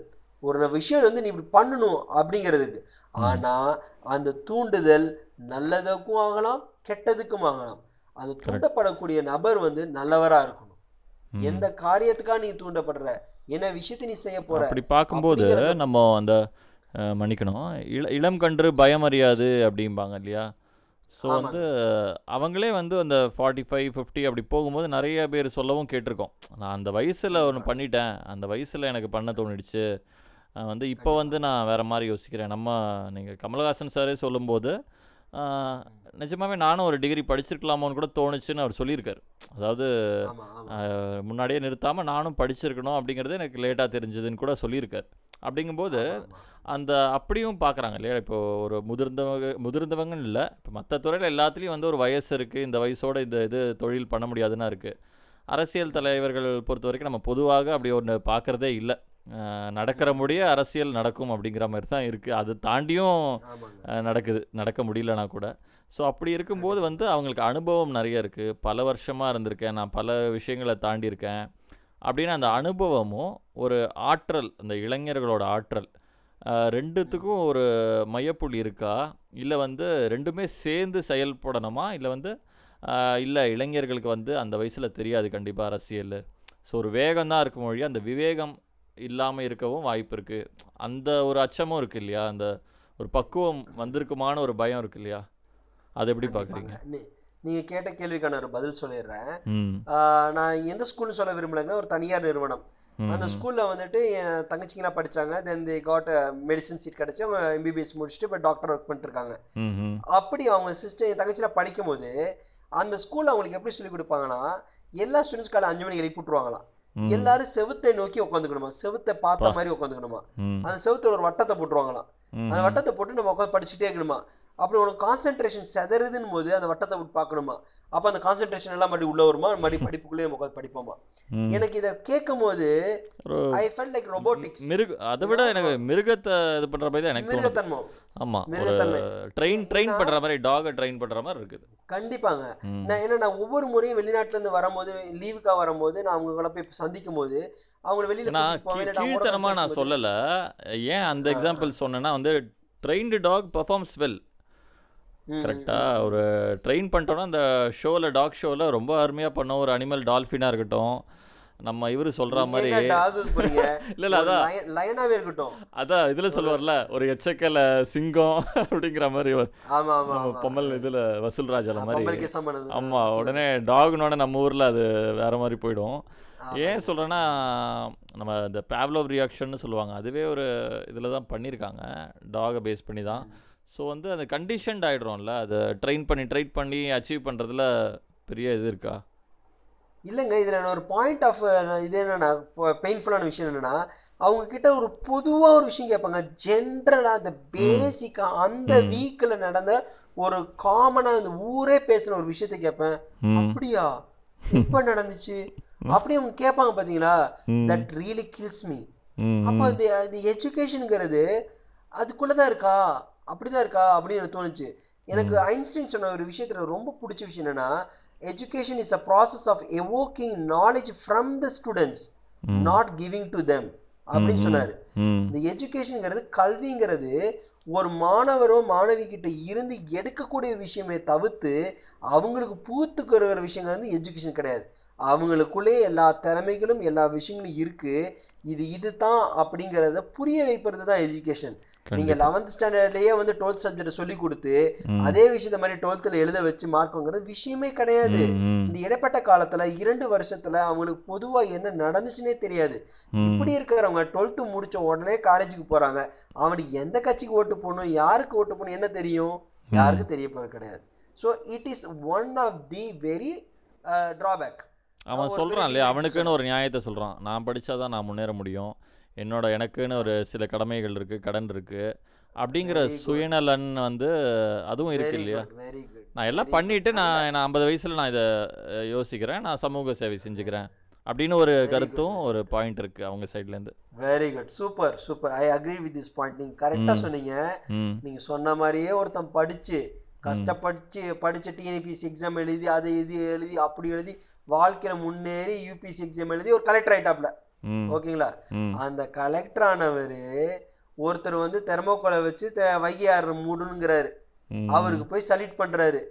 ஒரு விஷயம் வந்து நீ இப்படி பண்ணணும் அப்படிங்கிறதுக்கு. ஆனால் அந்த தூண்டுதல் நல்லதுக்கும் ஆகலாம், கெட்டதுக்கும் ஆகலாம். அது தூண்டப்படக்கூடிய நபர் வந்து நல்லவராக இருக்கணும். எந்த காரியத்துக்காக நீ தூண்டப்படுற, என்ன விஷயத்த நீ செய்ய போற, அப்படி பார்க்கும்போது நம்ம அந்த மன்னிக்கணும் இள இளம் கன்று பயம் அறியாது அப்படிம்பாங்க இல்லையா. ஸோ வந்து அவங்களே வந்து அந்த ஃபார்ட்டி ஃபைவ் ஃபிஃப்டி அப்படி போகும்போது நிறைய பேர் சொல்லவும் கேட்டிருக்கோம், நான் அந்த வயசில் ஒன்று பண்ணிட்டேன், அந்த வயசில் எனக்கு பண்ண தோணிடுச்சு, வந்து இப்போ வந்து நான் வேறு மாதிரி யோசிக்கிறேன். நம்ம நீங்கள் கமலஹாசன் சாரே சொல்லும்போது நிஜமாகவே நானும் ஒரு டிகிரி படிச்சிருக்கலாமோன்னு கூட தோணுச்சுன்னு அவர் சொல்லியிருக்காரு. அதாவது முன்னாடியே நிறுத்தாமல் நானும் படிச்சிருக்கணும் அப்படிங்கிறது எனக்கு லேட்டாக தெரிஞ்சதுன்னு கூட சொல்லியிருக்காரு. அப்படிங்கும்போது அந்த அப்படியும் பார்க்குறாங்க இல்லையா. இப்போது ஒரு முதிர்ந்தவங்க முதிர்ந்தவங்கன்னு இல்லை, இப்போ மற்ற துறையில் எல்லாத்துலேயும் வந்து ஒரு வயசு இருக்குது, இந்த வயசோடு இந்த இது தொழில் பண்ண முடியாதுன்னா இருக்குது. அரசியல் தலைவர்கள் பொறுத்த வரைக்கும் நம்ம பொதுவாக அப்படி ஒன்று பார்க்குறதே இல்லை. நடக்கிற முடிய அரசியல் நடக்கும் அப்படிங்கிற மாதிரி தான் இருக்குது. அது தாண்டியும் நடக்குது, நடக்க முடியலனா கூட. ஸோ அப்படி இருக்கும்போது வந்து அவங்களுக்கு அனுபவம் நிறைய இருக்குது, பல வருஷமாக இருந்திருக்கேன், நான் பல விஷயங்களை தாண்டியிருக்கேன் அப்படின்னு அந்த அனுபவமும் ஒரு ஆற்றல், அந்த இளைஞர்களோட ஆற்றல் ரெண்டுத்துக்கும் ஒரு மையப்புள்ளி இருக்கா, இல்லை வந்து ரெண்டுமே சேர்ந்து செயல்படணுமா, இல்லை வந்து இல்லை இளைஞர்களுக்கு வந்து அந்த வயசில் தெரியாது கண்டிப்பாக அரசியல், ஸோ ஒரு வேகம்தான் இருக்கும் மொழி, அந்த விவேகம் இல்லாமல் இருக்கவும் வாய்ப்பு இருக்குது, அந்த ஒரு அச்சமும் இருக்குது இல்லையா, அந்த ஒரு பக்குவம் வந்திருக்குமான ஒரு பயம் இருக்குது இல்லையா, அது எப்படி பார்க்குறீங்க? நீங்கள் கேட்ட கேள்விக்கான ஒரு பதில் சொல்லிடுறேன். நான் எந்த ஸ்கூல்னு சொல்ல விரும்பலைங்க, ஒரு தனியார் நிறுவனம். அந்த ஸ்கூலில் வந்துட்டு என் தங்கச்சிங்கெல்லாம் படித்தாங்க, தென் தி காட் மெடிசன் சீட் கிடச்சி அவங்க எம்பிபிஎஸ் முடிச்சுட்டு இப்போ டாக்டர் ஒர்க் பண்ணிட்டுருக்காங்க. அப்படி அவங்க சிஸ்டர் என் தங்கச்சியெலாம் படிக்கும் போது அந்த ஸ்கூலில் அவங்களுக்கு எப்படி சொல்லிக் கொடுப்பாங்கன்னா, எல்லா ஸ்டூடெண்ட்ஸ் காலையில் அஞ்சு மணிக்கு எழுப்பி விட்டுருவாங்களாம். எல்லாரும் செவுத்தை நோக்கி உட்காந்துக்கணுமா, செவுத்தை பார்த்த மாதிரி உட்காந்துக்கணுமா, அந்த செவுத்துல ஒரு வட்டத்தை போட்டுருவாங்களாம். அந்த வட்டத்தை போட்டு நம்ம உட்காந்து படிச்சுட்டே இருக்கணுமா. அப்படி உனக்கு கான்சென்ட்ரேஷன் செதறுதுன்னு போது அந்த வட்டத்தை விட்டு பார்க்கணுமா. அப்போ அந்த கான்சென்ட்ரேஷன் எல்லாம் மறுபடியும் உள்ள வருமா, மறுபடியும் படிப்புக்குள்ளேயே உட்காந்து படிப்போமா. எனக்கு இதை கேட்கும் போது ஐ ஃபெல்ட் லைக் ரோபோட்டிக்ஸ். அதை விட எனக்கு மிருகத்தை இது பண்ற மாதிரி எனக்கு மிருகத்தன்மை. ஆமா, மிருகத்தன்மை. ட்ரெயின் ட்ரெயின் பண்ற மாதிரி, டாக ட்ரெயின் பண்ற மாதிரி இருக்குது. கண்டிப்பாங்க. நான் ஏன்னா நான் ஒவ்வொரு முறையும் வெளிநாட்டுல இருந்து வரும்போது, லீவுக்காக வரும்போது, நான் அவங்களை போய் சந்திக்கும் போது அவங்களை வெளியில நான் சொல்லல. ஏன் அந்த எக்ஸாம்பிள் சொன்னேன்னா வந்து ட்ரெயின்டு டாக் பெர்ஃபார்ம்ஸ் வெல். கரெக்டாக ஒரு ட்ரெயின் பண்ணிட்டோன்னா அந்த ஷோவில், டாக் ஷோவில் ரொம்ப அருமையாக பண்ணோம். ஒரு அனிமல் டால்ஃபினாக இருக்கட்டும், நம்ம இவர் சொல்கிற மாதிரி இல்லை இல்லை அதான் லயனாகவே இருக்கட்டும். அதான் இதில் சொல்லுவார்ல, ஒரு எச்சக்கலை சிங்கம் அப்படிங்கிற மாதிரி. பொம்மல் இதில் வசூல்ராஜில் மாதிரி. ஆமாம், உடனே டாகுனோட நம்ம ஊரில் அது வேறு மாதிரி போயிடும். ஏன் சொல்கிறேன்னா நம்ம இந்த பாவ்லோவ் ரியாக்ஷன்னு சொல்லுவாங்க, அதுவே ஒரு இதில் தான் பண்ணியிருக்காங்க, டாகை பேஸ் பண்ணி தான். ஸோ வந்து அந்த கண்டிஷன்ட் ஆகிடுறோம்ல, அதை ட்ரெயின் பண்ணி ட்ரைட் பண்ணி அச்சீவ் பண்ணுறதுல பெரிய இது இருக்கா? இல்லைங்க, இதில் ஒரு பாயிண்ட் ஆஃப் இது என்னென்னா, பெயின்ஃபுல்லான விஷயம் என்னென்னா, அவங்கக்கிட்ட ஒரு பொதுவாக ஒரு விஷயம் கேட்பாங்க, ஜென்ரலாக அந்த பேசிக்காக அந்த வீக்கில் நடந்த ஒரு காமனாக இந்த ஊரே பேசின ஒரு விஷயத்த கேட்பேன். அப்படியா, இப்போ நடந்துச்சு அப்படி அவங்க கேட்பாங்க. பார்த்தீங்களா, தட் ரியலி கில்ஸ் மீ. அப்போ அது அது எஜுகேஷனுங்கிறது அதுக்குள்ளதான் இருக்கா, அப்படிதான் இருக்கா அப்படின்னு எனக்கு தோணுச்சு. எனக்கு ஐன்ஸ்டீன் சொன்ன ஒரு விஷயத்துல ரொம்ப பிடிச்ச விஷயம் என்னன்னா, education is a process of evoking knowledge from the students, not giving to them அப்படின்னு சொன்னாரு. இந்த எஜுகேஷனுங்கிறது, கல்விங்கிறது ஒரு மாணவரோ மாணவி கிட்ட இருந்து எடுக்கக்கூடிய விஷயமே தவிர்த்து அவங்களுக்கு பூத்துக்கிற விஷயங்கள் வந்து எஜுகேஷன் கிடையாது. அவங்களுக்குள்ளே எல்லா திறமைகளும் எல்லா விஷயங்களும் இருக்கு, இது இது தான் அப்படிங்கிறத புரிய வைப்பது தான் எஜுகேஷன். நீங்க லெவன்த் ஸ்டாண்டர்ட்லயே வந்து டுவெல்த் சப்ஜெக்ட் சொல்லி கொடுத்து அதே விஷயத்த மாதிரி டுவெல்த்ல எழுத வச்சு மார்க்குங்கிறது விஷயமே கிடையாது. இந்த இடைப்பட்ட காலத்துல இரண்டு வருஷத்துல அவங்களுக்கு பொதுவா என்ன நடந்துச்சுன்னே தெரியாது. இப்படி இருக்கிறவங்க டுவெல்த் முடிச்ச உடனே காலேஜுக்கு போறாங்க, அவனுக்கு எந்த கட்சிக்கு ஓட்டு போகணும், யாருக்கு ஓட்டு போகணும் என்ன தெரியும், யாருக்கும் தெரிய போறது கிடையாது. So it is one of the very drawback. அவன் சொல்கிறான் இல்லையா, அவனுக்குன்னு ஒரு நியாயத்தை சொல்கிறான், நான் படித்தா தான் நான் முன்னேற முடியும், என்னோட எனக்குன்னு ஒரு சில கடமைகள் இருக்குது, கடன் இருக்குது, அப்படிங்கிற சுயநலன் வந்து அதுவும் இருக்குது இல்லையா. நான் எல்லாம் பண்ணிவிட்டு நான் நான் ஐம்பது வயசில் நான் இதை யோசிக்கிறேன், நான் சமூக சேவை செஞ்சுக்கிறேன் அப்படின்னு ஒரு கருத்தும் ஒரு பாயிண்ட் இருக்கு அவங்க சைட்லேருந்து. Very good, super super, I agree with this point. நீங்கள் கரெக்டாக சொன்னீங்க. நீங்கள் சொன்ன மாதிரியே ஒருத்தன் படித்து கஷ்டப்படிச்சு படித்து டிஎன்பிஎஸ்சி எக்ஸாம் எழுதி அதை எழுதி எழுதி அப்படி எழுதி வாழ்க்கையில் முன்னேறி யூபிஎஸ்சி எக்ஸாம் எழுதி ஒரு கலெக்டர் ஆகிட்டாப்ல, ஓகேங்களா. அந்த கலெக்டர் ஆனவர் ஒருத்தர் வந்து தெர்மோகோலை வச்சு வைகையார் மூடுங்கிறாரு, அவருக்கு போய் சல்யூட் பண்றாரு.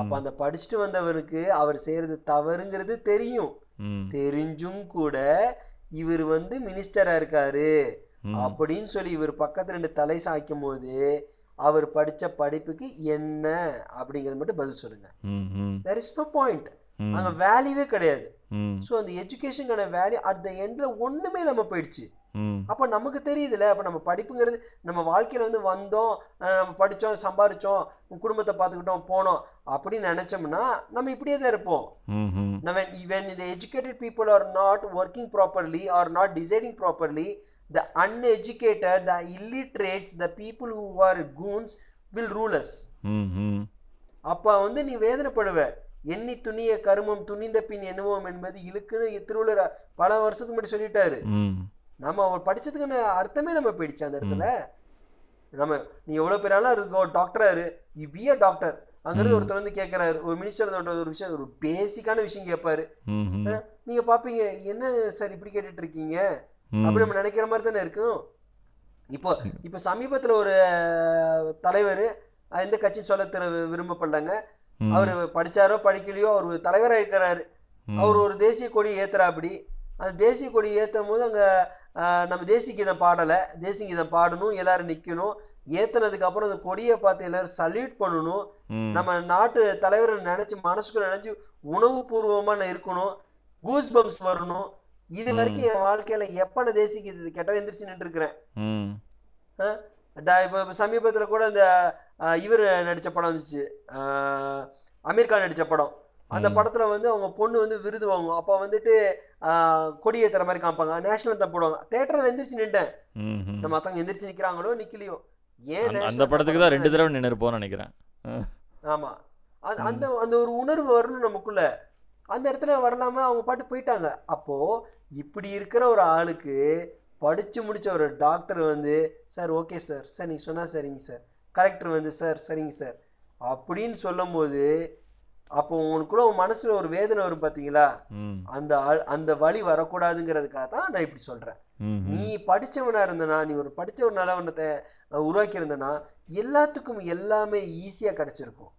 அப்ப அந்த படிச்சுட்டு வந்தவருக்கு அவர் செய்யறது தவறுங்கிறது தெரியும், தெரிஞ்சும் கூட இவர் வந்து மினிஸ்டரா இருக்காரு அப்படின்னு சொல்லி இவர் பக்கத்துல ரெண்டு தலை சாய்க்கும் போது அவர் படிச்ச படிப்புக்கு என்ன அப்படிங்கறது மட்டும் பதில் சொல்லுங்க. தேர் இஸ் நோ பாயிண்ட், அங்க வேல்யூவே கிடையாது. சோ அந்த எஜுகேஷனுக்கான வேல்யூ அட் தி எண்ட்ல ஒண்ணுமே நம்ம போயிடுச்சு. அப்ப நமக்கு தெரியுதுல, அப்ப நம்ம படிப்புங்கிறது நம்ம வாழ்க்கையில வந்து வந்தோம், நம்ம படிச்சோம், சம்பாரிச்சோம், குடும்பத்தை பாத்துக்கிட்டோம், போனோம் அப்படின்னு நினைச்சோம்னா நம்ம இப்படியே தான் இருப்போம். நம்ம even the educated people are not working properly R not deciding properly, the uneducated, the illiterates, the people who are goons will rules. அப்ப வந்து நீ வேதனைப்படுவ. எண்ணி துணிய கருமம் துணிந்த பின் எண்ணுவோம் என்பது இழுக்குன்னு திருவள்ளுவர் பல வருஷத்துக்கு முன்னாடி சொல்லிட்டாரு. நம்ம அவர் படிச்சதுக்கான அர்த்தமே நம்ம போயிடுச்சு அந்த இடத்துல. நம்ம நீ எவ்வளவு பேராலும் இருக்கோ, டாக்டரா இரு, யூ பி அ டாக்டர். அங்கிருந்து ஒருத்தர் வந்து கேட்கறாரு, ஒரு மினிஸ்டர் ஒரு விஷயம், ஒரு பேசிக்கான விஷயம் கேட்பாரு. நீங்க பாப்பீங்க, என்ன சார் இப்படி கேட்டுட்டு இருக்கீங்க அப்படி நம்ம நினைக்கிற மாதிரி தானே இருக்கும். இப்போ இப்ப சமீபத்துல ஒரு தலைவர், எந்த கட்சி சொல்ல தர விரும்ப பண்றாங்க, அவரு படிச்சாரோ படிக்கலையோ அவர் தலைவராக இருக்கிறாரு. அவர் ஒரு தேசிய கொடி ஏத்துறா, அப்படி அந்த தேசிய கொடி ஏற்றும் போது அங்கே நம்ம தேசிய கீதம் பாடலை, தேசிய கீதம் பாடணும், எல்லாரும் நிற்கணும், ஏற்றுனதுக்கப்புறம் அந்த கொடியை பார்த்து எல்லாரும் சல்யூட் பண்ணணும், நம்ம நாட்டு தலைவரை நினச்சி மனசுக்குள்ள நினச்சி உணவு பூர்வமாக இருக்கணும், கூஸ் பம்ப்ஸ் வரணும். இது வரைக்கும் என் வாழ்க்கையில் எப்போ நான் தேசிய கீதத்தை கேட்டால் எந்திரிச்சு நின்றுருக்கிறேன். இப்போ சமீபத்தில் கூட இந்த இவர் நடித்த படம் வந்துச்சு, அமீர் கான் நடித்த படம். அந்த படத்துல வந்து அவங்க பொண்ணு வந்து விருது வாங்குவோம், அப்ப வந்துட்டு ஆஹ் கொடியேத்துற மாதிரி காமிப்பாங்க, நேஷனல் தான் போடுவாங்க. தேட்டர்ல எந்திரிச்சு நின்ட்டேன். நம்ம மத்தவங்க எந்திரிச்சு நிக்கிறாங்களோ நிக்கலையோ, ஏன் அந்த படத்துக்கு தான் ரெண்டு தடவை நின்று போன்னு நினைக்கிறேன். ஆமா, அந்த அந்த ஒரு உணர்வு வரணும் நமக்குள்ள. அந்த இடத்துல வரலாம அவங்க பாட்டு போயிட்டாங்க. அப்போ இப்படி இருக்கிற ஒரு ஆளுக்கு படிச்சு முடிச்ச ஒரு டாக்டர் வந்து, சார் ஓகே சார், சார் நீங்க சொன்னா சரிங்க சார், கலெக்டர் வந்து சார் சரிங்க சார் அப்படின்னு சொல்லும் போது அப்போ உங்களுக்குள்ள மனசுல ஒரு வேதனை வரும் பாத்தீங்களா. அந்த அந்த வழி வரக்கூடாதுங்கிறதுக்காக தான் நான் இப்படி சொல்றேன். நீ படிச்சவனா இருந்தனா, நீ ஒரு படிச்ச ஒரு நிலவரத்தை உருவாக்கி இருந்தனா எல்லாத்துக்கும் எல்லாமே ஈஸியா கிடைச்சிருக்கும்.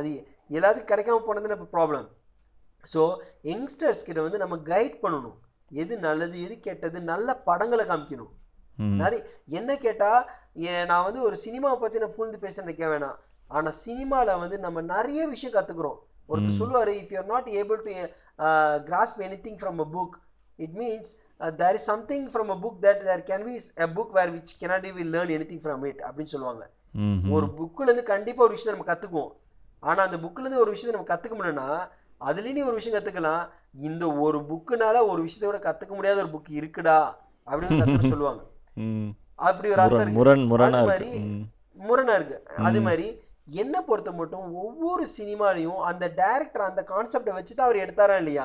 அது எல்லாத்துக்கும் கிடைக்காம போனது நம்ம ப்ராப்ளம். ஸோ யங்ஸ்டர்ஸ் கிட்ட வந்து நம்ம கைட் பண்ணணும், எது நல்லது எது கெட்டது, நல்ல படங்களை காமிக்கணும். நிறைய என்ன கேட்டா, நான் வந்து ஒரு சினிமாவை பத்தி நான் புரிந்து பேச நினைக்க வேணாம், ஆனா சினிமால வந்து நம்ம நிறைய விஷயம் கத்துக்கிறோம். ஒருத்தர் சொல்லுவாரு, if you are not able to grasp anything from a book, it means there is something from a book that there can be a book where which cannot we learn anything from it அப்படின்னு சொல்லுவாங்க. ஒரு புக்ல இருந்து கண்டிப்பா ஒரு விஷயத்தை நம்ம கத்துக்குவோம், ஆனா அந்த புக்ல இருந்து ஒரு விஷயத்தை நம்ம கத்துக்க முடியும்னா அதுலேயும் ஒரு விஷயம் கத்துக்கலாம். இந்த ஒரு புக்குனால ஒரு விஷயத்த கூட கத்துக்க முடியாத ஒரு புக் இருக்குடா அப்படின்னு சொல்லுவாங்க. அப்படி ஒரு அர்த்தம் மாதிரி முரணா இருக்கு. அது மாதிரி என்ன பொறுத்த மட்டும் ஒவ்வொரு சினிமாலையும் அந்த டைரக்டர் அந்த கான்செப்டை வச்சுதான் அவர் எடுத்தாரா இல்லையா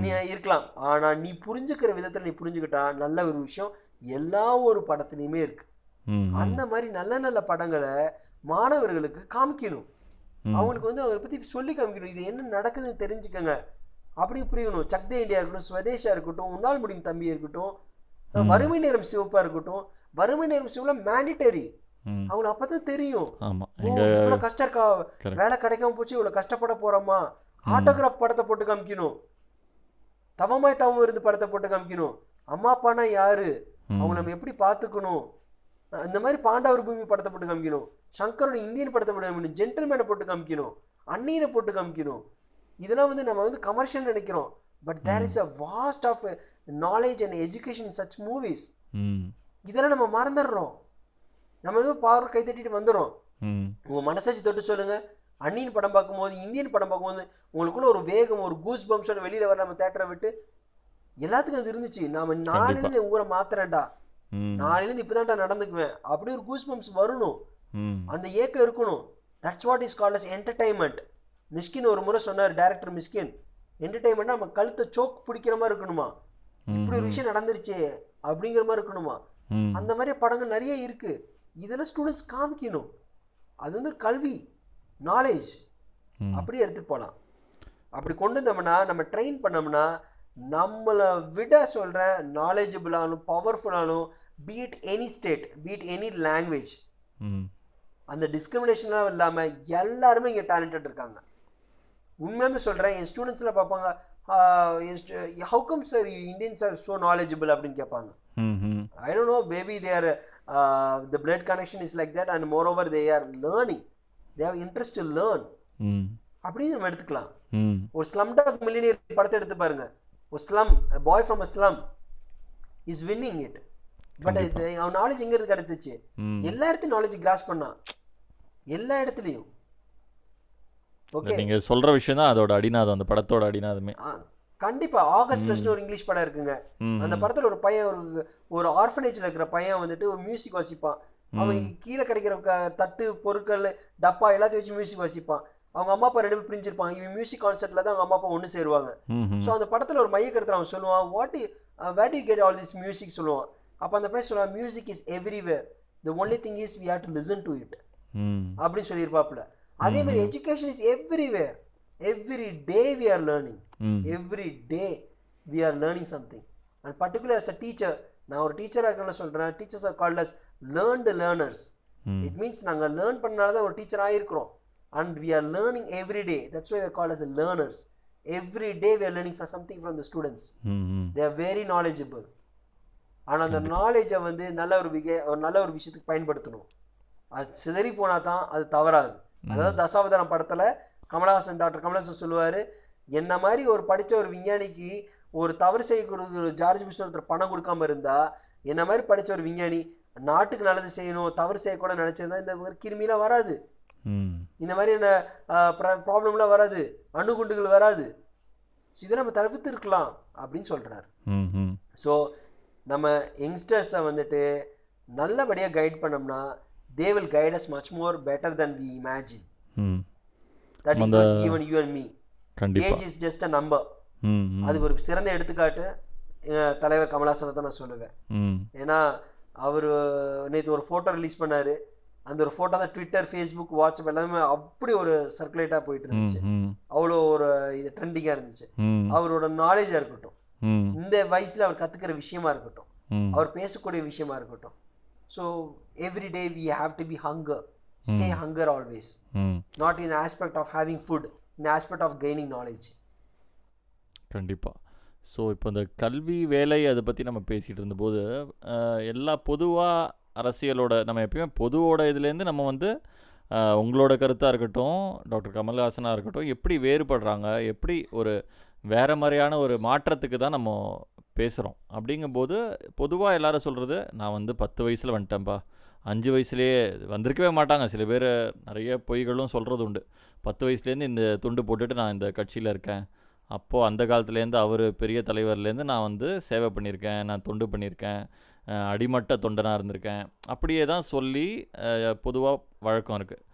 நீ இருக்கலாம், ஆனா நீ புரிஞ்சுக்கிற விதத்துல நீ புரிஞ்சுக்கிட்டா நல்ல ஒரு விஷயம் எல்லா ஒரு படத்துலயுமே இருக்கு. அந்த மாதிரி நல்ல நல்ல படங்களை மாணவர்களுக்கு காமிக்கணும், அவங்களுக்கு வந்து அவங்களை பத்தி சொல்லி காமிக்கணும், இது என்ன நடக்குதுன்னு தெரிஞ்சுக்கங்க அப்படி புரியணும். சக்தே இந்தியா இருக்கட்டும், ஸ்வதேஷா இருக்கட்டும், உன்னால் முடியும் தம்பி இருக்கட்டும், வறுமை நேரம் சிவப்பா இருக்கட்டும், வறுமை நேரம் சிவப்புல மேண்டிட்டரி, அவங்களுக்கு அப்பதான் தெரியும் இவ்வளவு கஷ்டம் இருக்கா, வேலை கிடைக்காம போச்சு, இவ்வளவு கஷ்டப்பட போறோமா. ஆட்டோகிராஃப் படத்தை போட்டு காமிக்கணும், தவமாய் தவம் இருந்து படத்தை போட்டு காமிக்கணும், அம்மா அப்பானா யாரு, அவங்க நம்ம எப்படி பாத்துக்கணும், இந்த மாதிரி பாண்டவர் பூமி படத்தை போட்டு காமிக்கணும், சங்கரோட இந்தியன் படத்தை போட்டு காமிக்கணும், ஜென்டில்மேனை போட்டு காமிக்கணும், அன்னியனை போட்டு காமிக்கணும். இதெல்லாம் வந்து நம்ம வந்து கமர்ஷியல் நினைக்கிறோம், but there is a vast of knowledge and education in such movies. இதெல்லாம் நம்ம மறந்துடுறோம். நம்ம பார்வை கை தட்டிட்டு வந்துடும். உங்க மனசாட்சி தொட்டு சொல்லுங்க, அன்னியன் படம் பார்க்கும்போது இந்தியன் படம் பார்க்கும்போது உங்களுக்குள்ள ஒரு வேகம், ஒரு கூஸ் பம்ப்ஸோட வெளியில வர நம்ம தேட்டரை விட்டு எல்லாத்துக்கும் அது இருந்துச்சு. நாம நாளிலிருந்து ஊரை மாத்திரண்டா, நாளையிலேருந்து இப்படிதான் நடந்துக்குவேன் அப்படி ஒரு கூஸ் பம்ப்ஸ் வரணும், அந்த ஏக்கம் இருக்கணும். That's what is called as entertainment. Mysskin ஒரு முறை சொன்னார் டைரக்டர் மிஸ்கின், என்டர்டைன்மெண்ட்னா நம்ம கழுத்தை சோக் பிடிக்கிற மாதிரி இருக்கணுமா, இப்படி ஒரு விஷயம் நடந்துருச்சு அப்படிங்கிற மாதிரி இருக்கணுமா. அந்த மாதிரி படங்கள் நிறைய இருக்கு. இதெல்லாம் ஸ்டூடெண்ட்ஸ் காமிக்கணும். அது வந்து கல்வி நாலேஜ் அப்படியே எடுத்துகிட்டு போகலாம். அப்படி கொண்டு வந்தோம்னா நம்ம ட்ரெயின் பண்ணோம்னா நம்மளை விட சொல்கிறேன் நாலேஜபிளானும் பவர்ஃபுல்லானும் be it any state be it any language அந்த டிஸ்கிரிமினேஷன்லாம் இல்லாமல் எல்லாருமே இங்கே டேலண்டட் இருக்காங்க. உண்மையுமே சொல்கிறேன், என் ஸ்டூடெண்ட்ஸ்லாம் பார்ப்பாங்க how come sir you Indians are so knowledgeable அப்படின்னு கேட்பாங்க. I don't know, maybe they are, uh, the blood connection is like that and moreover they are learning. They have interest to learn. அப்படி நம்ம எடுத்துக்கலாம். ஒரு Slumdog millionaire படத்தை எடுத்து பாருங்க. ஒரு slum, a boy from a slum is winning it. But அவன் knowledge எங்க இருந்து கிடைச்சிச்சு? எல்லா இடத்துலயும் நாலேஜ் கிராஸ் பண்ணான். எல்லா இடத்துலயும். ஓகே, நீங்க சொல்ற விஷயம் தான் அதோட அடிநாதம், அந்த படத்தோட அடிநாதமே. கண்டிப்பா ஆகஸ்ட் ஒரு இங்கிலீஷ் படம் இருக்குங்க. அந்த படத்துல ஒரு பையன் ஒரு ஒரு ஆர்ஃபனேஜ்ல இருக்கிற பையன் வந்துட்டு ஒரு மியூசிக் வாசிப்பான். அவன் கீழே கிடைக்கிற தட்டு பொருட்கள் டப்பா எல்லாத்தையும் வச்சு மியூசிக் வாசிப்பான். அவங்க அம்மா அப்பா ரெண்டு பேரும் பிரிஞ்சிருப்பாங்க. இவன் மியூசிக் கான்செர்ட்ல தான் அவங்க அம்மா அப்பா ஒன்று சேருவாங்க. ஸோ அந்த படத்துல ஒரு மைய கருத்துல அவன் சொல்லுவான், what would you get all this music சொல்லுவான். அப்ப அந்த பையன் சொல்லுவான், music is everywhere, the only thing is we have to listen to it அப்படின்னு சொல்லியிருப்பாப்புல. அதே மாதிரி education is everywhere. Every day we are learning. Mm. Every day we are learning something. And particularly as a teacher, நான் ஒரு டீச்சராக இருக்கணும்னு சொல்கிறேன், teachers are called as learned learners. It means நாங்கள் லேர்ன் பண்ணனால தான் ஒரு டீச்சராக இருக்கிறோம். And we are learning every day. That's why we are called as learners. Every day we are learning for something from the students. They are very knowledgeable. ஆனால் அந்த நாலேஜை வந்து நல்ல ஒரு விக ஒரு நல்ல ஒரு விஷயத்துக்கு பயன்படுத்தணும். அது சிதறி போனால் தான் அது தவறாது. அதாவது தசாவதாரம் படத்தில் கமலஹாசன், டாக்டர் கமலஹாசன் சொல்லுவார், என்ன மாதிரி ஒரு படித்த ஒரு விஞ்ஞானிக்கு ஒரு தவறு செய்யக்கூடிய ஜார்ஜ் புஷ் ஒருத்தர் பணம் கொடுக்காமல் இருந்தால், என்ன மாதிரி படித்த ஒரு விஞ்ஞானி நாட்டுக்கு நல்லது செய்யணும் தவறு செய்யக்கூட நினச்சிருந்தா இந்த மாதிரி கிருமிலாம் வராது, இந்த மாதிரி என்ன ப்ராப்ளம்லாம் வராது, அணுகுண்டுகள் வராது. ஸோ இதை நம்ம தவிர்த்து இருக்கலாம் அப்படின்னு சொல்கிறார். ஸோ நம்ம யங்ஸ்டர்ஸை வந்துட்டு நல்லபடியாக கைட் பண்ணோம்னா they will guide us much more better then we imagine. That includes even you and me. Age is just a number. அதுக்கு ஒரு சிறந்த எடுத்துக்காட்டு தலைவர் கமலஹாசனை தான் நான் சொல்லுவேன். ஏன்னா அவர் நேற்று ஒரு ஃபோட்டோ ரிலீஸ் பண்ணார். அந்த ஒரு ஃபோட்டோ தான் ட்விட்டர், ஃபேஸ்புக், வாட்ஸ்அப் எல்லாமே அப்படி ஒரு சர்க்குலேட்டாக போயிட்டு இருந்துச்சு. அவ்வளோ ஒரு இது ட்ரெண்டிங்காக இருந்துச்சு. அவரோட நாலேஜாக இருக்கட்டும், இந்த வயசில் அவர் கற்றுக்கிற விஷயமா இருக்கட்டும், அவர் பேசக்கூடிய விஷயமா இருக்கட்டும். So every day we have to be hunger. Stay mm. hunger always. Mm. Not in aspect of having food, in aspect of gaining knowledge. கண்டிப்பாக. ஸோ இப்போ இந்த கல்வி வேலை அதை பற்றி நம்ம பேசிகிட்டு இருந்தபோது எல்லா பொதுவாக அரசியலோட நம்ம எப்பயுமே பொதுவோட இதுலேருந்து நம்ம வந்து உங்களோட கருத்தாக இருக்கட்டும், டாக்டர் கமல்ஹாசனாக இருக்கட்டும், எப்படி வேறுபடுறாங்க, எப்படி ஒரு வேறு மாதிரியான ஒரு மாற்றத்துக்கு தான் நம்ம பேசுகிறோம். அப்படிங்கும்போது பொதுவாக எல்லாரும் சொல்கிறது, நான் வந்து பத்து வயசில் வந்துட்டேன்ப்பா, அஞ்சு வயசுலேயே வந்திருக்கவே மாட்டாங்க. சில பேர் நிறைய பொய்களும் சொல்கிறது உண்டு. பத்து வயசுலேருந்து இந்த துண்டு போட்டுட்டு நான் இந்த கட்சியில் இருக்கேன், அப்போது அந்த காலத்துலேருந்து அவர் பெரிய தலைவர்லேருந்து நான் வந்து சேவை பண்ணியிருக்கேன், நான் தொண்டு பண்ணியிருக்கேன், அடிமட்ட தொண்டனாக இருந்திருக்கேன், அப்படியே தான் சொல்லி பொதுவாக வழக்கம் இருக்குது.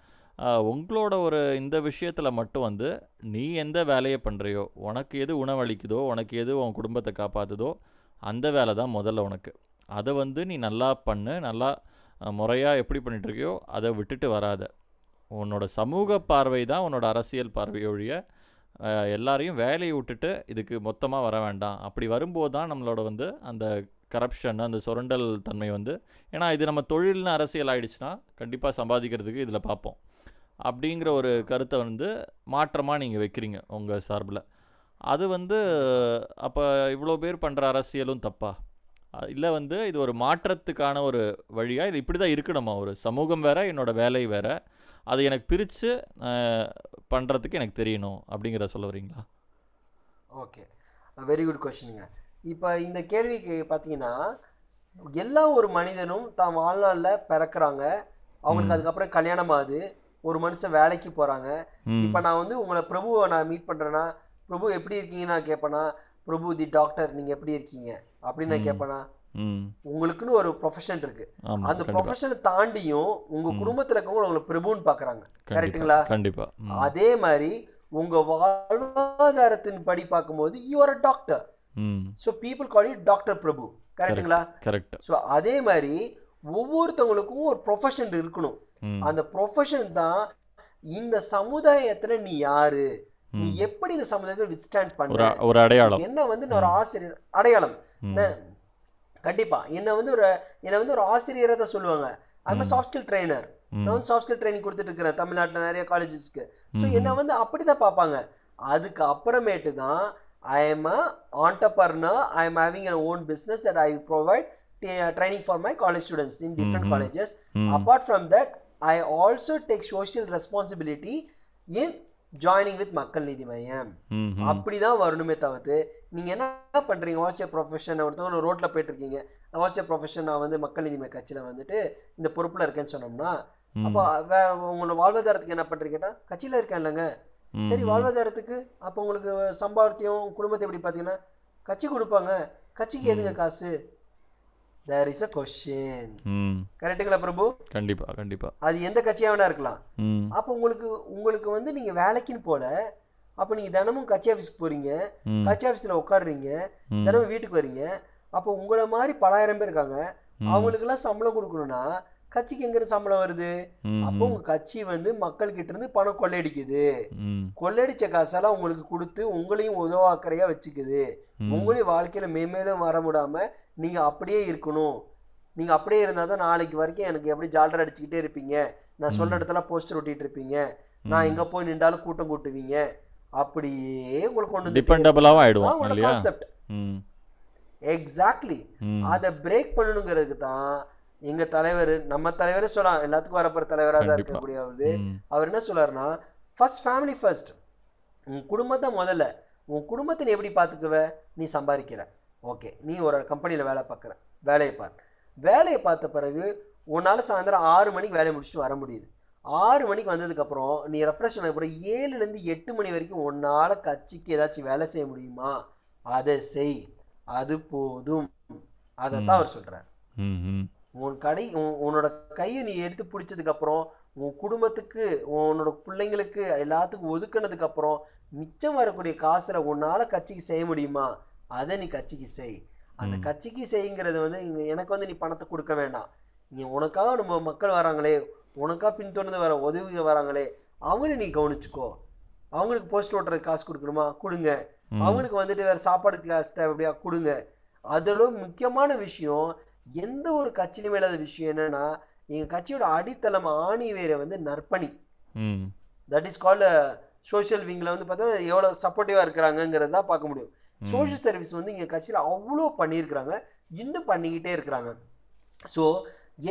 உங்களோட ஒரு இந்த விஷயத்தில் மட்டும் வந்து நீ எந்த வேலையை பண்ணுறியோ, உனக்கு எது உணவளிக்குதோ, உனக்கு எது உன் குடும்பத்தை காப்பாற்றுதோ, அந்த வேலை தான் முதல்ல உனக்கு. அதை வந்து நீ நல்லா பண்ணு, நல்லா முறையாக எப்படி பண்ணிகிட்ருக்கியோ அதை விட்டுட்டு வராத. உன்னோட சமூக பார்வை தான் உன்னோட அரசியல் பார்வையொழிய எல்லாரையும் வேலையை விட்டுட்டு இதுக்கு மொத்தமாக வர வேண்டாம். அப்படி வரும்போது தான் நம்மளோட வந்து அந்த கரப்ஷன், அந்த சுரண்டல் தன்மை வந்து, ஏன்னா இது நம்ம தொழில்னு அரசியல் ஆகிடுச்சுன்னா கண்டிப்பாக சம்பாதிக்கிறதுக்கு இதில் பார்ப்போம். அப்படிங்கிற ஒரு கருத்தை வந்து மாற்றமாக நீங்கள் வைக்கிறீங்க உங்கள் சார்பில். அது வந்து அப்போ இவ்வளோ பேர் பண்ணுற அரசியலும் தப்பா, இல்லை வந்து இது ஒரு மாற்றத்துக்கான ஒரு வழியாக, இல்லை இப்படி தான் இருக்கணுமா? ஒரு சமூகம் வேறு, என்னோடய வேலை வேறு, அது எனக்கு பிரித்து பண்ணுறதுக்கு எனக்கு தெரியணும் அப்படிங்கிறத சொல்ல வரீங்களா? ஓகே, வெரி குட் கொஸ்டினுங்க. இப்போ இந்த கேள்விக்கு பார்த்தீங்கன்னா, எல்லா ஒரு மனிதனும் தான் வாழ்நாளில் பிறக்கிறாங்க, அவங்களுக்கு அதுக்கப்புறம் கல்யாணம் ஆகுது, ஒரு மனுஷன் வேலைக்கு போகிறாங்க. இப்போ நான் வந்து உங்களை பிரபுவை நான் மீட் பண்ணுறேன்னா, பிரபு எப்படி இருக்கீங்கன்னு நான் கேட்பேன்னா, பிரபு தி டாக்டர் நீங்கள் எப்படி இருக்கீங்க அப்படின்னு நான் கேட்பேனா, உங்களுக்குன்னு ஒரு ப்ரொஃபஷன் இருக்கு. அந்த ப்ரொஃபஷனை தாண்டியும் உங்க குடும்பத்துல இருக்கவங்க உங்களை பிரபுன்னு பாக்குறாங்க. கரெக்டுங்களா? கண்டிப்பா. அதே மாதிரி உங்க வாழ்வாதாரத்தின் படி பார்க்கும்போது you are a doctor, so people call you doctor Prabhu. கரெக்டுங்களா? கரெக்ட். சோ அதே மாதிரி ஒவ்வொருத்தவங்களுக்கும் ஒரு ப்ரொஃபஷன் இருக்கணும். அந்த ப்ரொஃபஷன் தான் இந்த சமுதாயத்துல நீ யாரு, நீ எப்படி இந்த சமுதாயத்தை வித்ஸ்டாண்ட் பண்ற ஒரு அடையாளம். என்ன வந்து நான் ஒரு ஆசிரியர் அடையாளம், கண்டிப்பா என்ன வந்து ஒரு என்ன வந்து ஒரு ஆசிரியரை தான் சொல்லுவாங்க. I'm a soft skill trainer, நான் வந்து சாஃப்ட் ஸ்கில் ட்ரைனிங் கொடுத்துட்டு இருக்கிறேன் தமிழ்நாட்டில் நிறைய காலேஜஸ்க்கு. ஸோ என்ன வந்து அப்படிதான் பார்ப்பாங்க. அதுக்கு அப்புறமேட்டு தான் I am a entrepreneur, I am having N own business that I provide training for my college students in different colleges. Apart from that I also take social responsibility in joining with Makkal Needhi மையம். அப்படிதான் வரணுமே தவிர்த்து நீங்க என்ன பண்றீங்க, WhatsApp profession ஒருத்தவங்க ரோட்ல போயிட்டு இருக்கீங்க, வாட்ஸ்அப் ப்ரொஃபஷன் நான் வந்து மக்கள் நீதி மைய கட்சியில வந்துட்டு இந்த பொறுப்புல இருக்கேன்னு சொன்னோம்னா, அப்போ வேற உங்களோட வாழ்வாதாரத்துக்கு என்ன பண்றீங்கன்னா கட்சியில இருக்கேன் இல்லைங்க. சரி, வாழ்வாதாரத்துக்கு அப்போ உங்களுக்கு சம்பாத்தியம் குடும்பத்தை எப்படி பாத்தீங்கன்னா கட்சி கொடுப்பாங்க, கட்சிக்கு எதுங்க காசு? There is a question. கரெக்ட்டுங்களா பிரபு? கண்டிப்பா கண்டிப்பா. அது எந்த கட்சியாக வேணா இருக்கலாம். அப்போ உங்களுக்கு உங்களுக்கு வந்து நீங்க வேலைக்குன்னு போல, அப்போ நீங்க தினமும் கட்சி ஆஃபீஸ்க்கு போறீங்க, கட்சி ஆஃபீஸில் உட்காடுறீங்க, தினமும் வீட்டுக்கு வரீங்க. அப்போ உங்களை மாதிரி பலாயிரம் பேர் இருக்காங்க, அவங்களுக்குலாம் சம்பளம் கொடுக்கணும்னா கட்சிக்கு எங்கிருந்து சம்பளம் வருது? அப்போ உங்க கட்சி வந்து மக்கள் கிட்ட இருந்து பணம் கொள்ளையடிக்குது. கொள்ளையடிச்ச காசெல்லாம் உங்களுக்கு கொடுத்து உங்களையும் உதவாக்கறையா வச்சுக்குது. உங்களையும் வாழ்க்கையில மேமேலும் வர முடியாம நீங்க அப்படியே இருக்கணும். நீங்க அப்படியே இருந்தாதான் நாளைக்கு வரைக்கும் எனக்கு எப்படி ஜால்ரா அடிச்சுக்கிட்டே இருப்பீங்க, நான் சொல்ற இடத்துல போஸ்டர் ஒட்டிட்டு இருப்பீங்க, நான் எங்க போய் நின்றாலும் கூட்டம் கூட்டுவீங்க. அப்படியே உங்களுக்கு ஒண்ணு டிபெண்டபிளாவா ஆயிடுவோம் உங்களோட கான்செப்ட். எக்ஸாக்ட்லி. அதை பிரேக் பண்ணணுங்கிறதுக்கு தான் எங்க தலைவர், நம்ம தலைவரே சொல்லலாம், எல்லாத்துக்கும் வரப்போற தலைவராக தான் இருக்கக்கூடிய அவர் என்ன சொல்றாருன்னா, ஃபர்ஸ்ட் ஃபேமிலி ஃபர்ஸ்ட். உன் குடும்பத்தை முதல்ல, உன் குடும்பத்தை நீ எப்படி பார்த்துக்குவ? நீ சம்பாதிக்கிற, ஓகே, நீ ஒரு கம்பெனியில் வேலை பார்க்குற, வேலையை பார். வேலையை பார்த்த பிறகு உன்னால் சாயந்தரம் ஆறு மணிக்கு வேலையை முடிச்சுட்டு வர முடியுது. ஆறு மணிக்கு வந்ததுக்கப்புறம் நீ ரெஃப்ரெஷ் ஆனதுக்கப்புறம் ஏழுலேருந்து எட்டு மணி வரைக்கும் உன்னால் கட்சிக்கு ஏதாச்சும் வேலை செய்ய முடியுமா? அதை செய், அது போதும். அதை தான் அவர் சொல்கிறார். உன் கடை உன்னோட கையை நீ எடுத்து பிடிச்சதுக்கு அப்புறம் உன் குடும்பத்துக்கு உன்னோட பிள்ளைங்களுக்கு எல்லாத்துக்கும் ஒதுக்கினதுக்கு அப்புறம் மிச்சம் வரக்கூடிய காசுல உன்னால கட்சிக்கு செய்ய முடியுமா? அதை நீ கட்சிக்கு செய். அந்த கட்சிக்கு செய்யுங்கிறது வந்து எனக்கு வந்து நீ பணத்தை கொடுக்க வேண்டாம். நீ உனக்காக நம்ம மக்கள் வராங்களே, உனக்காக பின்தொடர்ந்து வர உதவி வராங்களே, அவங்கள நீ கவனிச்சுக்கோ. அவங்களுக்கு போஸ்ட் ஓட்டுறதுக்கு காசு கொடுக்கணுமா? கொடுங்க. அவங்களுக்கு வந்துட்டு வேற சாப்பாடுக்கு காசு தேவை அப்படியா? கொடுங்க. அதில் முக்கியமான விஷயம், எந்த ஒரு கட்சியிலுமே இல்லாத விஷயம் என்னன்னா, எங்க கட்சியோட அடித்தளம் ஆணி வேற வந்து நற்பணி, தட் இஸ் கால்ட் சோஷியல் விங்ல வந்து பார்த்தா எவ்வளவு சப்போர்ட்டிவா இருக்கிறாங்கிறதா பார்க்க முடியும். சோஷியல் சர்வீஸ் வந்து எங்க கட்சியில அவ்வளோ பண்ணியிருக்கிறாங்க, இன்னும் பண்ணிக்கிட்டே இருக்கிறாங்க. ஸோ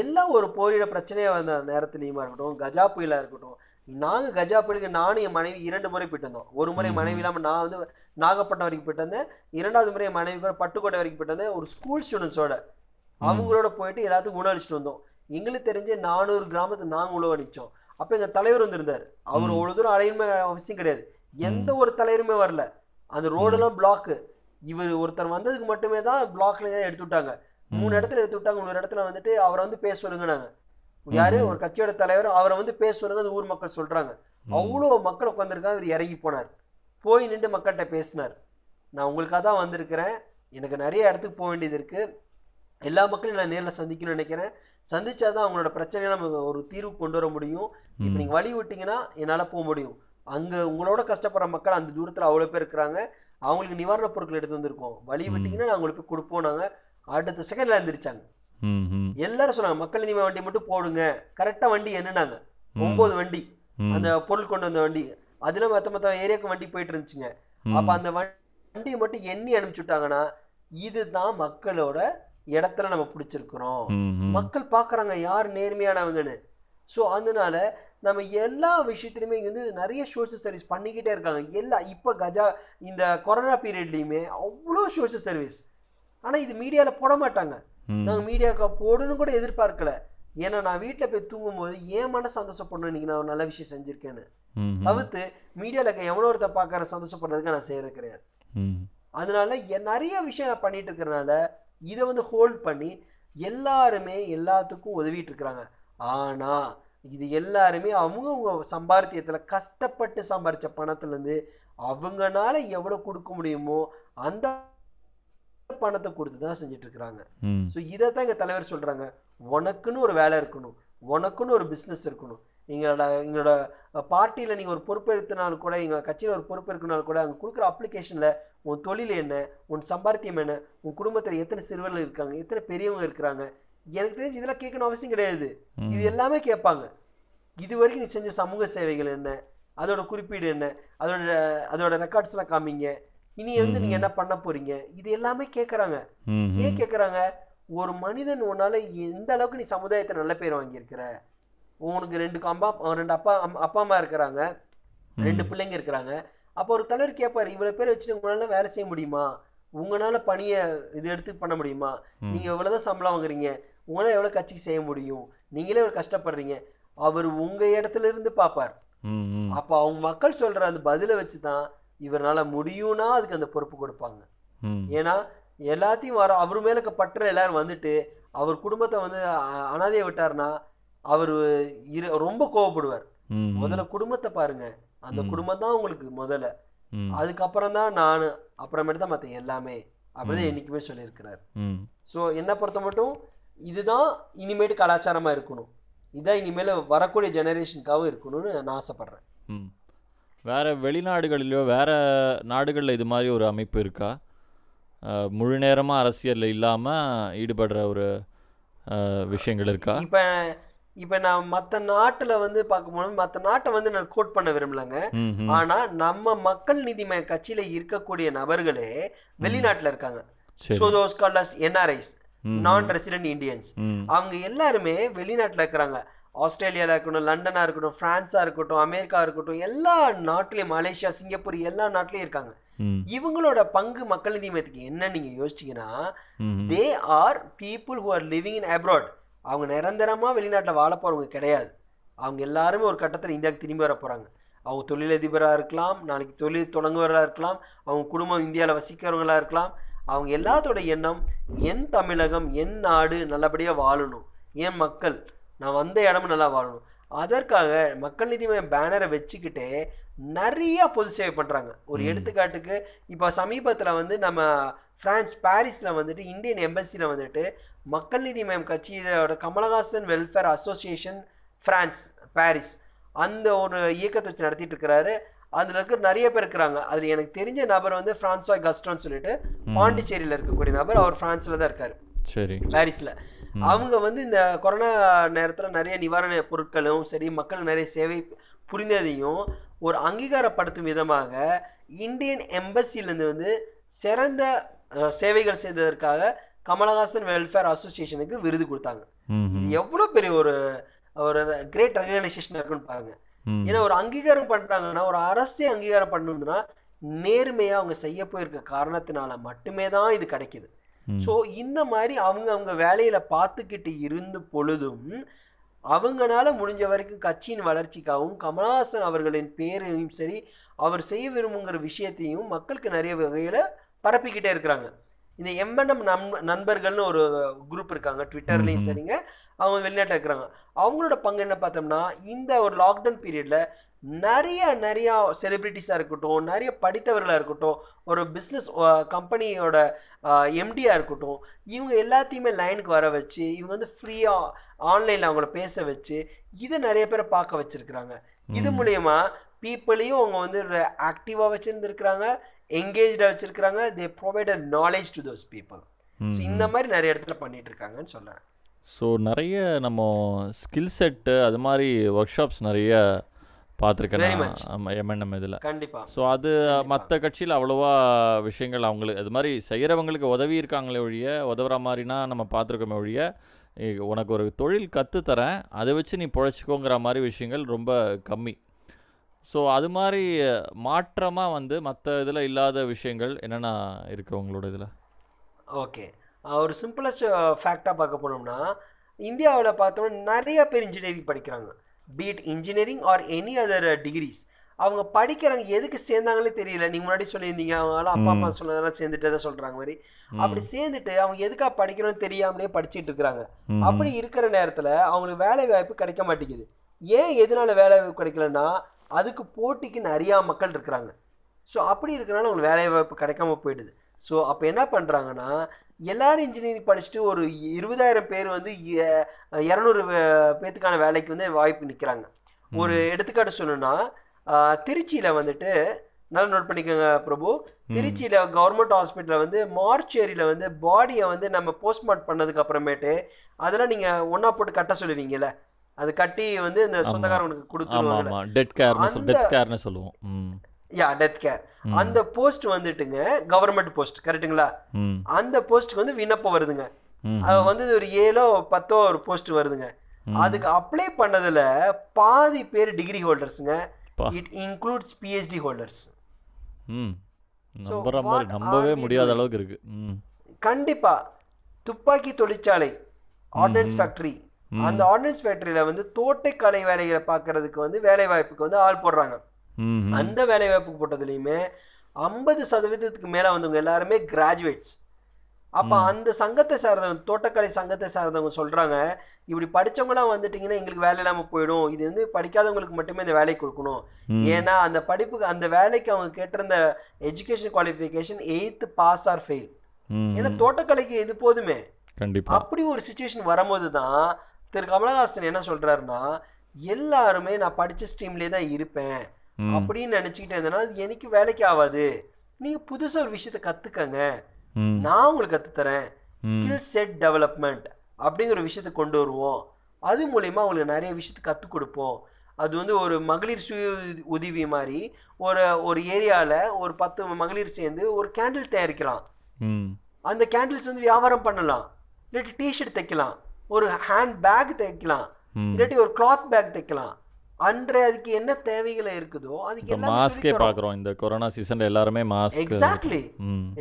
எல்லா ஒரு போரிட பிரச்சனையா வந்த நேரத்துலையுமா இருக்கட்டும், கஜா புயலா இருக்கட்டும், நாங்கள் கஜா புயலுக்கு நானும் என் மனைவி இரண்டு முறை போயிட்டு வந்தோம். ஒரு முறை மனைவி இல்லாமல் நான் வந்து நாகப்பட்டினம் வரைக்கும் போயிட்டு வந்தேன், இரண்டாவது முறை என் மனைவி கூட பட்டுக்கோட்டை வரைக்கும் போயிட்டு வந்தேன். ஒரு ஸ்கூல் ஸ்டூடெண்ட்ஸோட அவங்களோட போயிட்டு எல்லாத்துக்கும் உணவளிச்சுட்டு வந்தோம். எங்களுக்கு தெரிஞ்ச நானூறு கிராமத்துக்கு நாங்கள் உணவளிச்சோம். அப்போ எங்கள் தலைவர் வந்திருந்தார். அவர் அவ்வளோ தூரம் அலையுமே அவசியம் கிடையாது, எந்த ஒரு தலைவருமே வரல. அந்த ரோடெல்லாம் பிளாக்கு, இவர் ஒருத்தர் வந்ததுக்கு மட்டுமே தான் பிளாக்ல தான் எடுத்து விட்டாங்க. மூணு இடத்துல எடுத்து விட்டாங்க. இன்னொரு இடத்துல வந்துட்டு அவரை வந்து பேச சொல்லுங்கனாங்க. யாரு? ஒரு கட்சியோட தலைவர். அவரை வந்து பேச சொல்லுங்க, அந்த ஊர் மக்கள் சொல்றாங்க. அவ்வளோ மக்கள் உட்காந்துருக்காங்க. இவர் இறங்கி போனார், போய் நின்று மக்கள்கிட்ட பேசினார். நான் உங்களுக்காக தான் வந்திருக்கிறேன், எனக்கு நிறைய இடத்துக்கு போக வேண்டியது இருக்கு, எல்லா மக்களையும் நான் நேரில் சந்திக்கணும்னு நினைக்கிறேன், சந்திச்சாதான் அவங்களோட பிரச்சனையை நம்ம ஒரு தீர்வு கொண்டு வர முடியும். இப்போ நீங்கள் வழி விட்டீங்கன்னா என்னால் போக முடியும். அங்கே உங்களோட கஷ்டப்படுற மக்கள் அந்த தூரத்தில் அவ்வளோ பேர் இருக்கிறாங்க, அவங்களுக்கு நிவாரணப் பொருட்கள் எடுத்து வந்திருக்கோம், வழி விட்டீங்கன்னா நான் உங்களுக்கு போய் கொடுப்போம். நாங்கள் அடுத்த செகண்ட்ல எழுந்திரிச்சாங்க. எல்லாரும் சொன்னாங்க, மக்கள் நீதி வண்டி மட்டும் போடுங்க. கரெக்டாக வண்டி என்னன்னாங்க, ஒன்பது வண்டி, அந்த பொருள் கொண்டு வந்த வண்டி. அதில் மற்ற மற்ற ஏரியாவுக்கு வண்டி போயிட்டு இருந்துச்சுங்க. அப்போ அந்த வண்டியை மட்டும் எண்ணி அனுப்பிச்சு விட்டாங்கன்னா, இதுதான் மக்களோட இடத்துல நம்ம பிடிச்சிருக்கிறோம், மக்கள் பார்க்குறாங்க யார் நேர்மையானவங்கன்னு. ஸோ அதனால நம்ம எல்லா விஷயத்துலையுமே இங்கே வந்து நிறைய சோஷியல் சர்வீஸ் பண்ணிக்கிட்டே இருக்காங்க. எல்லா இப்போ கஜா இந்த கொரோனா பீரியட்லையுமே அவ்வளோ சோஷியல் சர்வீஸ். ஆனால் இது மீடியாவில் போட மாட்டாங்க. நாங்கள் மீடியாவுக்கு போடணும்னு கூட எதிர்பார்க்கல. ஏன்னா நான் வீட்டில் போய் தூங்கும் போது ஏன் மன சந்தோஷப்படணும் இன்னைக்கு நான் ஒரு நல்ல விஷயம் செஞ்சுருக்கேன்னு தவிர்த்து மீடியாவில் இருக்க எவ்வளோ ஒருத்த பார்க்குற சந்தோஷப்படுறதுக்கு நான் செய்யறது கிடையாது. அதனால நிறைய விஷயம் நான் பண்ணிட்டு இருக்கிறதுனால இதை வந்து ஹோல்ட் பண்ணி எல்லாருமே எல்லாத்துக்கும் உதவிட்டு இருக்கிறாங்க. ஆனால் இது எல்லாருமே அவங்கவுங்க சம்பாத்தியத்தில் கஷ்டப்பட்டு சம்பாதிச்ச பணத்துலேருந்து அவங்கனால எவ்வளோ கொடுக்க முடியுமோ அந்த பணத்தை கொடுத்து தான் செஞ்சுட்டு இருக்கிறாங்க. ஸோ இதை தான் எங்கள் தலைவர் சொல்கிறாங்க, உனக்குன்னு ஒரு வேலை இருக்கணும், உனக்குன்னு ஒரு பிஸ்னஸ் இருக்கணும். எங்களோட எங்களோட பார்ட்டியில் நீங்கள் ஒரு பொறுப்பெடுத்தினாலும் கூட, எங்கள் கட்சியில் ஒரு பொறுப்பெடுக்கனாலும் கூட, அங்கே கொடுக்குற அப்ளிகேஷனில் உன் தொழில் என்ன, உன் சம்பாத்தியம் என்ன, உன் குடும்பத்தில் எத்தனை சிறுவர்கள் இருக்காங்க, எத்தனை பெரியவங்க இருக்கிறாங்க, எனக்கு தெரிஞ்சு இதெல்லாம் கேட்கணும் அவசியம் கிடையாது. இது எல்லாமே கேட்பாங்க. இது வரைக்கும் நீ செஞ்ச சமூக சேவைகள் என்ன, அதோட குறிப்பீடு என்ன, அதோட அதோட ரெக்கார்ட்ஸ்லாம் காமிங்க, இனி வந்து நீங்கள் என்ன பண்ண போறீங்க, இது எல்லாமே கேட்குறாங்க. ஏன் கேட்குறாங்க? ஒரு மனிதன் உன்னால் எந்த அளவுக்கு நீ சமுதாயத்தை நல்ல பேர் வாங்கியிருக்கிற, உனக்கு ரெண்டு அம்மா ரெண்டு அப்பா அப்பா அம்மா இருக்கிறாங்க, ரெண்டு பிள்ளைங்க இருக்கிறாங்க. அப்போ ஒரு தலைவர் கேட்பாரு, இவ்வளோ பேர் வச்சுட்டு உங்களால் வேலை செய்ய முடியுமா, உங்களால் பணியை இது எடுத்து பண்ண முடியுமா, நீங்கள் எவ்வளோதான் சம்பளம் வாங்குறீங்க, உங்களால் எவ்வளோ கட்சிக்கு செய்ய முடியும், நீங்களே ஒரு கஷ்டப்படுறீங்க. அவர் உங்கள் இடத்துல இருந்து பார்ப்பார். அப்போ அவங்க மக்கள் சொல்கிற அந்த பதிலை வச்சு தான் இவரால் முடியும்னா அதுக்கு அந்த பொறுப்பு கொடுப்பாங்க. ஏன்னா எல்லாத்தையும் வர அவர் மேலே பற்ற எல்லாரும் வந்துட்டு அவர் குடும்பத்தை வந்து அனாதையை விட்டார்னா அவர் ரொம்ப கோவப்படுவார். முதல்ல குடும்பத்தை பாருங்க, அந்த குடும்பம் தான் உங்களுக்கு முதல்ல, அதுக்கப்புறம் தான் நான், அப்புறமேட்டு தான் மற்ற எல்லாமே, அப்படிதான் என்னைக்குமே சொல்லியிருக்கிறார். ஸோ என்னை பொறுத்த மட்டும் இதுதான் இனிமேட்டு கலாச்சாரமாக இருக்கணும், இதான் இனிமேல் வரக்கூடிய ஜெனரேஷனுக்காகவும் இருக்கணும்னு நான் ஆசைப்பட்றேன். வேறு வெளிநாடுகளிலோ வேறு நாடுகளில் இது மாதிரி ஒரு அமைப்பு இருக்கா, முழு நேரமாக அரசியலில் இல்லாமல் ஈடுபடுற ஒரு விஷயங்கள் இருக்கா? இப்போ இப்போ நான் மற்ற நாட்டில் வந்து பார்க்கும்போது, மற்ற நாட்டை வந்து நான் கோட் பண்ண விரும்பலைங்க, ஆனால் நம்ம மக்கள் நீதி மய்ய கட்சியில் இருக்கக்கூடிய நபர்களே வெளிநாட்டில் இருக்காங்க. So those called as NRIs, non resident Indians. அவங்க எல்லாருமே வெளிநாட்டில் இருக்கிறாங்க. ஆஸ்திரேலியாவில் இருக்கட்டும், லண்டனாக இருக்கட்டும், ஃப்ரான்ஸாக இருக்கட்டும், அமெரிக்கா இருக்கட்டும், எல்லா நாட்டிலையும், மலேசியா, சிங்கப்பூர், எல்லா நாட்டிலையும் இருக்காங்க. இவங்களோட பங்கு மக்கள் நீதி மய்யத்துக்கு என்ன நீங்கள் யோசிச்சிங்கன்னா, they are people who are living in abroad. அவங்க நிரந்தரமாக வெளிநாட்டில் வாழ போகிறவங்க கிடையாது. அவங்க எல்லாருமே ஒரு கட்டத்தில் இந்தியாவுக்கு திரும்பி வர போகிறாங்க. அவங்க தொழிலதிபராக இருக்கலாம், நாளைக்கு தொழில் தொடங்குவராக இருக்கலாம், அவங்க குடும்பம் இந்தியாவில் வசிக்கிறவங்களாக இருக்கலாம். அவங்க எல்லாத்தோட எண்ணம், என் தமிழகம், என் நாடு நல்லபடியாக வாழணும், என் மக்கள், நான் வந்த இடமும் நல்லா வாழணும். அதற்காக மக்கள் நீதி மய்ய பேனரை வச்சுக்கிட்டே நிறையா பொது சேவை பண்ணுறாங்க. ஒரு எடுத்துக்காட்டுக்கு இப்போ சமீபத்தில் வந்து நம்ம ஃப்ரான்ஸ் பாரிஸில் வந்துட்டு இந்தியன் எம்பசியில் வந்துட்டு மக்கள் நீதி மய்யம் கட்சியோட Kamalhaasan welfare association France Paris அந்த ஒரு இயக்கத்தை வச்சு நடத்திட்டு இருக்கிறாரு. அதில் இருக்கிற நிறைய பேர் இருக்கிறாங்க. அதில் எனக்கு தெரிஞ்ச நபர் வந்து ஃப்ரான்ஸாய் கஸ்டான்னு சொல்லிட்டு பாண்டிச்சேரியில் இருக்கக்கூடிய நபர், அவர் ஃப்ரான்ஸில் தான் இருக்கார், சரி, பாரிஸில். அவங்க வந்து இந்த கொரோனா நேரத்தில் நிறைய நிவாரண பொருட்களும் சரி, மக்கள் நிறைய சேவை புரிந்ததையும் ஒரு அங்கீகாரப்படுத்தும் விதமாக இந்தியன் எம்பசிலேருந்து வந்து சிறந்த சேவைகள் செய்ததற்காக கமலஹாசன் வெல்ஃபேர் அசோசியேஷனுக்கு விருது கொடுத்தாங்க. எவ்வளவு பெரிய ஒரு ஒரு கிரேட் ஆர்கனைசேஷன் இருக்குன்னு பாருங்க. ஏன்னா ஒரு அங்கீகாரம் பண்றாங்கன்னா, ஒரு அரசே அங்கீகாரம் பண்ணணும்னா நேர்மையா அவங்க செய்ய போயிருக்க காரணத்தினால மட்டுமே தான் இது கிடைக்குது. ஸோ இந்த மாதிரி அவங்க அவங்க வேலையில பார்த்துக்கிட்டு இருந்த பொழுதும் அவங்களால முடிஞ்ச வரைக்கும் கட்சியின் வளர்ச்சிக்காகவும் கமலஹாசன் அவர்களின் பேரையும் சரி, அவர் செய்ய விரும்புங்கிற விஷயத்தையும் மக்களுக்கு நிறைய வகையில பரப்பிக்கிட்டே இருக்கிறாங்க. இந்த எம்பனம் நண்பர்கள்னு ஒரு குரூப் இருக்காங்க, ட்விட்டர்லையும் சரிங்க, அவங்க வெளிநாட்டில் இருக்கிறாங்க. அவங்களோட பங்கு என்ன பார்த்தோம்னா, இந்த ஒரு லாக்டவுன் பீரியடில் நிறைய நிறையா செலிப்ரிட்டிஸாக இருக்கட்டும், நிறைய படித்தவர்களாக இருக்கட்டும், ஒரு பிஸ்னஸ் கம்பெனியோட எம்டியாக இருக்கட்டும், இவங்க எல்லாத்தையுமே லைனுக்கு வர வச்சு, இவங்க வந்து ஃப்ரீயாக ஆன்லைனில் அவங்கள பேச வச்சு, இதை நிறைய பேரை பார்க்க வச்சுருக்கிறாங்க. இது மூலயமா பீப்புளையும் அவங்க வந்து ஆக்டிவாக வச்சுருந்துருக்கிறாங்க, எங்கேஜ்டாக வச்சுருக்கிறாங்க. They provided knowledge to those people. So இந்த மாதிரி நிறைய இடத்துல பண்ணிகிட்டு இருக்காங்கன்னு சொல்கிறேன். ஸோ நிறைய நம்ம ஸ்கில் செட்டு அது மாதிரி ஒர்க் ஷாப்ஸ் நிறைய பார்த்துருக்கேன் எம்என்எம் இதில் கண்டிப்பாக. ஸோ அது மற்ற கட்சியில் அவ்வளோவா விஷயங்கள் அவங்களுக்கு அது மாதிரி செய்கிறவங்களுக்கு உதவி இருக்காங்களே ஒழிய, உதவுற மாதிரினா நம்ம பார்த்துருக்கோமே ஒழிய, உனக்கு ஒரு தொழில் கற்றுத்தரேன் அதை வச்சு நீ பிழைச்சிக்கோங்கிற மாதிரி விஷயங்கள் ரொம்ப கம்மி. ஸோ அது மாதிரி மாற்றமாக வந்து மற்ற இதில் இல்லாத விஷயங்கள் என்னென்ன இருக்குது உங்களோட இதில்? ஓகே, ஒரு சிம்பிளஸ்ட் ஃபேக்டாக பார்க்க போனோம்னா, இந்தியாவில் பார்த்தோம்னா நிறைய பேர் இன்ஜினியரிங் படிக்கிறாங்க, be it engineering or any other degrees. அவங்க படிக்கிறவங்க எதுக்கு சேர்ந்தாங்களே தெரியல. நீங்க முன்னாடி சொல்லியிருந்தீங்க அவங்களால அப்பா அம்மா சொன்னதெல்லாம் சேர்ந்துட்டு தான் சொல்றாங்க மாதிரி. அப்படி சேர்ந்துட்டு அவங்க எதுக்காக படிக்கணும்னு தெரியாமலே படிச்சுட்டு இருக்கிறாங்க. அப்படி இருக்கிற நேரத்துல அவங்களுக்கு வேலை வாய்ப்பு கிடைக்க மாட்டேங்குது. ஏன் எதனால வேலை வாய்ப்பு கிடைக்கலன்னா அதுக்கு போட்டிக்கு நிறையா மக்கள் இருக்கிறாங்க. ஸோ அப்படி இருக்கிறனால அவங்களுக்கு வேலை வாய்ப்பு கிடைக்காம போயிடுது. ஸோ அப்போ என்ன பண்ணுறாங்கன்னா எல்லாரும் இன்ஜினியரிங் படிச்சுட்டு ஒரு இருபதாயிரம் பேர் வந்து இரநூறு பேத்துக்கான வேலைக்கு வந்து வாய்ப்பு நிற்கிறாங்க. ஒரு எடுத்துக்காட்டு சொல்லணும்னா திருச்சியில் வந்துட்டு நல்லா நோட் பண்ணிக்கோங்க பிரபு, திருச்சியில் கவர்மெண்ட் ஹாஸ்பிட்டலில் வந்து மார்ச்சரியில் வந்து பாடியை வந்து நம்ம போஸ்ட்மார்ட்டம் பண்ணதுக்கு அப்புறமேட்டு அதெல்லாம் நீங்கள் ஒன்றா போட்டு கட்ட சொல்லுவீங்களே, அது கட்டி வந்து இந்த சொந்தக்காரங்களுக்கு கொடுத்துருவாங்க. யா டெத் கேர் அந்த போஸ்ட் வந்துட்டுங்க கவர்மெண்ட் போஸ்ட் கரெக்டுங்களா. அந்த போஸ்ட்டுக்கு வந்து விண்ணப்பம் வருதுங்க, அது வந்து ஒரு ஏழோ பத்தோ ஒரு போஸ்ட் வருதுங்க. அதுக்கு அப்ளை பண்ணதுல பாதி பேர் டிகிரி ஹோல்டர்ஸுங்க, இட் இன்க்ளூட்ஸ் பிஹெச்டி ஹோல்டர்ஸ். நம்பவே முடியாத அளவுக்கு இருக்கு. கண்டிப்பா துப்பாக்கி தொழிற்சாலை ஆர்டினன்ஸ் ஃபேக்டரி, அந்த ஆர்டினன்ஸ் ஃபேக்டரியில வந்து தோட்டக்கலை வேலைகளை பாக்குறதுக்கு வந்து வேலை வாய்ப்புக்கு வந்து ஆள் போடுறாங்க. அந்த வேலை வாய்ப்புக்கு போட்டதுலையுமே ஐம்பது சதவீதத்துக்கு மேலே வந்தவங்க எல்லாருமே கிராஜுவேட்ஸ். அப்போ அந்த சங்கத்தை சார்ந்தவங்க தோட்டக்கலை சங்கத்தை சார்ந்தவங்க சொல்கிறாங்க, இப்படி படித்தவங்களாம் வந்துட்டிங்கன்னா எங்களுக்கு வேலை இல்லாமல் போயிடும், இது வந்து படிக்காதவங்களுக்கு மட்டுமே இந்த வேலையை கொடுக்கணும். ஏன்னா அந்த படிப்புக்கு அந்த வேலைக்கு அவங்க கேட்டிருந்த education qualification eighth pass or fail. ஏன்னா தோட்டக்கலைக்கு இது போதுமே. கண்டிப்பாக அப்படி ஒரு சுச்சுவேஷன் வரும்போது தான் திரு கமலஹாசன் என்ன சொல்கிறாருன்னா, எல்லாருமே நான் படித்த ஸ்ட்ரீம்லேயே தான் இருப்பேன் அப்படின்னு நினைச்சுக்கிட்டே இருந்தேன்னா அது எனக்கு வேலைக்கு ஆகாது. நீங்க புதுசா ஒரு விஷயத்த கத்துக்கங்க, நான் உங்களுக்கு கத்துத்தரேன். ஸ்கில் செட் டெவலப்மெண்ட் அப்படிங்கிற விஷயத்த கொண்டு வருவோம், அது மூலயமா அவங்களுக்கு நிறைய விஷயத்த கற்றுக் கொடுப்போம். அது வந்து ஒரு மகளிர் சுய உதவி மாதிரி ஒரு ஒரு ஏரியால ஒரு பத்து மகளிர் சேர்ந்து ஒரு கேண்டில் தயாரிக்கலாம். அந்த கேண்டில்ஸ் வந்து வியாபாரம் பண்ணலாம், இல்லாட்டி டிஷர்ட் தைக்கலாம், ஒரு ஹேண்ட் பேக் தைக்கலாம், இல்லாட்டி ஒரு கிளாத் பேக் தைக்கலாம். அன்றைய அதுக்கு என்ன தேவைகள் இருக்குதோ அதுக்கு எல்லாம் மாஸ்கே பாக்குறோம். இந்த கொரோனா சீசன்ல எல்லாரும் மாஸ்க் எக்ஸாக்ட்லி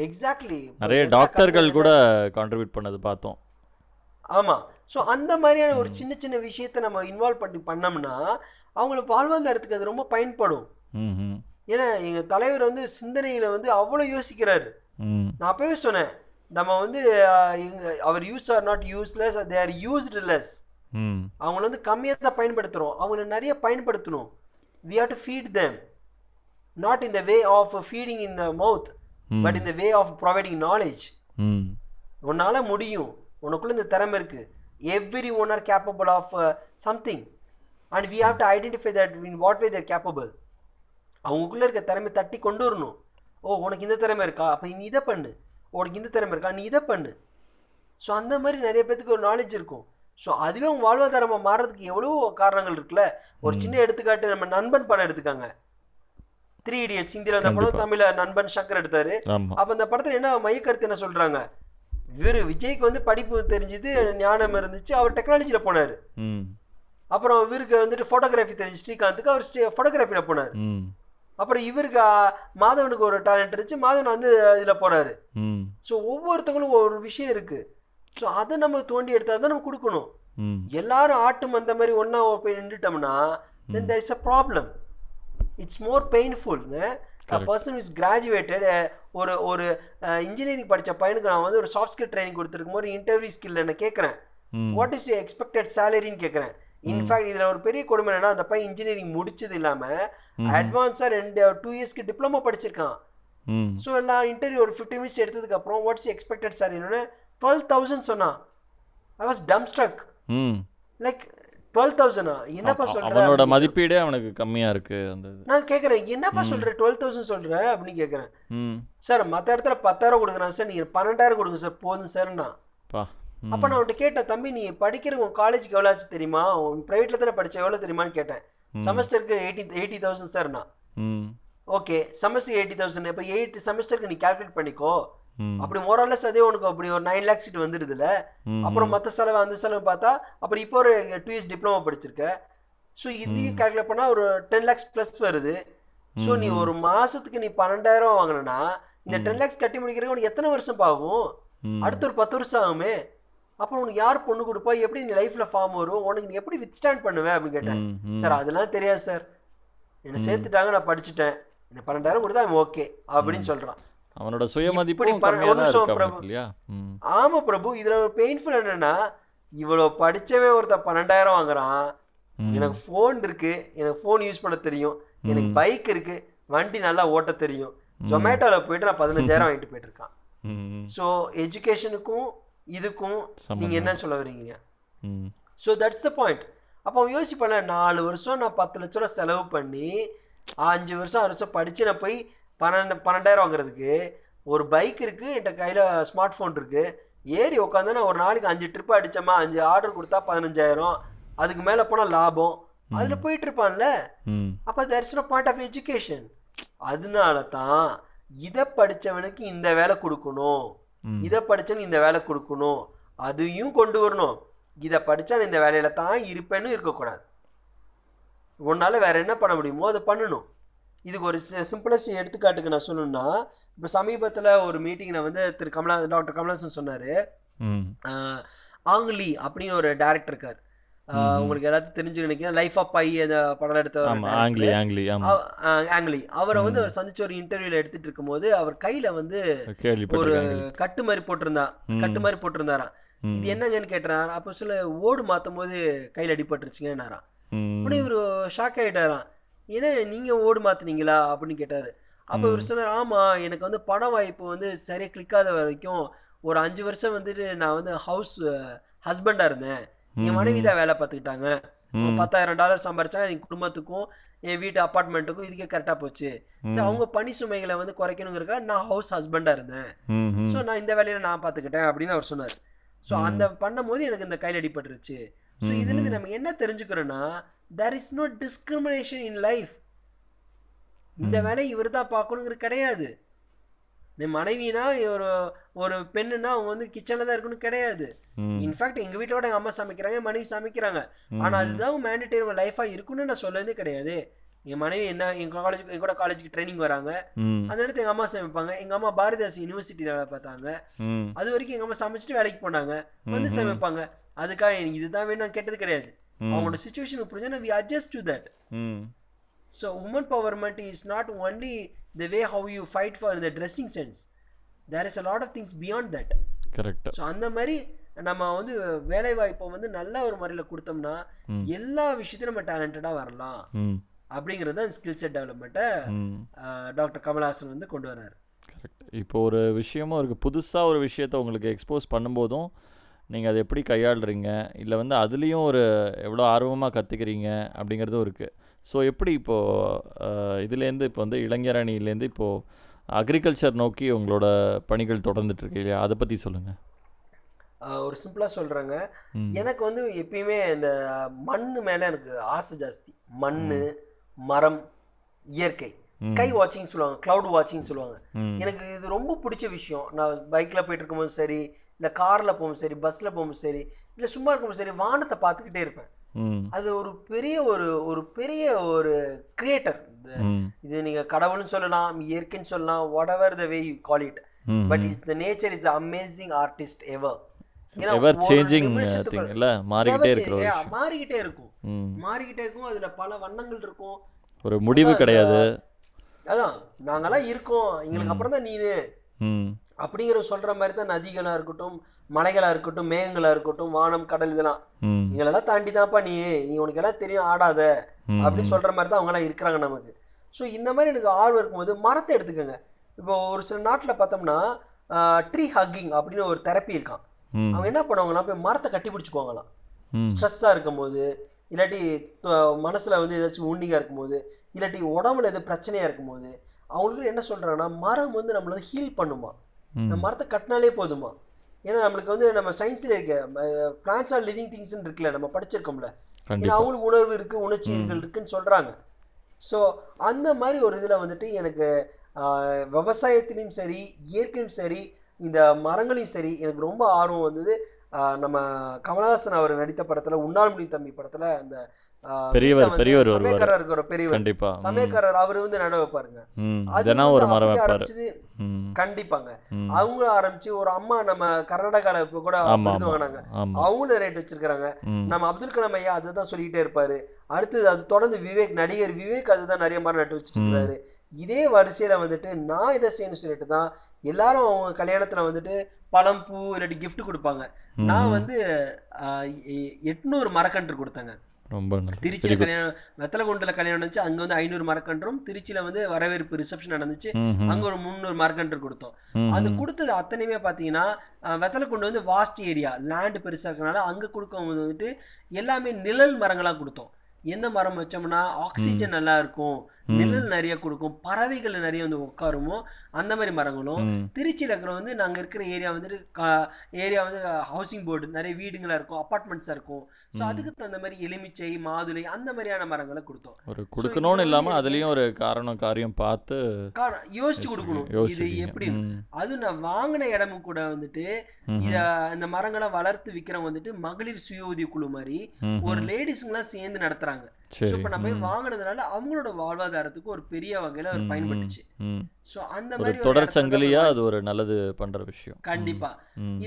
எக்ஸாக்ட்லி நிறைய டாக்டர்கள் கூட கான்ட்ரிபியூட் பண்ணது பார்த்தோம். ஆமா. ஸோ அந்த மாதிரியான ஒரு சின்ன சின்ன விஷயத்தை நம்ம இன்வால்வ் பண்ணி பண்ணோம்னா அவங்களுக்கு வாழ்வாதாரத்துக்கு அது ரொம்ப பயன்படும். ஏன்னா எங்க தலைவர் வந்து சிந்தனையில வந்து அவ்வளவு யோசிக்கிறாரு. நான் அப்பவே சொன்னேன், நம்ம வந்து அவர் use R not useless, they are யூஸ்ட்லெஸ். அவங்கள வந்து கம்மியாக தான் பயன்படுத்துகிறோம், அவங்கள நிறைய பயன்படுத்தணும். we have to feed them not in the way of feeding in the mouth but in the way of providing knowledge. உன்னால முடியும், உனக்குள்ள இந்த திறமை இருக்கு, every one are capable of uh, something and we have to identify that in what way they are capable. அவங்களுக்குள்ள இருக்க திறமை தட்டி கொண்டு வரணும். ஓ உனக்கு இந்த திறமை இருக்கா, அப்போ நீ இதை பண்ணு, உனக்கு இந்த திறமை இருக்கா, நீ இதை பண்ணு. ஸோ அந்த மாதிரி நிறைய பேத்துக்கு ஒரு நாலேஜ் இருக்கும். ஸோ அதுவே அவங்க வாழ்வாதாரமாக மாறுறதுக்கு எவ்வளோ காரணங்கள் இருக்குல்ல. ஒரு சின்ன எடுத்துக்காட்டு நம்ம நண்பன் படம் எடுத்துக்காங்க, த்ரீ இடியட்ஸ் இந்தியில் அந்த படம், தமிழ நண்பன் சங்கர் எடுத்தாரு. அப்போ அந்த படத்தில் என்ன மையக்கருத்து என்ன சொல்கிறாங்க, இவர் விஜய்க்கு வந்து படிப்பு தெரிஞ்சது ஞானம் இருந்துச்சு, அவர் டெக்னாலஜியில் போனார். அப்புறம் இவருக்கு வந்துட்டு ஃபோட்டோகிராஃபி தெரிஞ்சு ஸ்ரீகாந்துக்கு அவர் ஸ்ரீ ஃபோட்டோகிராஃபியில் போனார். அப்புறம் இவருக்கு மாதவனுக்கு ஒரு டேலண்ட் இருந்துச்சு, மாதவன் வந்து இதில் போகிறாரு. ஸோ ஒவ்வொருத்தவங்களும் ஒரு விஷயம் இருக்குது. ஸோ அதை நம்ம தோண்டி எடுத்தால் தான் நம்ம கொடுக்கணும். எல்லாரும் ஆட்டும் அந்த மாதிரி ஒன்றா போய் நின்றுட்டோம்னா then there is a problem, it's more painful. A person is graduated, ஒரு ஒரு இன்ஜினியரிங் படித்த பையனுக்கு நான் வந்து ஒரு சாஃப்ட் ஸ்கில் ட்ரைனிங் கொடுத்துருக்கும் போது இன்டர்வியூ ஸ்கில் என்ன கேட்குறேன், வாட் இஸ் யூ எக்ஸ்பெக்டட் சேலரின்னு கேட்குறேன். இன்ஃபேக்ட் இதில் ஒரு பெரிய கொடுமை என்னன்னா அந்த பையன் இன்ஜினியரிங் முடிச்சது இல்லாமல் அட்வான்ஸாக ரெண்டு டூ இயர்ஸ்க்கு டிப்ளமோ படிச்சிருக்கான். ஸோ நான் இன்டர்வியூ ஒரு ஃபிஃப்டி மினிட்ஸ் எடுத்ததுக்கு அப்புறம் வாட்ஸ் எக்ஸ்பெக்டட் சேலரின்னு twelve thousand சொன்னா. I was dumbstruck. Hmm like twelve thousand ஆ என்னப்பா சொல்ற, அவனோட மதிப்பீடே அவனுக்கு கம்மியா இருக்கு. அந்த நான் கேக்குறேன், என்னப்பா சொல்ற twelve thousand சொல்ற அப்படி கேக்குறேன். ம் சார் மத்த இடத்துல பத்தாயிரம் கொடுக்குறான் சார், நீ பன்னெண்டாயிரம் கொடுங்க சார் போதும் சார்னா பா. அப்ப நான் அவன்கிட்ட கேட்டேன், தம்பி நீ படிக்கிறவங்க காலேஜுக்கு எவ்வளோ ஆச்சு தெரியுமா, உன் பிரைவேட்ல தானே படிச்ச எவ்வளோ தெரியுமான்னு கேட்டேன். செமஸ்டருக்கு எயிட்டி எயிட்டி தௌசண்ட் சார்னா. ம் ஓகே செமஸ்டர் எயிட்டி தௌசண்ட் இப்போ எயிட் செமஸ்டருக்கு நீ கால்குலேட் பண்ணிக்கோ, அப்படி மோரலஸ் அதே உனக்கு அப்படி ஒரு நைன் லேக்ஸ் கிட்ட வந்துடுதுல. அப்புறம் மற்ற செலவு அந்த செலவு பார்த்தா அப்புறம் இப்போ ஒரு டூ இயர்ஸ் டிப்ளமோ படிச்சிருக்கேன். ஸோ இதையும் கேல்குலேட் பண்ணால் ஒரு டென் லேக்ஸ் ப்ளஸ் வருது. ஸோ நீ ஒரு மாசத்துக்கு நீ பன்னெண்டாயிரம் வாங்கினா இந்த டென் லேக்ஸ் கட்டி முடிக்கிறதுக்கு உனக்கு எத்தனை வருஷம் ஆகும், அடுத்த ஒரு பத்து வருஷம் ஆகுமே. அப்புறம் உனக்கு யார் பொண்ணு கொடுப்பா, எப்படி நீ லைஃப்ல ஃபார்ம் வரும், உனக்கு நீ எப்படி வித்ஸ்டாண்ட் பண்ணுவேன் அப்படின்னு கேட்டேன். சார் அதெல்லாம் தெரியாது சார், என்னை சேர்த்துட்டாங்க, நான் படிச்சுட்டேன், என்ன பன்னெண்டாயிரம் கொடுத்தா அவன் ஓகே அப்படின்னு சொல்றான். அவனோட சுயமதிப்பு. ஆமா பிரபு, இதுல ஒரு பெயின்ஃபுல் என்னன்னா, இவ்வளவு படிச்சவே ஒருத்த பன்னெண்டாயிரம் வாங்குறான். எனக்கு போன் இருக்கு, எனக்கு போன் யூஸ் பண்ண தெரியும், எனக்கு பைக் இருக்கு, வண்டி நல்லா ஓட்ட தெரியும், ஜொமேட்டோல போயிட்டு நான் பதினஞ்சாயிரம் வாங்கிட்டு போயிட்டு இருக்கான். ஸோ எஜுகேஷனுக்கும் இதுக்கும் நீங்க என்ன சொல்ல வரீங்க? So that's the point. அப்போ அவன் யோசிப்பல, நாலு வருஷம் நான் பத்து லட்ச ரூபா செலவு பண்ணி அஞ்சு வருஷம் ஆறு வருஷம் படிச்சு நான் போய் பன்னெண்டு பன்னெண்டாயிரம் வாங்குறதுக்கு, ஒரு பைக் இருக்கு, என்கிட்ட கையில ஸ்மார்ட் போன் இருக்கு, ஏறி உட்காந்து நான் ஒரு நாளைக்கு அஞ்சு ட்ரிப் அடிச்சோமா, அஞ்சு ஆர்டர் கொடுத்தா பதினஞ்சாயிரம், அதுக்கு மேல போனா லாபம், அதுல போயிட்டு இருப்பான்ல. அப்ப that's no point of education. அதனால தான் இதை படிச்சவனுக்கு இந்த வேலை கொடுக்கணும், இதை படிச்சவனுக்கு இந்த வேலை கொடுக்கணும், அதையும் கொண்டு வரணும். இதை படிச்சா இந்த வேலையில தான் இருப்பேன்னு இருக்கக்கூடாது. உன்னால வேற என்ன பண்ண முடியுமோ அதை பண்ணணும். இதுக்கு ஒரு சிம்பிளஸ்ட் எடுத்துக்காட்டுக்கு நான் சொல்லணும்னா, இப்போ சமீபத்தில் ஒரு மீட்டிங்ல வந்து திரு கமலா டாக்டர் கமலஹாசன் சொன்னாரு, ஆங்லி அப்படின்னு ஒரு டைரக்டர் இருக்கார், உங்களுக்கு எல்லாத்தையும் தெரிஞ்சு நினைக்கிறேன், லைஃப் ஆஃப் பை அந்த படம் எடுத்தவர் ஆங்லி. அவரை வந்து அவர் சந்திச்ச ஒரு இன்டர்வியூல எடுத்துட்டு இருக்கும் போது அவர் கையில வந்து ஒரு கட்டு மாதிரி போட்டிருந்தா கட்டு மாதிரி போட்டிருந்தாராம். இது என்னங்கன்னு கேட்டாராம். அப்போ சில ஓடு மாத்தும் போது கையில அடிபட்டுருச்சுங்கன்னாராம். உடனே இவரு ஷாக் ஆயிட்டாராம். ஏன்னா நீங்க ஓடு மாத்தினீங்களா அப்படின்னு கேட்டாரு. அப்ப இவர் சொன்னார், ஆமா, எனக்கு வந்து பட வாய்ப்பு வந்து சரியா கிளிக்காத வரைக்கும் ஒரு அஞ்சு வருஷம் வந்துட்டு நான் வந்து ஹவுஸ் ஹஸ்பண்டா இருந்தேன். என் மனைவிதான் வேலை பார்த்துக்கிட்டாங்க. பத்தாயிரம் டாலர் சம்பாரிச்சா என் குடும்பத்துக்கும் என் வீட்டு அப்பார்ட்மெண்ட்டுக்கும் இதுக்கே கரெக்டா போச்சு. சரி, அவங்க பணி சுமைகளை வந்து குறைக்கணுங்கிறக்கா நான் ஹவுஸ் ஹஸ்பண்டா இருந்தேன். ஸோ நான் இந்த வேலையில நான் பார்த்துக்கிட்டேன் அப்படின்னு அவர் சொன்னார். ஸோ அந்த பண்ணும் போது எனக்கு இந்த கையில் அடிபட்டுருச்சு. ஸோ இதுல இருந்து நம்ம என்ன தெரிஞ்சுக்கிறோம்னா, there is no discrimination in life. இந்த வேலை இவர் தான் பார்க்கணுங்கிறது கிடையாது. மனைவினா ஒரு ஒரு பெண்ணுன்னா அவங்க வந்து கிச்சன்ல தான் இருக்கணும் கிடையாது. இன்ஃபேக்ட் எங்க வீட்டோட எங்க அம்மா சமைக்கிறாங்க, என் மனைவி சமைக்கிறாங்க. ஆனா அதுதான் மேண்டேட்டரி லைஃபா இருக்குன்னு நான் சொல்லவே கிடையாது. என் மனைவி என்ன எங்க காலேஜ் எங்கூட காலேஜுக்கு ட்ரைனிங் வராங்க, அந்த இடத்துல எங்க அம்மா சமைப்பாங்க. எங்க அம்மா பாரதிதாசன் யூனிவர்சிட்டியில வேலை பார்த்தாங்க. அது வரைக்கும் எங்க அம்மா சமைச்சிட்டு வேலைக்கு போனாங்க, வந்து சமைப்பாங்க. அதுக்காக எனக்கு இதுதான் வேணும் கேட்டது கிடையாது. அவங்களோட சிச்சுவேஷனுக்கு புரிஞ்சா we adjust to that. So women empowerment is not only the way how you fight for the dressing sense. There is a lot of things beyond that. Correct. So அந்த மாதிரி நம்ம வந்து வேலை வாய்ப்பை வந்து நல்ல ஒரு முறையில கொடுத்தோம்னா எல்லா விஷயத்தையும் நம்ம டேலண்டடா வரலாம் அப்படிங்கறது தான் ஸ்கில் செட் டெவலப்மெண்ட்டை டாக்டர் கமலஹாசன் வந்து கொண்டு வர்றாரு. கரெக்ட். இப்போ ஒரு விஷயமும் இருக்கு, புதுசா ஒரு விஷயத்த உங்களுக்கு எக்ஸ்போஸ் பண்ணும்போதும் நீங்கள் அதை எப்படி கையாளுறீங்க, இல்லை வந்து அதுலேயும் ஒரு எவ்வளோ ஆர்வமாக கற்றுக்கிறீங்க அப்படிங்கிறதும் இருக்குது. ஸோ எப்படி இப்போது இதுலேருந்து இப்போ வந்து இளைஞரணியிலேருந்து இப்போது அக்ரிகல்ச்சர் நோக்கி உங்களோட பணிகள் தொடர்ந்துட்டுருக்கு இல்லையா, அதை பற்றி சொல்லுங்கள். ஒரு சிம்பிளாக சொல்கிறேங்க, எனக்கு வந்து எப்பயுமே இந்த மண் மேலே எனக்கு ஆசை ஜாஸ்தி. மண், மரம், இயற்கை, ஸ்கை வாட்சிங் சொல்லுவாங்க, கிளவுட் வாட்சிங் சொல்லுவாங்க. எனக்கு இது ரொம்ப பிடிச்ச விஷயம். நான் பைக்கில் போயிட்டு இருக்கும்போது சரி, இல்லை காரில் போகும்போது சரி, பஸ்ஸில் போகும்போது சரி, இல்லை சும்மா இருக்கும்போது சரி, வானத்தை பார்த்துக்கிட்டே இருப்பேன். அது ஒரு பெரிய ஒரு ஒரு பெரிய ஒரு கிரியேட்டர். இது நீங்கள் கடவுள்னு சொல்லலாம், இயற்கைன்னு சொல்லலாம், whatever the way you call it, but it's the nature is the amazing artist ever. மாறிக்கிட்டே இருக்கும் மாறிக்கிட்டே இருக்கும் அதில் பல வண்ணங்கள் இருக்கும், ஒரு முடிவு கிடையாது. அதான் நாங்கெல்லாம் இருக்கோம், எங்களுக்கு அப்புறம் தான் நீனு அப்படிங்கிற சொல்ற மாதிரி தான் நதிகளா இருக்கட்டும், மலைகளா இருக்கட்டும், மேகங்களா இருக்கட்டும், வானம், கடல், இதெல்லாம் எங்களெல்லாம் தாண்டி தான்ப்பா நீ நீ உனக்கு எல்லாம் தெரியும், ஆடாத அப்படின்னு சொல்ற மாதிரி தான் அவங்க எல்லாம் இருக்கிறாங்க நமக்கு. ஸோ இந்த மாதிரி எனக்கு ஆர்வம் இருக்கும்போது மரத்தை எடுத்துக்கோங்க. இப்போ ஒரு சில நாட்டுல பார்த்தோம்னா ட்ரீ ஹக்கிங் அப்படின்னு ஒரு தெரப்பி இருக்கான். அவங்க என்ன பண்ணுவாங்கன்னா, போய் மரத்தை கட்டி பிடிச்சுக்குவாங்களாம். ஸ்ட்ரெஸ்ஸா இருக்கும்போது, இல்லாட்டி மனசுல வந்து ஏதாச்சும் உண்டிங்கா இருக்கும்போது, இல்லாட்டி உடம்புல எது பிரச்சனையா இருக்கும்போது, அவங்களுக்கு என்ன சொல்றாங்கன்னா, மரம் வந்து நம்மள வந்து ஹீல் பண்ணுமா, நம்ம மரத்தை கட்டினாலே போதுமா. ஏன்னா நம்மளுக்கு வந்து நம்ம சயின்ஸ்ல இருக்க பிளான்ஸ் ஆர் லிவிங் திங்ஸ் இருக்குல்ல, நம்ம படிச்சிருக்கோம்ல. ஏன்னா அவங்களுக்கு உணர்வு இருக்கு, உணர்ச்சிகள் இருக்குன்னு சொல்றாங்க. ஸோ அந்த மாதிரி ஒரு இதுல வந்துட்டு எனக்கு விவசாயத்திலையும் சரி, இயற்கையும் சரி, இந்த மரங்களையும் சரி எனக்கு ரொம்ப ஆர்வம் வந்தது. நம்ம கமலஹாசன் அவர் நடித்த படத்தில், உன்னால் முடியும் தம்பி படத்தில், அந்த சமயக்காரர் அவரு வந்து நட வைப்பாருங்க, கண்டிப்பாங்க அவங்களும் ஆரம்பிச்சு. ஒரு அம்மா நம்ம கர்நாடகால கூட வாங்கினாங்க, அவங்களும் ரேட் வச்சிருக்காங்க. நம்ம அப்துல் கலாம் ஐயா அதுதான் சொல்லிக்கிட்டே இருப்பாரு. அடுத்தது அது தொடர்ந்து விவேக், நடிகர் விவேக் அதுதான் நிறைய மரம் நட்டு வச்சுட்டு இருக்கிறாரு. இதே வரிசையில வந்துட்டு நான் இதை செய்யணும்னு சொல்லிட்டு தான் எல்லாரும் அவங்க கல்யாணத்துல வந்துட்டு பழம் பூ இல்லாட்டி கிஃப்ட் கொடுப்பாங்க. நான் வந்து எட்நூறு மரக்கன்று கொடுத்தாங்க. திருச்சியில கல்யாணம், வெத்தலகுண்டுல கல்யாணம் நடந்துச்சு, அங்க வந்து ஐநூறு மரக்கன்றும் திருச்சியில வந்து வரவேற்பு ரிசப்ஷன் நடந்துச்சு, அங்க ஒரு முந்நூறு மரக்கன்று கொடுத்தோம். அது கொடுத்தது அத்தனையுமே பாத்தீங்கன்னா வெத்தலகுண்டு வந்து வாஸ்ட் ஏரியா, லேண்ட் பெருசா இருக்கனால அங்க கொடுக்கும் வந்துட்டு எல்லாமே நிழல் மரங்களா கொடுத்தோம். எந்த மரம் வச்சோம்னா ஆக்சிஜன் நல்லா இருக்கும், நிழல் நிறைய கொடுக்கும், பறவைகள் நிறைய வந்து உட்காருமோ அந்த மாதிரி மரங்களும். திருச்சியில இருக்கிற வந்து நாங்க இருக்கிற ஏரியா வந்துட்டு ஏரியா வந்து ஹவுசிங் போர்டு நிறைய வீடுங்களா இருக்கும், அபார்ட்மெண்ட்ஸா இருக்கும். ஸோ அதுக்கு தகுந்த மாதிரி எலுமிச்சை, மாதுளை அந்த மாதிரியான மரங்களை கொடுத்தோம். ஒரு கொடுக்கணும்னு இல்லாம அதுலயும் ஒரு காரணம் காரியம் பார்த்து யோசிச்சு கொடுக்கணும். இது எப்படி அதுவும் நான் வாங்கின இடமும் கூட வந்துட்டு இத இந்த மரங்களை வளர்த்து விற்கிறவங்க வந்துட்டு மகளிர் சுய உதவி குழு மாதிரி ஒரு லேடிஸ்ங்கெல்லாம் சேர்ந்து நடத்துறாங்க. வாங்கினதுனால அவங்களோட வாழ்வாதாரத்துக்கு ஒரு பெரிய வகையில ஒரு பயன்பட்டுச்சு. சோ அந்த மாதிரி தொடர் சங்கிலியா அது ஒரு நல்லது பண்ற விஷயம் கண்டிப்பா.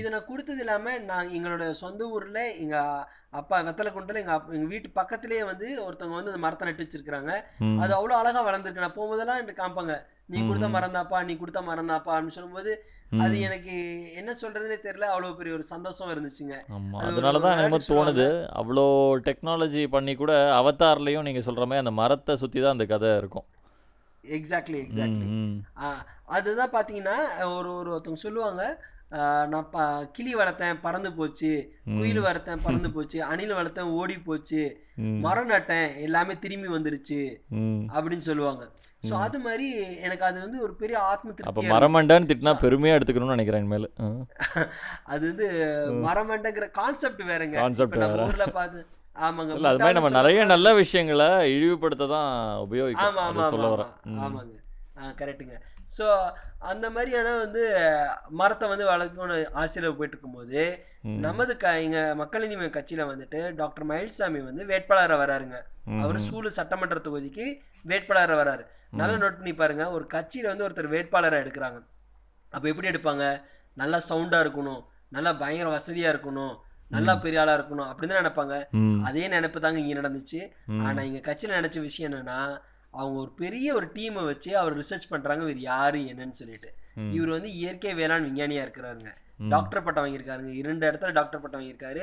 இதை நான் கொடுத்தது இல்லாம நான் எங்களோட சொந்த ஊர்ல எங்க அப்பா வெத்தலகுண்டுல எங்க எங்க வீட்டு பக்கத்திலேயே வந்து ஒருத்தவங்க வந்து அந்த மரத்தை நட்டு வச்சிருக்காங்க. அது அவ்வளவு அழகா வளர்ந்துருக்கு. நான் போகும்போதெல்லாம் எனக்கு காமிப்பாங்க, நீ கொடுத்த மறந்தாப்பா, நீ கொடுத்த மறந்தாப்பா அப்படின்னு சொல்லும்போது அது எனக்கு என்ன சொல்றதுன்னே தெரியல, அவ்வளவு பெரிய ஒரு சந்தோஷம் இருந்துச்சுங்க. அதனாலதான் எனக்கு தோணுது அவ்வளோ டெக்னாலஜி பண்ணி கூட அவதார்லயும் நீங்க சொல்ற மாதிரி அந்த மரத்தை சுத்தி தான் அந்த கதை இருக்கும். எக்ஸாக்ட்லி எக்ஸாக்ட்லி அதுதான் பாத்தீங்கன்னா ஒரு ஒருத்தவங்க சொல்லுவாங்க, நான் ப கிளி வளர்த்தேன் பறந்து போச்சு, குயில் வளர்த்தேன் பறந்து போச்சு, அணில் வளர்த்தேன் ஓடி போச்சு, மரம் நட்டேன் எல்லாமே திரும்பி வந்துருச்சு அப்படின்னு சொல்லுவாங்க. சோ அது மாதிரி எனக்கு அது வந்து ஒரு பெரிய ஆத்ம திருப்தி. அப்ப மரமண்டான்னு திட்டினா பெருமையா எடுத்துக்கணும்னு நினைக்கிறேன் இனிமேல். அது வந்து மரமண்டங்கிற கான்செப்ட் வேறங்க, கான்செப்ட் வேற. ஊர்ல பாத்து ஆமாங்க இல்ல அது மாதிரி நம்ம நிறைய நல்ல விஷயங்களை இழிவுபடுத்த தான் உபயோகிக்கிறோம். ஆமா ஆமா ஆமாங்க கரெக்டுங்க. ஸோ அந்த மாதிரியான வந்து மரத்தை வந்து வளர்க்கணும்னு ஆசையில் போயிட்டு இருக்கும்போது நமது க எங்கள் மக்கள் நீதி மய்ய கட்சியில் வந்துட்டு டாக்டர் மயில்சாமி வந்து வேட்பாளராக வராருங்க. அவர் சூலு சட்டமன்ற தொகுதிக்கு வேட்பாளராக வராரு. நல்லா நோட் பண்ணி பாருங்க, ஒரு கட்சியில் வந்து ஒருத்தர் வேட்பாளராக எடுக்கிறாங்க. அப்போ எப்படி எடுப்பாங்க? நல்லா சவுண்டாக இருக்கணும், நல்லா பயங்கர வசதியாக இருக்கணும், நல்லா பெரிய ஆளாக இருக்கணும் அப்படின்னு தான் நினைப்பாங்க. அதே நினைப்பு தாங்க இங்கே நடந்துச்சு. ஆனால் எங்கள் கட்சியில் நினச்ச விஷயம் என்னன்னா, அவங்க ஒரு பெரிய ஒரு டீமை வச்சு அவர் ரிசர்ச் பண்றாங்க இவர் யாரு என்னன்னு சொல்லிட்டு. இவர் வந்து இயற்கை வேளாண் விஞ்ஞானியா இருக்கிறாருங்க, டாக்டர் பட்டம் வாங்கியிருக்காருங்க, இரண்டு இடத்துல டாக்டர் பட்டம் வாங்கியிருக்காரு.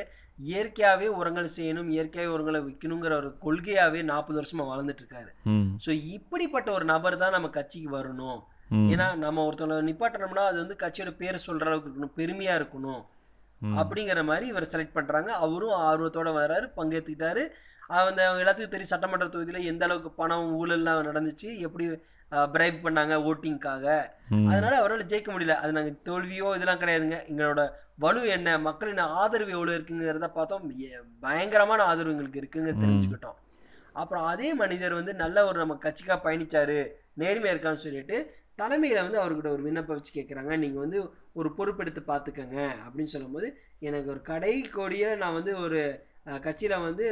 இயற்கையாவே உரங்கள் செய்யணும், இயற்கையாவே உரங்களை விற்கணுங்கிற ஒரு கொள்கையாவே நாற்பது வருஷமா வளர்ந்துட்டு இருக்காரு. ஸோ இப்படிப்பட்ட ஒரு நபர் தான் நம்ம கட்சிக்கு வரணும். ஏன்னா நம்ம ஒருத்தவங்களை நிப்பாட்டணும்னா அது வந்து கட்சியோட பேரை சொல்ற அளவுக்கு இருக்கணும், பெருமையா இருக்கணும் அப்படிங்கிற மாதிரி இவர் செலக்ட் பண்றாங்க. அவரும் ஆர்வத்தோட வர்றாரு, பங்கேற்றுக்கிட்டாரு. அந்த எல்லாத்துக்கும் தெரியும் சட்டமன்ற தொகுதியில் எந்த அளவுக்கு பணம் ஊழல்லாம் நடந்துச்சு, எப்படி பிரைப் பண்ணாங்க ஓட்டிங்காக. அதனால அவரால் ஜெயிக்க முடியல. அது நாங்கள் தோல்வியோ இதெல்லாம் கிடையாதுங்க. எங்களோட வலு என்ன, மக்களின் ஆதரவு எவ்வளோ இருக்குங்கிறத பார்த்தோம். பயங்கரமான ஆதரவு எங்களுக்கு இருக்குங்கிறது தெரிஞ்சுக்கிட்டோம். அப்புறம் அதே மனிதர் வந்து நல்ல ஒரு நம்ம கட்சிக்காக பயணிச்சாரு, நேர்மையாக இருக்கான்னு சொல்லிட்டு தலைமையில வந்து அவர்கிட்ட ஒரு விண்ணப்பம் வச்சு கேட்குறாங்க, நீங்கள் வந்து ஒரு பொறுப்பெடுத்து பார்த்துக்கங்க அப்படின்னு சொல்லும்போது, எனக்கு ஒரு கடை கோடியை நான் வந்து ஒரு கட்சியில வந்து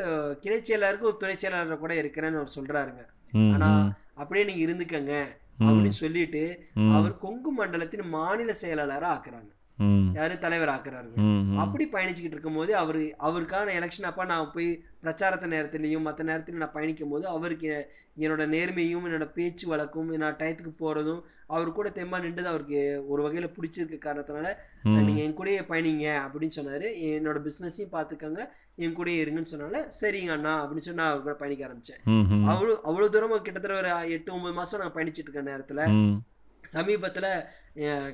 கிளை செயலாளருக்கு ஒரு துறை செயலாளர் கூட இருக்கிறேன்னு அவர் சொல்றாருங்க. ஆனா அப்படியே நீங்க இருந்துக்கங்க அப்படின்னு சொல்லிட்டு அவர் கொங்கு மண்டலத்தின் மாநில செயலாளரா ஆக்குறாங்க, யாரு தலைவர் ஆக்குறாருங்க. அப்படி பயணிச்சுக்கிட்டு இருக்கும் போது அவரு அவருக்கான எலெக்ஷன் அப்ப நான் போய் பிரச்சாரத்த நேரத்திலையும் மற்ற நேரத்திலையும் நான் பயணிக்கும் போது அவருக்கு என்னோட நேர்மையும் என்னோட பேச்சு வழக்கும் நான் டயத்துக்கு போறதும் அவரு கூட தெம்பா நின்றது அவருக்கு ஒரு வகையில பிடிச்சிருக்க காரணத்தினால நீங்க என் கூடயே பயணிங்க அப்படின்னு சொன்னாரு. என்னோட பிசினஸையும் பாத்துக்கங்க, என் கூடயே இருங்கன்னு சொன்னால சரிங்க அண்ணா அப்படின்னு சொன்னா அவரு கூட பயணிக்க ஆரம்பிச்சேன். அவ்வளவு அவ்வளவு தூரமா கிட்டத்தட்ட ஒரு எட்டு ஒன்பது மாசம் நாங்க பயணிச்சுட்டு இருக்க நேரத்துல சமீபத்துல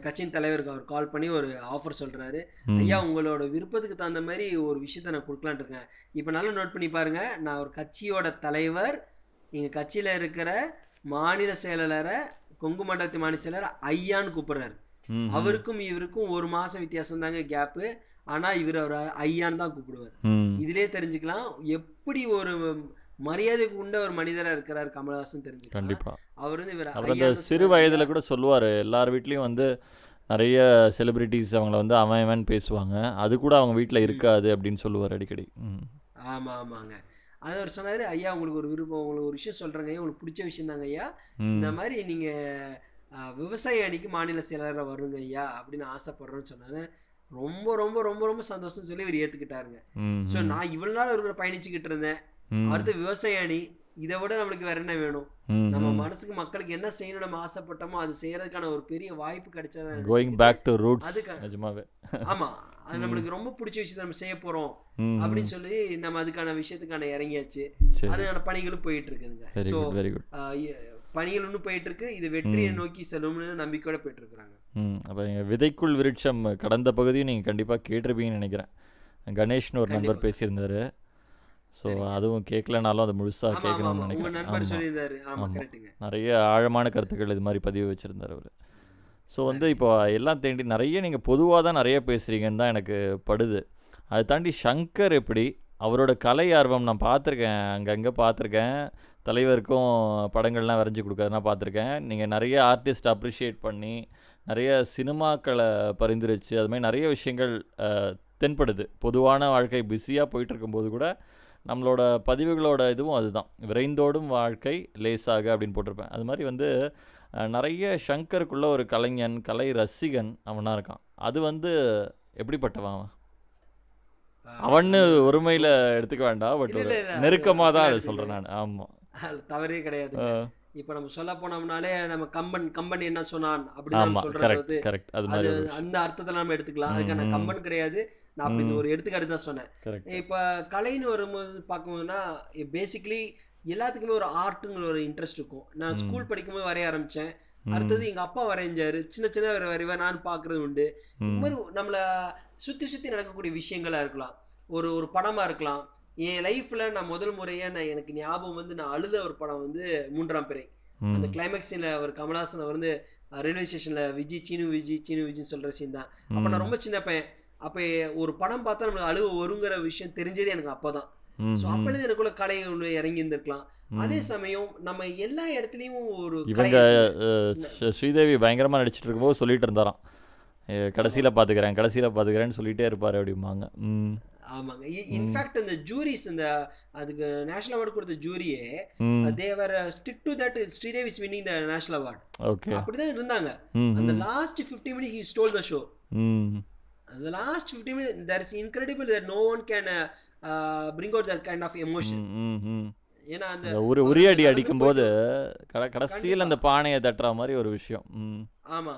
கட்சியின் தலைவருக்கு அவர் கால் பண்ணி ஒரு ஆஃபர் சொல்றாரு, ஐயா உங்களோட விருப்பத்துக்கு தகுந்த மாதிரி ஒரு விஷயத்த நான் கொடுக்கலான்னு இருக்கேன். இப்ப நல்லா நோட் பண்ணி பாருங்க, நான் ஒரு கட்சியோட தலைவர், எங்க கட்சியில இருக்கிற மாநில செயலாளரை கொங்கு மண்டலத்து மாநில செயலாளர் ஐயான்னு கூப்பிடுறாரு. அவருக்கும் இவருக்கும் ஒரு மாசம் வித்தியாசம் தாங்க கேப்பு. ஆனா இவர் அவர் ஐயான்னு தான் கூப்பிடுவார். இதுலயே தெரிஞ்சுக்கலாம் எப்படி ஒரு மரியாதைக்கு உண்ட ஒரு மனிதரா இருக்கிறார் கமல்ஹாசன் தெரிஞ்சு. கண்டிப்பா அவர் வந்து அவர் அந்த சிறு வயதுல கூட சொல்லுவாரு, எல்லார் வீட்லயும் வந்து நிறைய செலிபிரிட்டிஸ் அவங்கள வந்து அவன் பேசுவாங்க, அது கூட அவங்க வீட்டுல இருக்காது அப்படின்னு சொல்லுவார் அடிக்கடி. ஆமா ஆமாங்க அது அவர் சொன்னாரு, ஐயா உங்களுக்கு ஒரு விருப்பம், உங்களுக்கு ஒரு விஷயம் சொல்றேங்க ஐயா, உங்களுக்கு பிடிச்ச விஷயம் தாங்க ஐயா, இந்த மாதிரி நீங்க விவசாய அணிக்கு மாநில செயலாளராக வருங்க ஐயா அப்படின்னு ஆசைப்படுறோன்னு சொன்னாங்க. ரொம்ப ரொம்ப ரொம்ப ரொம்ப சந்தோஷம்னு சொல்லி இவர் ஏத்துக்கிட்டாருங்க. ஸோ நான் இவ்வளவு நாள் ஒரு பயணிச்சுக்கிட்டு இருந்தேன், அடுத்து விவசாய அணி, இதை விட நம்மளுக்கு வேற என்ன வேணும், நம்ம மனசுக்கு மக்களுக்கு என்ன செய்யணும் நம்ம ஆசைப்பட்டோமோ அது செய்யறதுக்கான ஒரு பெரிய வாய்ப்பு கிடைச்சாதான். கோயிங் பேக் டு ரூட்ஸ் அதுக்கு நிஜமாவே ஆமா, அது நம்மளுக்கு ரொம்ப பிடிச்ச விஷயத்தை நம்ம செய்ய போறோம் அப்படின்னு சொல்லி நம்ம அதுக்கான விஷயத்துக்கான இறங்கியாச்சு. அதுக்கான பணிகளும் போயிட்டு இருக்குதுங்க, பணிகள் ஒன்று போயிட்டு இருக்கு. இது வெற்றியை நோக்கி செல்லும்னு நம்பிக்கையோட போயிட்டு இருக்கிறாங்க. ம் அப்போ எங்கள் விதைக்குள் விருட்சம் கடந்த பகுதியும் நீங்கள் கண்டிப்பாக கேட்டிருப்பீங்கன்னு நினைக்கிறேன். கணேஷ்னு ஒரு நண்பர் பேசியிருந்தாரு. ஸோ அதுவும் கேட்கலனாலும் அது முழுசாக கேட்கணும்னு நினைக்கிறேன். நிறைய ஆழமான கருத்துக்கள் இது மாதிரி பதிவு வச்சுருந்தார் அவர். ஸோ வந்து இப்போ எல்லாம் தேண்டி நிறைய நீங்கள் பொதுவாக தான் நிறைய பேசுகிறீங்கன்னு தான் எனக்கு படுது. அதை தாண்டி சங்கர் எப்படி அவரோட கலை ஆர்வம் நான் பார்த்துருக்கேன், அங்கங்கே பார்த்துருக்கேன். தலைவருக்கும் படங்கள்லாம் வரைஞ்சி கொடுக்குறதுனா பார்த்துருக்கேன். நீங்கள் நிறைய ஆர்டிஸ்ட் அப்ரிஷியேட் பண்ணி நிறைய சினிமாக்களை பரிந்துரைச்சு அது மாதிரி நிறைய விஷயங்கள் தென்படுது. பொதுவான வாழ்க்கை பிஸியாக போயிட்டுருக்கும்போது கூட நம்மளோட பதிவுகளோட இதுவும் அதுதான், விரைந்தோடும் வாழ்க்கை லேசாக அப்படின்னு போட்டிருப்பேன். அது மாதிரி வந்து நிறைய சங்கருக்குள்ளே ஒரு கலைஞன், கலை ரசிகன் அவனாக இருக்கான். அது வந்து எப்படிப்பட்டவன் அவன் அவன்னு ஒருமையில எடுத்துக்க வேண்டாம், பட் நெருக்கமா தான் அதை சொல்றேன் நான். ஆமா தவறே கிடையாது. இப்ப நம்ம சொல்ல போனோம்னாலே நம்ம கம்பன் கம்பன் என்ன சொன்னான் அப்படின்னு சொல்றது அந்த அர்த்தத்தை நம்ம எடுத்துக்கலாம். அதுக்கான கம்பன் கிடையாது, நான் அப்படி ஒரு எடுத்துக்காட்டு தான் சொன்னேன். இப்ப கலைன்னு வரும்போது பாக்கணும்னா பேசிக்கலி எல்லாத்துக்குமே ஒரு ஆர்ட்டுங்கிற ஒரு இன்ட்ரெஸ்ட் இருக்கும். நான் ஸ்கூல் படிக்கும்போது வரைய ஆரம்பிச்சேன், அடுத்தது எங்க அப்பா வரைஞ்சாரு, சின்ன சின்ன வரைவார், நான் பாக்குறது உண்டு. இந்த மாதிரி நம்மள சுத்தி சுத்தி நடக்கக்கூடிய விஷயங்களா இருக்கலாம், ஒரு ஒரு படமா இருக்கலாம். என் லைஃப்ல நான் முதல் முறையா நான் எனக்கு ஞாபகம் வந்து நான் அழுத ஒரு படம் வந்து மூன்றாம் பிறை. அந்த கிளைமேக்ஸ் சீன்ல ஒரு கமலஹாசன் வந்து ரயில்வே ஸ்டேஷன்ல விஜி சீனு விஜி சீனு விஜின்னு சொல்ற சீன் தான். அப்ப நான் ரொம்ப சின்ன பையன். அப்ப ஒரு படம் பார்த்தா நம்மளுக்கு அழுவ வருங்கிற விஷயம் தெரிஞ்சது எனக்கு அப்பதான். சோ அப்பொழுது எனக்குள்ள கலை ஒன்று இறங்கி இருந்திருக்கலாம். அதே சமயம் நம்ம எல்லா இடத்துலயும் ஒரு இவங்க ஸ்ரீதேவி பயங்கரமா நடிச்சிட்டு இருக்கும்போது சொல்லிட்டு இருந்தாராம், கடைசியில பாத்துக்கிறேன் கடைசியில பாத்துக்கிறேன்னு சொல்லிட்டே இருப்பாரு அப்படிம்பாங்க. ஆமாங்க, இன்ஃபேக்ட் இந்த ஜூரிஸ் இந்த அதுக்கு நேஷனல் அவார்டு கொடுத்த ஜூரியே they were stick to that Sridevi is winning the national award. Okay அப்படிதான் இருந்தாங்க. அந்த last fifteen minutes he stole the show. அந்த last fifteen minutes there is incredible that no one can uh, bring out that kind of emotion. ஏனா அந்த ஒரு ஒரே அடி அடிக்கும்போது கடைசியில அந்த பானையை தட்டற மாதிரி ஒரு விஷயம். ஆமா,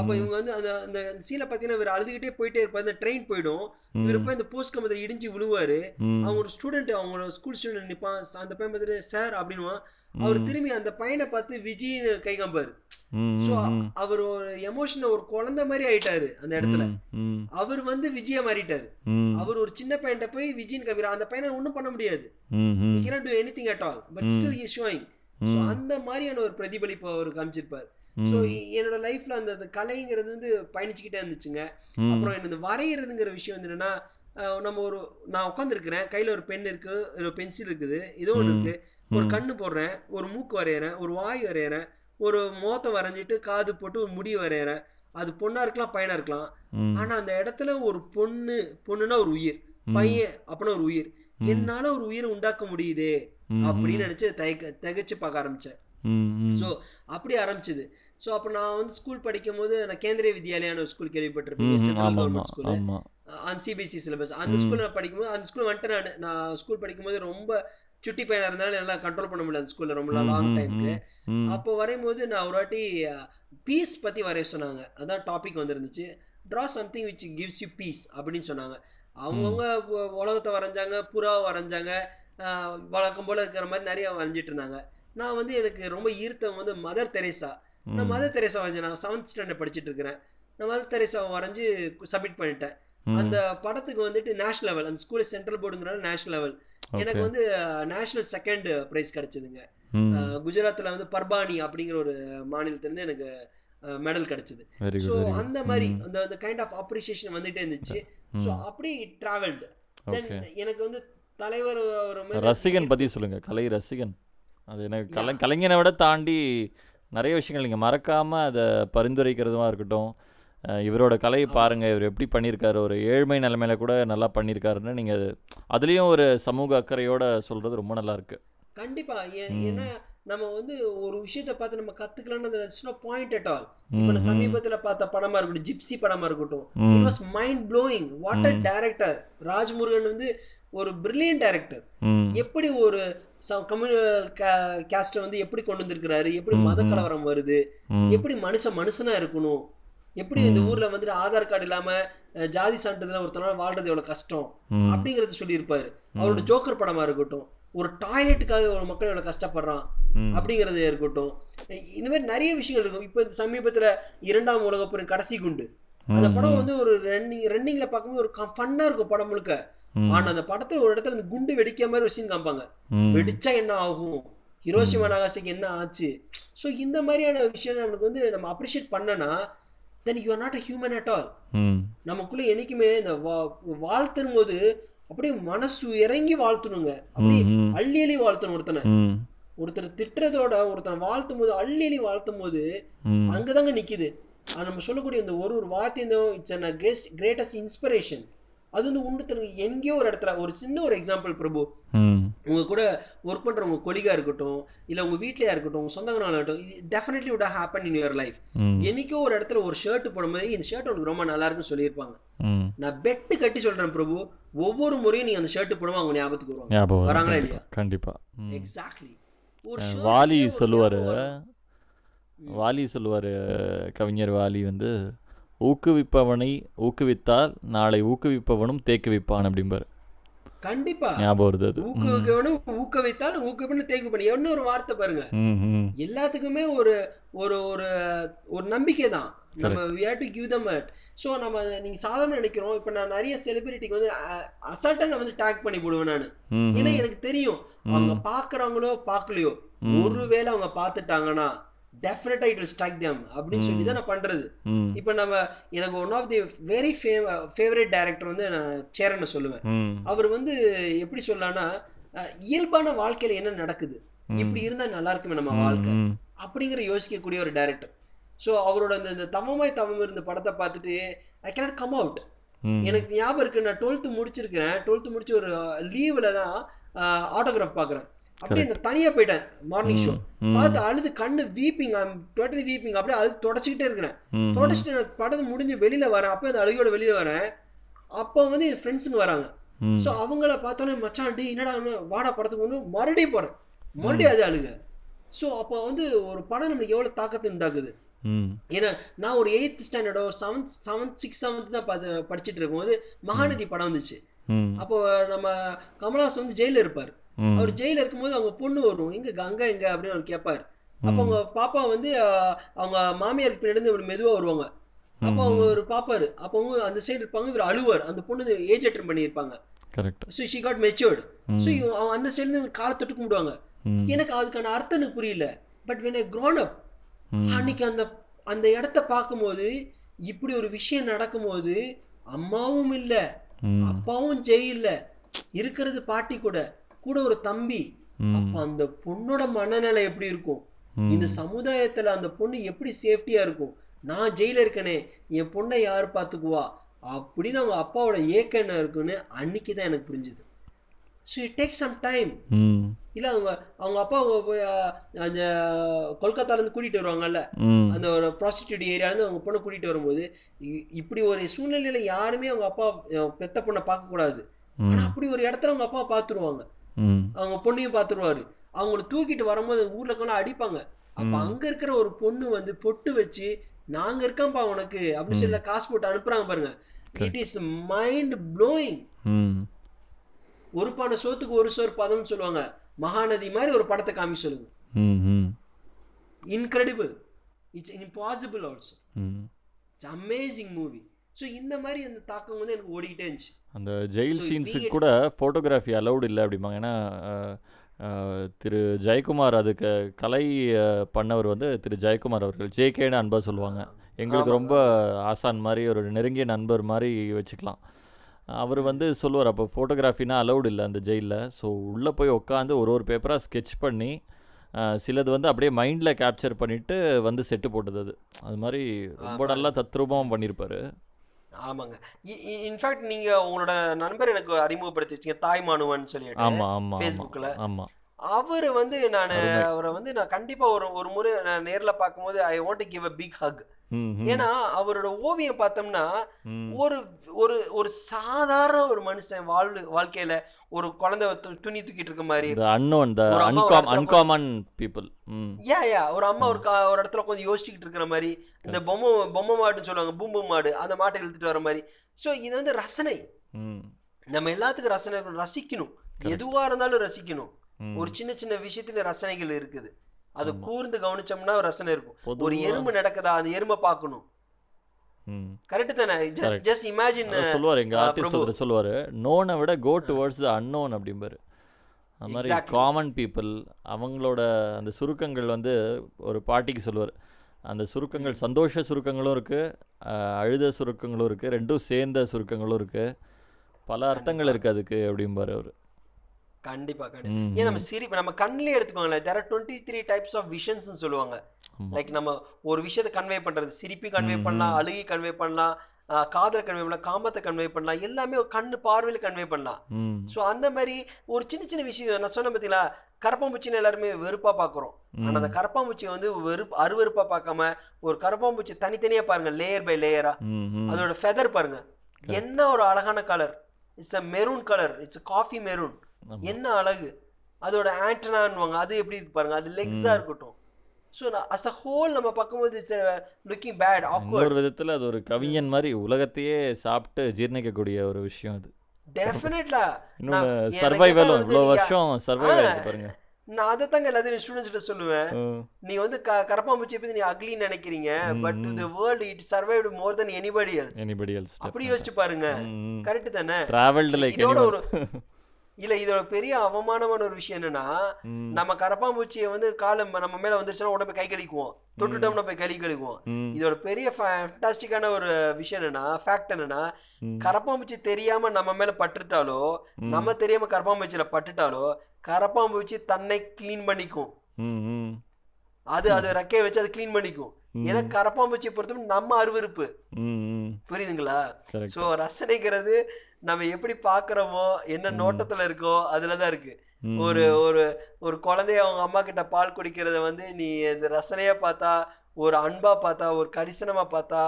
அப்ப இவங்க வந்து அந்த அந்த சீலை பாத்தீங்கன்னா இவர் அழுதுகிட்டே போயிட்டே இருப்பாரு, அந்த ட்ரெயின் போயிடும், இவர் போய் இந்த போஸ்ட் கம்பத்துல இடிஞ்சு விழுவாரு. அவங்க ஒரு ஸ்டூடெண்ட், அவங்க ஸ்கூல் ஸ்டூடெண்ட் நிப்பான், அந்த பையன் பார்த்துட்டு சார் அப்படின்வான். அவர் திரும்பி அந்த பையனை பார்த்து விஜய்னு கை காம்பாரு. சோ அவர் ஒரு எமோஷன், ஒரு குழந்தை மாதிரி ஆயிட்டாரு அந்த இடத்துல. அவர் வந்து விஜய மாறிட்டாரு. அவர் ஒரு சின்ன பையன்ட்ட போய் விஜய்னு காமிறாரு, அந்த பையனை ஒன்னும் பண்ண முடியாது, he cannot do anything at all but still he is showing. So அந்த மாதிரியான ஒரு பிரதிபலிப்பு அவர் காமிச்சிருப்பாரு. சோ என்னோட லைஃப்ல அந்த கலைங்கிறது வந்து பயணிச்சுக்கிட்டே இருந்துச்சுங்க. அப்புறம் என்னது வரைகிறதுங்கிற விஷயம் வந்து என்னன்னா, நம்ம ஒரு நான் உட்காந்துருக்கிறேன், கையில ஒரு பென் இருக்கு, ஒரு பென்சில் இருக்குது, ஏதோ ஒன்று இருக்கு, ஒரு கண்ணு போடுறேன், ஒரு மூக்கு வரையறேன், ஒரு வாய் வரையறேன், ஒரு மோத்தை வரைஞ்சிட்டு காது போட்டு ஒரு முடி வரையறேன். அது பொண்ணா இருக்கலாம் பையனா இருக்கலாம். ஆனா அந்த இடத்துல ஒரு பொண்ணு பொண்ணுன்னா ஒரு உயிர், பையன் அப்படின்னா ஒரு உயிர், என்னால ஒரு உயிரை உண்டாக்க முடியுது அப்படின்னு நினைச்சு தயக்க தகைச்சு பார்க்க ஆரம்பிச்சேன். ஸோ அப்படி ஆரம்பிச்சது. ஸோ அப்போ நான் வந்து ஸ்கூல் படிக்கும் போது நான் கேந்திரிய வித்யாலயான ஒரு ஸ்கூல் கேள்விப்பட்டிருப்பேன், சென்ட்ரல் கவர்மெண்ட் ஸ்கூலு, அந்த சிபிஎஸ்சி சிலபஸ். அந்த ஸ்கூலில் நான் படிக்கும்போது அந்த ஸ்கூல் வந்துட்டு நான் நான் ஸ்கூல் படிக்கும்போது ரொம்ப சுட்டி பையனாக இருந்தாலும் நல்லா கண்ட்ரோல் பண்ண முடியல அந்த ஸ்கூலில் ரொம்ப லாங் டைமுக்கு. அப்போ வரையும் போது நான் ஒரு வாட்டி பீஸ் பற்றி வரைய சொன்னாங்க, அதான் டாபிக் வந்துருந்துச்சு. Draw something which gives you peace அப்படின்னு சொன்னாங்க. அவங்கவுங்க உலகத்தை வரைஞ்சாங்க, புறாவை வரைஞ்சாங்க, வழக்கம் போல் இருக்கிற மாதிரி நிறையா வரைஞ்சிட்டு இருந்தாங்க. நான் வந்து எனக்கு ரொம்ப ஈர்த்தவங்க வந்து மதர் தெரேசா. நான் மதர் தெரேசா வரைஞ்சேன், நான் செவன்த் ஸ்டாண்டர்ட் படிச்சுட்டு இருக்கிறேன். நான் மதர் தெரேசாவை வரைஞ்சி சப்மிட் பண்ணிட்டேன். அந்த படத்துக்கு வந்துட்டு நேஷனல் லெவல், அந்த ஸ்கூல் சென்ட்ரல் போர்டுங்கிறனால நேஷனல் லெவல் எனக்கு வந்து நேஷனல் செகண்ட் பிரைஸ் கிடைச்சதுங்க. குஜராத்தில் வந்து பர்பானி அப்படிங்கிற ஒரு மாநிலத்திலேருந்து எனக்கு மெடல் கிடைச்சது. ஸோ அந்த மாதிரி அந்த கைண்ட் ஆஃப் அப்ரிசியேஷன் வந்துட்டே இருந்துச்சு. ஸோ அப்படி டிராவல்டு தென் எனக்கு வந்து தலைவர் ஒரு ரசிகன் பற்றி சொல்லுங்கள், கலை ரசிகன். அது எனக்கு கலை கலைஞனை விட தாண்டி நிறைய விஷயங்கள் நீங்கள் மறக்காமல் அதை பரிந்துரைக்கிறதுமாக இருக்கட்டும், இவரோட கலையை பாருங்கள், இவர் எப்படி பண்ணியிருக்காரு, ஒரு ஏழ்மை நிலைமையில கூட நல்லா பண்ணியிருக்காருன்னு நீங்கள் அதுலேயும் ஒரு சமூக அக்கறையோட சொல்கிறது ரொம்ப நல்லாயிருக்கு. கண்டிப்பாக. ஏன்னா நம்ம வந்து ஒரு விஷயத்தை பார்த்து நம்ம கற்றுக்கலான்னு பாயிண்ட் அட் ஆல். இப்போ நான் சமீபத்தில் பார்த்த படமாக இருக்கட்டும், ஜிப்சி படமாக இருக்கட்டும், it was mind blowing. What a director! Rajmurugan வந்து ஒரு பிரில்லியன்ட் டேரக்டர். எப்படி ஒரு கம்யூனிஸ்ட் வந்து எப்படி கொண்டு வந்திருக்கிறாரு, எப்படி மத கலவரம் வருது, எப்படி மனுஷன் மனுஷனா இருக்கணும், எப்படி இந்த ஊர்ல வந்துட்டு ஆதார் கார்டு இல்லாம ஜாதி சான்றிதழ் ஒருத்தனால வாழ்றது எவ்வளவு கஷ்டம் அப்படிங்கறது சொல்லியிருப்பாரு. அவரோட ஜோக்கர் படமா இருக்கட்டும், ஒரு டாய்லெட்டுக்காக ஒரு மக்கள் எவ்வளவு கஷ்டப்படுறான் அப்படிங்கறது இருக்கட்டும், இந்த மாதிரி நிறைய விஷயங்கள் இருக்கும். இப்ப சமீபத்துல இரண்டாம் உலக போரின் கடைசி குண்டு, அந்த படம் வந்து ஒரு ரன்னிங் ரன்னிங்ல பார்க்கும்போது ஒரு ஃபன்னா இருக்கும் படம் முழுக்க. ஆனா அந்த படத்துல ஒரு இடத்துல இந்த குண்டு வெடிக்க மாதிரி ஒரு சீன் காமிப்பாங்க. வெடிச்சா என்ன ஆகும், ஹிரோஷிமா நாகாசாகிக்கு என்ன ஆச்சு. சோ இந்த மாதிரியான விஷயம் நமக்கு வந்து நம்ம அப்ரிஷியேட் பண்ணனா then you are not a human at all. நமக்குள்ள என்னைக்குமே இந்த வாழ்த்தும் போது அப்படியே மனசு இறங்கி வாழ்த்தணுங்க, அப்படியே அள்ளி அள்ளி வாழ்த்தணும். ஒருத்தனை ஒருத்தர் திட்டுறதோட ஒருத்தனை வாழ்த்தும் போது, அள்ளி அள்ளி வாழ்த்தும் போது அங்கதாங்க நிக்குது. அது நம்ம சொல்லக்கூடிய இந்த ஒரு ஒரு வார்த்தையும் இட்ஸ் அன் கிரேட்டஸ்ட் இன்ஸ்பிரேஷன். அது வந்து உண்டு எங்கேயோ ஒரு இடத்துல. ஒரு சின்ன ஒரு எக்ஸாம்பிள் பிரபு, உங்க கூட ஒர்க் பண்ற உங்க கொலிகா இருக்கட்டும், இல்ல உங்க வீட்லயா இருக்கட்டும், உங்க சொந்தங்களா இருக்கட்டும், இது definitely would happen in your life. எனக்கோ ஒரு இடத்துல ஒரு ஷர்ட் போடும்போது இந்த ஷர்ட் உனக்கு ரொம்ப நல்லா இருக்குன்னு சொல்லியிருப்பாங்க. நான் பெட்டு கட்டி சொல்றேன் பிரபு, ஒவ்வொரு முறையும் நீங்க அந்த ஷர்ட் போடும்போது அவங்க ஞாபகத்துக்கு வருவாங்க. வராங்களா இல்லையா? கண்டிப்பா. எக்ஸாக்ட்லி. ஒரு வாலி சொல்லுவாரு வாலி சொல்லுவாரு கவிஞர் வாலி வந்து, ஊக்குவிப்பவனை ஊக்குவித்தால் நாளை ஊக்குவிப்பவனும் தேக்குவிப்பான் அப்படிம்பாரு. கண்டிப்பா ஞாபகம் வருது அது. ஊக்குவிக்கவனும் ஊக்குவித்தால் ஊக்குவிப்பவனும் தேக்குவிப்பான். என்ன ஒரு வார்த்தை பாருங்க. எல்லாத்துக்குமே ஒரு ஒரு ஒரு நம்பிக்கை தான். நம்ம we have to give them that. So நம்ம நீங்க சாதாரண நினைக்கிறோம். இப்ப நான் நிறைய செலிபிரிட்டிக்கு வந்து அசல்ட்டா வந்து டாக் பண்ணி போடுவேன் நான். ஏன்னா எனக்கு தெரியும் அவங்க பாக்குறாங்களோ பாக்கலையோ, ஒருவேளை அவங்க பாத்துட்டாங்கன்னா definitely it will strike them அப்படின்னு சொல்லி தான் நான் பண்றது. இப்போ நம்ம எனக்கு one of the very favourite director வந்து நான் சேரன்னு சொல்லுவேன். அவர் வந்து எப்படி சொல்லலாம்னா, இயல்பான வாழ்க்கையில என்ன நடக்குது, இப்படி இருந்தா நல்லா இருக்குமே நம்ம வாழ்க்கை அப்படிங்கிற யோசிக்கக்கூடிய ஒரு டைரக்டர். ஸோ அவரோட அந்த தவமாய் தவம் இருந்த படத்தை பார்த்துட்டு ஐ கேனாட் கம் அவுட். எனக்கு ஞாபகம் இருக்கு, நான் டுவெல்த்து முடிச்சிருக்கிறேன். டுவெல்த்து முடிச்சு ஒரு லீவ்ல தான் ஆட்டோகிராஃப் பார்க்குறேன். அப்படியே நான் தனியா போயிட்டேன் மார்னிங் ஷோ பார்த்து அழுது கண்ணு வீப்பிங் டோட்டலி வீப்பிங் அப்படியே அழுது தொடச்சிக்கிட்டே இருக்கிறேன். தொடச்சிட்டு நான் படம் முடிஞ்சு வெளியில வரேன். அப்போ அந்த அழுகையோட வெளியில வரேன். அப்போ வந்து என் ஃப்ரெண்ட்ஸுங்க வராங்க. ஸோ அவங்கள பார்த்தோன்னே மச்சாண்டி என்னடா வாடா படத்துக்கு ஒன்று மறுபடியும் போறேன், மறுபடியும் அது அழுக. ஸோ அப்போ வந்து ஒரு படம் நம்மளுக்கு எவ்வளோ தாக்கத்தை உண்டாக்குது. ஏன்னா நான் ஒரு எயித் ஸ்டாண்டர்டோ ஒரு செவன்த் செவன்த் சிக்ஸ் செவன்த் தான் பார்த்து படிச்சுட்டு இருக்கும்போது மகாநதி படம் வந்துச்சு. அப்போ நம்ம கமல்ஹாசன் வந்து ஜெயில இருப்பாரு. அவர் ஜெயில இருக்கும்போது அவங்க பொண்ணு வரும், எங்க கங்கா எங்க அப்படின்னு அவர் கேட்பாரு. அப்போ அவங்க பாப்பா வந்து அவங்க மாமியாருக்கு பின்னாடி மெதுவா வருவாங்க. அப்போ அவங்க ஒரு பாப்பாரு, அப்போ அவங்க அந்த சைடு இருப்பாங்க, இவர் அழுவார். அந்த பொண்ணு ஏஜ் அட்டன் பண்ணியிருப்பாங்க. அந்த சைடு இருந்து காலை தொட்டு கும்பிடுவாங்க. எனக்கு அதுக்கான அர்த்தம் எனக்கு புரியல. But when I grown up, அன்னைக்கு அந்த அந்த இடத்த பார்க்கும் போது இப்படி ஒரு விஷயம் நடக்கும்போது அம்மாவும் இல்ல அப்பாவும் ஜெயில இருக்கிறது, பாட்டி கூட கூட ஒரு தம்பி. அப்ப அந்த பொண்ணோட மனநிலை எப்படி இருக்கும், இந்த சமுதாயத்துல அந்த பொண்ணு எப்படி சேஃப்டியா இருக்கும், நான் ஜெயில இருக்கனே என் பொண்ணை யாரு பாத்துக்குவா அப்படின்னு அவங்க அப்பாவோட ஏக்கம் என்ன இருக்குன்னு அன்னைக்குதான் எனக்கு புரிஞ்சுது. So it takes some time. இல்ல அவங்க அவங்க அப்பா அந்த கொல்கத்தால இருந்து கூட்டிட்டு வருவாங்கல்ல, அந்த ஒரு ப்ராஸ்டிடியூட் ஏரியால இருந்து அவங்க பொண்ணை கூட்டிட்டு வரும்போது இப்படி ஒரு சூழ்நிலையில யாருமே அவங்க அப்பா பெத்த பொண்ணை பார்க்க கூடாது. ஆனா அப்படி ஒரு இடத்துல அவங்க அப்பா பாத்துருவாங்க, அவங்க பொண்ணையும் பாத்துருவாரு. அவங்களை தூக்கிட்டு வரும்போது ஊர்ல கொண்டு அடிப்பாங்க. அப்ப அங்க இருக்கிற ஒரு பொண்ணு வந்து பொட்டு வச்சு நாங்க இருக்கோம்பா உனக்கு அப்படின்னு சொல்லி காசு போட்டு அனுப்புறாங்க பாருங்க. It is mind blowing. ஒரு பானை சோத்துக்கு ஒரு சோறு பதம்னு சொல்லுவாங்க. மகாநதி மாதிரி ஒரு படத்தை காமி சொல்லுங்க. Incredible, it's impossible also, it's amazing movie. So இந்த மாதிரி அந்த தாக்கம் வந்து எனக்கு ஓடிக்கிட்டே இருந்துச்சு. அந்த ஜெயில் சீன்ஸுக்கு கூட ஃபோட்டோகிராஃபி அலௌடு இல்லை அப்படிம்பாங்க. ஏன்னா திரு ஜெயக்குமார் அதுக்கு கலை பண்ணவர் வந்து திரு ஜெயக்குமார் அவர்கள் ஜேகேன்னு அன்பா சொல்லுவாங்க. எங்களுக்கு ரொம்ப ஆசான் மாதிரி ஒரு நெருங்கிய நண்பர் மாதிரி வச்சுக்கலாம். அவர் வந்து சொல்லுவார் அப்போ ஃபோட்டோகிராஃபினா அலௌடு இல்லை அந்த ஜெயிலில். ஸோ உள்ளே போய் உட்காந்து ஒரு ஒரு பேப்பராக ஸ்கெட்ச் பண்ணி சிலது வந்து அப்படியே மைண்டில் கேப்சர் பண்ணிவிட்டு வந்து செட்டு போட்டது. அது அது மாதிரி ரொம்ப நல்லா தத்ரூபமாக பண்ணியிருப்பார். ஆமாங்க, இன்ஃபேக்ட் நீங்கள் உங்களோட நண்பர் எனக்கு அறிமுகப்படுத்தி வச்சிங்க தாய்மானுவன் சொல்லிட்டு. ஆமாம் ஆமாம் ஃபேஸ்புக்கில். ஆமாம், அவர் வந்து நான் அவரை வந்து நான் கண்டிப்பாக ஒரு ஒரு முறை நான் நேரில் பார்க்கும்போது I want to give a big hug. ஏன்னா அவரோட ஓவியம் பார்த்தோம்னா ஒரு ஒரு ஒரு சாதாரண ஒரு மனுஷன் வாழ் வாழ்க்கையில ஒரு குழந்தை துணி தூக்கிட்டு இருக்க மாதிரி, ஒரு அம்மா ஒரு ஒரு இடத்துல கொஞ்சம் யோசிச்சுக்கிட்டு இருக்கிற மாதிரி, இந்த பொம்மை பொம்மை மாடுன்னு சொல்லுவாங்க, பூம்பு மாடு, அந்த மாட்டை இழுத்துட்டு வர மாதிரி. ஸோ இது வந்து ரசனை, நம்ம எல்லாத்துக்கும் ரசனை ரசிக்கணும், எதுவா இருந்தாலும் ரசிக்கணும். ஒரு சின்ன சின்ன விஷயத்துல ரசனைகள் இருக்குது, அது கூர்ந்து கவனிச்சோம்னா ரசனை இருக்கும். ஒரு எறும்பு நடக்குதா, அந்த எறும்பை பார்க்கணும். கரெக்ட் தானே? ஜஸ்ட் ஜஸ்ட் இமேஜின் சொல்வாரு எங்க ஆர்டிஸ்ட் வந்து சொல்வாரு, நோனை விட கோ டுவர்ட்ஸ் தி அன்னோன் அப்படிம்பாரு. அந்த மாதிரி காமன் பீப்புள் அவங்களோட அந்த சுருக்கங்கள் வந்து ஒரு பாட்டிக்கு சொல்வார். அந்த சுருக்கங்கள் சந்தோஷ சுருக்கங்களும் இருக்கு, அழுத சுருக்கங்களும் இருக்கு, ரெண்டும் சேர்ந்த சுருக்கங்களும் இருக்கு, பல அர்த்தங்கள் இருக்கு அதுக்கு அப்படிம்பாரு அவரு. கண்டிப்பா கண்டிப்பா. ஏன் நம்ம சிரிப்பு நம்ம கண்ணிலே எடுத்துக்கோங்களேன், there are twenty-three types of visions னு சொல்லுவாங்க. லைக் நம்ம ஒரு விஷயத்தை கன்வே பண்றது, சிரிப்பி கன்வே பண்ணலாம், அழுகி கன்வே பண்ணலாம், காதல் கன்வே பண்ணலாம், காமத்தை கன்வே பண்ணலாம், எல்லாமே ஒரு கண்ணு பார்வையில கன்வே பண்ணலாம். ஸோ அந்த மாதிரி ஒரு சின்ன சின்ன விஷயம் நான் சொன்ன பார்த்தீங்களா, கரப்பாம்பூச்சின்னு எல்லாருமே வெறுப்பா பாக்குறோம். ஆனா அந்த கரப்பாம்பூச்சியை வந்து வெறுப்பு அருவெறுப்பா பார்க்காம ஒரு கரப்பாம்பூச்சி தனித்தனியா பாருங்க, லேயர் பை லேயரா. அதோட ஃபெதர் பாருங்க, என்ன ஒரு அழகான colour, it's a maroon colour, it's coffee maroon, என்ன அழகு. அதோட ஆண்டனான்வாங்க, அது எப்படி இருக்கு பாருங்க, அது லெக்ஸா இருக்கட்டும். சோ as a whole நம்ம பாக்கும்போது இட்ஸ் looking bad, awkward. ஒரு விதத்துல அது ஒரு கவிஞன் மாதிரி உலகத்தையே சாப்பிட்டு ஜீர்ணிக்க கூடிய ஒரு விஷயம் அது. டெஃபினட்லா நம்ம சர்வைவல் இவ்ளோ வருஷம் சர்வைவல் இருக்கு பாருங்க. நான் அத தான் எல்லாரும் ஸ்டூடண்ட்ஸ் கிட்ட சொல்லுவேன், நீ வந்து கரப்பாம்பூச்சி பத்தி நீ அக்லி நினைக்கிறீங்க, but the world it survived more than anybody else anybody else அப்படி யோசிச்சு பாருங்க. கரெக்ட் தானே? டிராவல்ட் லைக் இதோட ஒரு இல்ல இதோட பெரிய அவமானமான ஒரு விஷயம் என்னன்னா, நம்ம கரப்பாம்பூச்சியை வந்து காலம் நம்ம மேல வந்துருச்சுன்னா உடனே போய் கை கழிக்குவோம், தொட்டுட்டோம்னா போய் கை கழிக்குவோம். இதோட பெரிய ஃபண்டாஸ்டிக்கான ஒரு விஷயம் என்னன்னா, ஃபேக்ட் என்னன்னா, கரப்பாம்பூச்சி தெரியாம நம்ம மேல பட்டுட்டாலோ, நம்ம தெரியாம கரப்பாம்பூச்சியில பட்டுட்டாலோ, கரப்பாம்பூச்சி தன்னை கிளீன் பண்ணிக்கும். அது அது ரெக்கையை வச்சு அது கிளீன் பண்ணிக்கும். ஏன்னா கரப்பாம்பூச்சியை பொறுத்தவரை நம்ம அருவருப்பு, புரியுதுங்களா? சோ ரசனைங்கிறது நம்ம எப்படி பாக்குறோமோ, என்ன நோட்டத்துல இருக்கோ அதுலதான் இருக்கு. ஒரு ஒரு ஒரு குழந்தைய அவங்க அம்மா கிட்ட பால் குடிக்கிறத வந்து நீ ரசனையா பார்த்தா, ஒரு அன்பா பார்த்தா, ஒரு கரிசனமா பார்த்தா,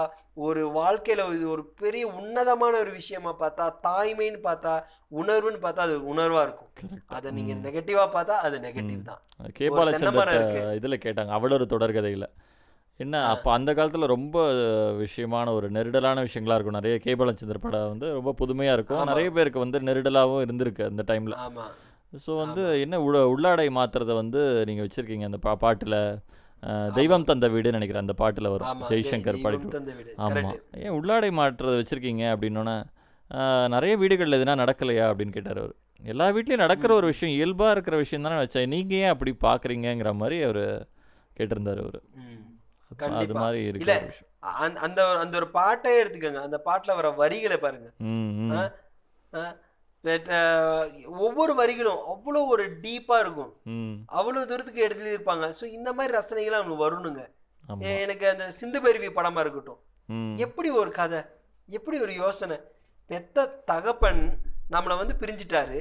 ஒரு வாழ்க்கையில இது ஒரு பெரிய உன்னதமான ஒரு விஷயமா பார்த்தா, தாய்மைன்னு பார்த்தா, உணர்வுன்னு பார்த்தா அது உணர்வா இருக்கும். அதை நீங்க நெகட்டிவா பார்த்தா அது நெகட்டிவ் தான். கேபாலச்சந்திரன் இதுல கேட்டாங்க, அவ்வளோ ஒரு தொடர்கதையில என்ன அப்போ அந்த காலத்தில் ரொம்ப விஷயமான ஒரு நெருடலான விஷயங்களாக இருக்கும். நிறைய கேபாலச்சந்திர படம் வந்து ரொம்ப புதுமையாக இருக்கும், நிறைய பேருக்கு வந்து நெருடலாகவும் இருந்திருக்கு அந்த டைமில். ஸோ வந்து என்ன உ உள்ளாடை மாத்துறதை வந்து நீங்கள் வச்சுருக்கீங்க அந்த பா பாட்டில். தெய்வம் தந்த வீடுன்னு நினைக்கிறேன் அந்த பாட்டில் வரும், ஜெய்சங்கர் பாடிட்டு. ஆமாம், ஏன் உள்ளாடை மாற்றுறதை வச்சுருக்கீங்க அப்படின்னோன்னா, நிறைய வீடுகளில் எதுனா நடக்கலையா அப்படின்னு கேட்டார் அவர். எல்லா வீட்லேயும் நடக்கிற ஒரு விஷயம், இயல்பாக இருக்கிற விஷயம் தானே வச்சேன், நீங்கள் ஏன் அப்படி பார்க்குறீங்கிற மாதிரி அவர் கேட்டிருந்தார் அவர். கண்டிப்பா இல்ல அந்த அந்த ஒரு பாட்டை எடுத்துக்கோங்க, அந்த பாட்டுல வர வரிகளை பாருங்க, ஒவ்வொரு வரிகளும் அவ்வளவு ஒரு டீப்பா இருக்கும், அவ்வளவு தூரத்துக்கு எடுத்துட்டு இருப்பாங்க. சோ இந்த மாதிரி ரசனைகளை அவங்க வரணுங்க. எனக்கு அந்த சிந்து பைரவி படமா இருக்கட்டும், எப்படி ஒரு கதை, எப்படி ஒரு யோசனை. பெத்த தகப்பன் நம்மளை வந்து பிரிஞ்சுட்டாரு,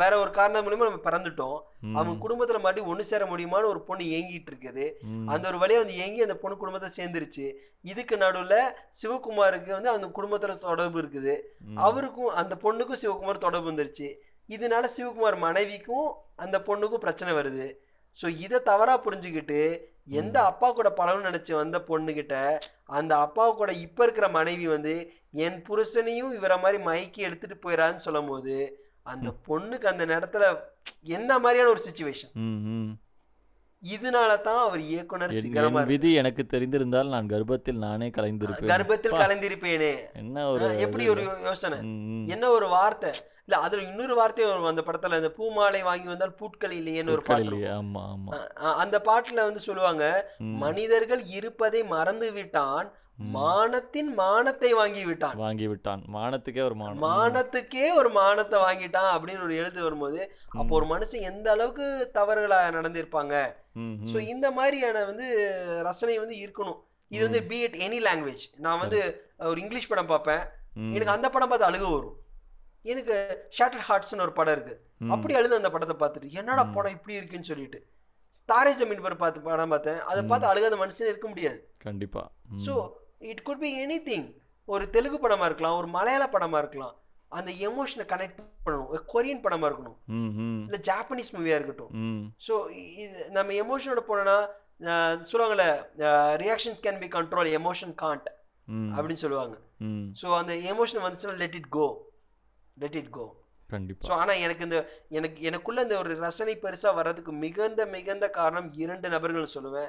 வேற ஒரு காரணம் மூலியமா நம்ம பிறந்துட்டோம், அவங்க குடும்பத்துல மறுபடியும் ஒண்ணு சேர முடியுமான்னு ஒரு பொண்ணு ஏங்கிட்டு இருக்குது. அந்த ஒரு வழியை வந்து ஏங்கி அந்த பொண்ணு குடும்பத்தை சேர்ந்துருச்சு. இதுக்கு நடுவுல சிவகுமாருக்கு வந்து அந்த குடும்பத்துல தொடர்பு இருக்குது, அவருக்கும் அந்த பொண்ணுக்கும் சிவகுமார் தொடர்பு வந்துருச்சு. இதனால சிவகுமார் மனைவிக்கும் அந்த பொண்ணுக்கும் பிரச்சனை வருது. ஸோ இதை தவறா புரிஞ்சுக்கிட்டு எந்த அப்பா கூட பழகுன்னு நினைச்சு வந்த பொண்ணுகிட்ட அந்த அப்பா கூட இப்ப இருக்கிற மனைவி வந்து என் புருஷனையும் இவரை மாதிரி மயக்கி எடுத்துட்டு போயிடான்னு சொல்லும் போது அந்த பொண்ணுக்கு அந்த நேரத்துல என்ன மாதிரியான ஒரு சிச்சுவேஷன். இதனால தான் அவர் இயக்குனர் சிகரமா விதி எனக்கு தெரிந்திருந்தால் நான் கர்ப்பத்தில் நானே கலைந்திருப்பேன், கர்ப்பத்தில் கலைந்திருப்பேனே. என்ன ஒரு எப்படி ஒரு யோசனை, என்ன ஒரு வார்த்தை. இல்ல அதுல இன்னொரு வார்த்தை அந்த படத்துல இந்த பூமாலை வாங்கி வந்தால் பூட்கள் இல்லையேன்னு ஒரு பாட்டு, அந்த பாட்டுல வந்து சொல்லுவாங்க மனிதர்கள் இருப்பதை மறந்து விட்டான் மானத்தின் மானத்தை வாங்கி விட்டான் வாங்கி விட்டான் மானத்துக்கே ஒரு மானம் மானத்துக்கே ஒரு மானத்தை வாங்கிட்டான் அப்படின்னு ஒரு எழுதி வரும்போது அப்போ ஒரு மனுஷன் எந்த அளவுக்கு தவறுகளா நடந்திருப்பாங்க. சோ இந்த மாதிரியான வந்து ரசனை வந்து இருக்கணும். இது வந்து பி இட் எனி லாங்குவேஜ். நான் வந்து ஒரு இங்கிலீஷ் படம் பார்ப்பேன், எனக்கு அந்த படம் பார்த்து அழுக வரும். எனக்கு ஷேட்டர்ட் ஹார்ட்ஸ்னு ஒரு படம் இருக்கு, அப்படி அழுது அந்த படத்தை பார்த்துட்டு என்னடா படம் இப்படி இருக்குன்னு சொல்லிட்டு. தாரே ஜமீன் பர் பார்த்து படம் பார்த்தேன், அதை பார்த்து அழுகாத மனுஷன் இருக்க முடியாது கண்டிப்பா. So it could be any thing. ஒரு தெலுங்கு படமா இருக்கலாம், ஒரு மலையாள படமா இருக்கலாம், அந்த எமோஷனை கனெக்ட் பண்ணணும். கொரியன் படமா இருக்கணும், இல்லை ஜாப்பனீஸ் மூவியா இருக்கட்டும். ஸோ இது நம்ம எமோஷனோட போனோம்னா சொல்லுவாங்கல்ல, reactions can be control, emotion can't அப்படின்னு சொல்லுவாங்க. ஸோ அந்த எமோஷன் வந்துச்சுன்னா let it go, let it go கண்டிப்பா. ஸோ ஆனால் எனக்கு இந்த எனக்கு எனக்குள்ள இந்த ஒரு ரசனை பெருசா வர்றதுக்கு மிகுந்த மிகுந்த காரணம் இரண்டு நபர்கள் சொல்லுவேன்.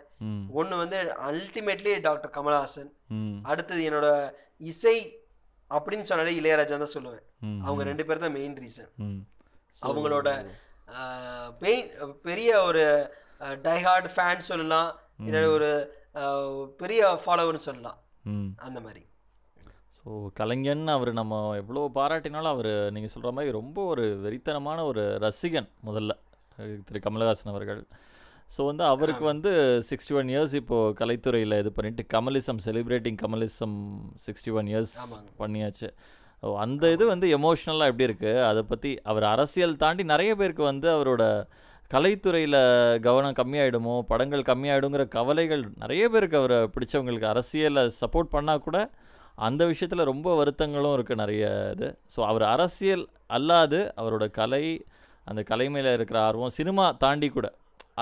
ஒன்று வந்து அல்டிமேட்லி டாக்டர் கமலஹாசன், அடுத்தது என்னோட இசை அப்படின்னு சொன்னாலே இளையராஜா தான் சொல்லுவேன். அவங்க ரெண்டு பேர் தான் மெயின் ரீசன். அவங்களோட பெரிய ஒரு டைஹார்ட் ஃபேன் சொல்லலாம், என்னோட ஒரு பெரிய ஃபாலோவர்னு சொல்லலாம். அந்த மாதிரி ஸோ கலைஞன் அவர் நம்ம எவ்வளோ பாராட்டினாலும் அவர் நீங்கள் சொல்கிற மாதிரி ரொம்ப ஒரு வெறித்தனமான ஒரு ரசிகன் முதல்ல திரு கமலஹாசன் அவர்கள். ஸோ வந்து அவருக்கு வந்து சிக்ஸ்டி ஒன் இயர்ஸ் இப்போது கலைத்துறையில் இது பண்ணிவிட்டு Kamalism celebrating Kamalism sixty one years பண்ணியாச்சு. அந்த இது வந்து எமோஷ்னலாக எப்படி இருக்குது அதை பற்றி, அவர் அரசியல் தாண்டி நிறைய பேருக்கு வந்து அவரோட கலைத்துறையில் கவனம் கம்மியாயிடுமோ, படங்கள் கம்மியாயிடுங்கிற கவலைகள் நிறைய பேருக்கு. அவரை பிடிச்சவங்களுக்கு அரசியலை சப்போர்ட் பண்ணால் கூட அந்த விஷயத்தில் ரொம்ப வருத்தங்களும் இருக்குது நிறைய இது. ஸோ அவர் அரசியல் அல்லாது அவரோட கலை, அந்த கலை மேலே இருக்கிற ஆர்வம், சினிமா தாண்டி கூட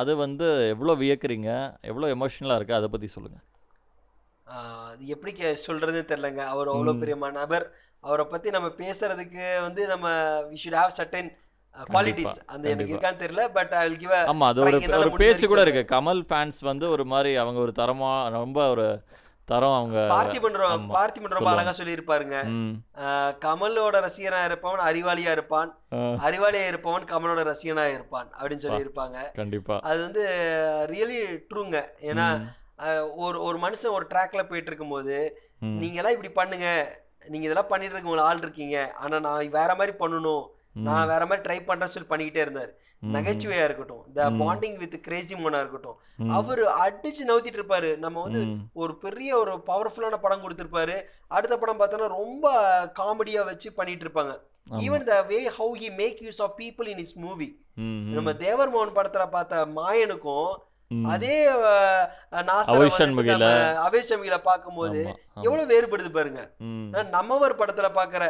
அது வந்து எவ்வளோ வியக்கிறீங்க, எவ்வளோ எமோஷ்னலாக இருக்குது அதை பற்றி சொல்லுங்கள். அது எப்படி கே சொல்கிறதே தெரிலங்க. அவர் அவ்வளோ பெரியமா நபர். அவரை பற்றி நம்ம பேசுகிறதுக்கு வந்து நம்ம we should have certain qualities. அந்த எனக்கு இருக்கான்னு தெரியல, பட் ஐ வில் கிவ். ஆமாம், அது ஒரு ஒரு பேச்சு கூட இருக்குது. கமல் ஃபேன்ஸ் வந்து ஒரு மாதிரி அவங்க ஒரு தரமாக ரொம்ப ஒரு தரம் அவங்க பார்த்திபன் பார்த்திபன் ரொம்ப அழகா சொல்லி இருப்பாருங்க. கமலோட ரசிகனா இருப்பவன் அறிவாளியா இருப்பான், அறிவாளியா இருப்பவன் கமலோட ரசிகனா இருப்பான் அப்படின்னு சொல்லி இருப்பாங்க. கண்டிப்பா அது வந்து ரியலி ட்ரூங்க. ஏன்னா ஒரு ஒரு மனுஷன் ஒரு ட்ராக்ல போயிட்டு இருக்கும் போது நீங்க எல்லாம் இப்படி பண்ணுங்க, நீங்க இதெல்லாம் பண்ணிட்டு இருக்க உங்களை ஆள் இருக்கீங்க, ஆனா நான் வேற மாதிரி பண்ணணும், நான் வேற மாதிரி ட்ரை பண்றேன்னு சொல்லி பண்ணிக்கிட்டே இருந்தாரு. நகைச்சுவையா இருக்கட்டும், த பாண்டிங் வித் கிரேசி மோனா இருக்கட்டும், அவரு அடிச்சு நவுத்திட்டு இருப்பாரு. நம்ம வந்து ஒரு பெரிய ஒரு பவர்ஃபுல்லான படம் கொடுத்திருப்பாரு, அடுத்த படம் பார்த்தோன்னா ரொம்ப காமெடியா வச்சு பண்ணிட்டு இருப்பாங்க. Even the way how he make use of people in his movie. நம்ம தேவர் மோகன் படத்துல பார்த்த மாயனுக்கும் அதே அவேஷமிகளை பார்க்கும் போது எவ்வளவு வேறுபடுது பாருங்க. நம்ம ஒரு படத்துல பாக்குற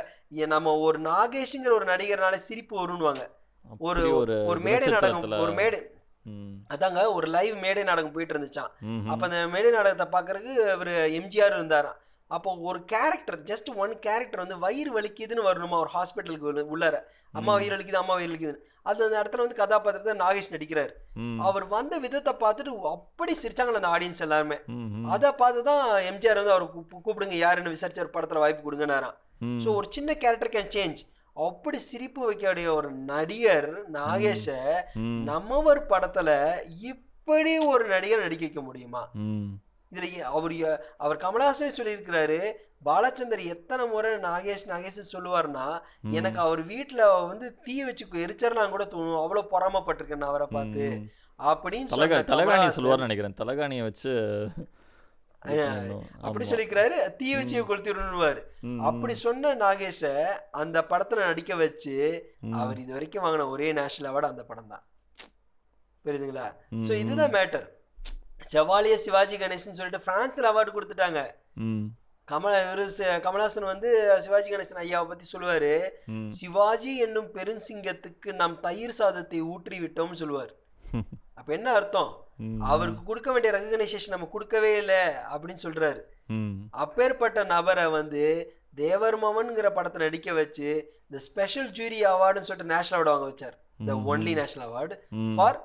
நம்ம ஒரு நாகேஷ்ங்கிற ஒரு நடிகர்னால சிரிப்பு வருவாங்க. ஒரு ஒரு மேடை நாடகம், ஒரு மேடை அதாங்க ஒரு லைவ் மேடை நாடகம் போயிட்டு இருந்துச்சான். அப்ப அந்த மேடை நாடகத்தை பாக்குறதுக்கு ஒரு எம்ஜிஆர் இருந்தாராம். அப்போ ஒரு கேரக்டர், ஜஸ்ட் ஒன் கேரக்டர் வந்து வயிறு வலிக்குதுன்னு வரணுமா ஒரு ஹாஸ்பிட்டலுக்கு உள்ளார, அம்மா வயிறு வலிக்குது அம்மா வயிறு வலிக்குதுன்னு. அது அந்த இடத்துல வந்து கதாபாத்திரத்தை நாகேஷ் நடிக்கிறாரு. அவர் வந்த விதத்தை பார்த்துட்டு அப்படி சிரிச்சாங்களே அந்த ஆடியன்ஸ் எல்லாருமே. அதை பார்த்துதான் எம்ஜிஆர் வந்து அவர் கூப்பிடுங்க யாருன்னு விசாரிச்சு ஒரு படத்துல வாய்ப்பு கொடுங்கன்னாராம். ஸோ ஒரு சின்ன கேரக்டர் கேன் சேஞ்ச். அப்படி சிரிப்பு வைக்கக்கூடிய ஒரு நடிகர் நாகேஷ நம்ம ஒரு படத்துல இப்படி ஒரு நடிகர் நடிக்க வைக்க முடியுமா? இதுல அவர் அவர் கமலஹாசன் சொல்லியிருக்கிறாரு, பாலச்சந்தர் எத்தனை முறை நாகேஷ் நாகேஷ் சொல்லுவாருன்னா எனக்கு அவர் வீட்டுல வந்து தீ வச்சு எரிச்சர்லாம் கூட தோணும், அவ்வளவு பொறாமப்பட்டிருக்கேன் நான் அவரை பார்த்து அப்படின்னு சொல்லுவாரு நினைக்கிறேன். தலகாணியை வச்சு அப்படி சொல்லிக்கிறாரு, தீ வச்சு கொளுத்திடுவாரு அப்படி சொன்ன நாகேஷ அந்த படத்துல நடிக்க வச்சு அவர் இது வரைக்கும் வாங்கின ஒரே நேஷனல் அவார்டு அந்த படம் தான். புரியுதுங்களா? சோ இதுதான் மேட்டர். செவாலிய சிவாஜி கணேசன் சொல்லிட்டு பிரான்ஸ்ல அவார்டு கொடுத்துட்டாங்க. கமல இவரு கமலஹாசன் வந்து சிவாஜி கணேசன் ஐயாவை பத்தி சொல்லுவாரு, சிவாஜி என்னும் பெருஞ்சிங்கத்துக்கு நாம் தயிர் சாதத்தை ஊற்றி விட்டோம்னு சொல்லுவாரு. அப்ப என்ன அர்த்தம்? அவருக்கு கொடுக்க வேண்டிய ரெகக்னைசேஷன் நம்ம கொடுக்கவே இல்லை அப்படின்னு சொல்றாரு. அப்பேற்பட்ட நபரை வந்து தேவர் மவன்கிற படத்தை நடிக்க வச்சு இந்த ஸ்பெஷல் ஜூரி அவார்டுன்னு சொல்லிட்டு நேஷனல் அவார்டு வாங்க வச்சார். The only national award for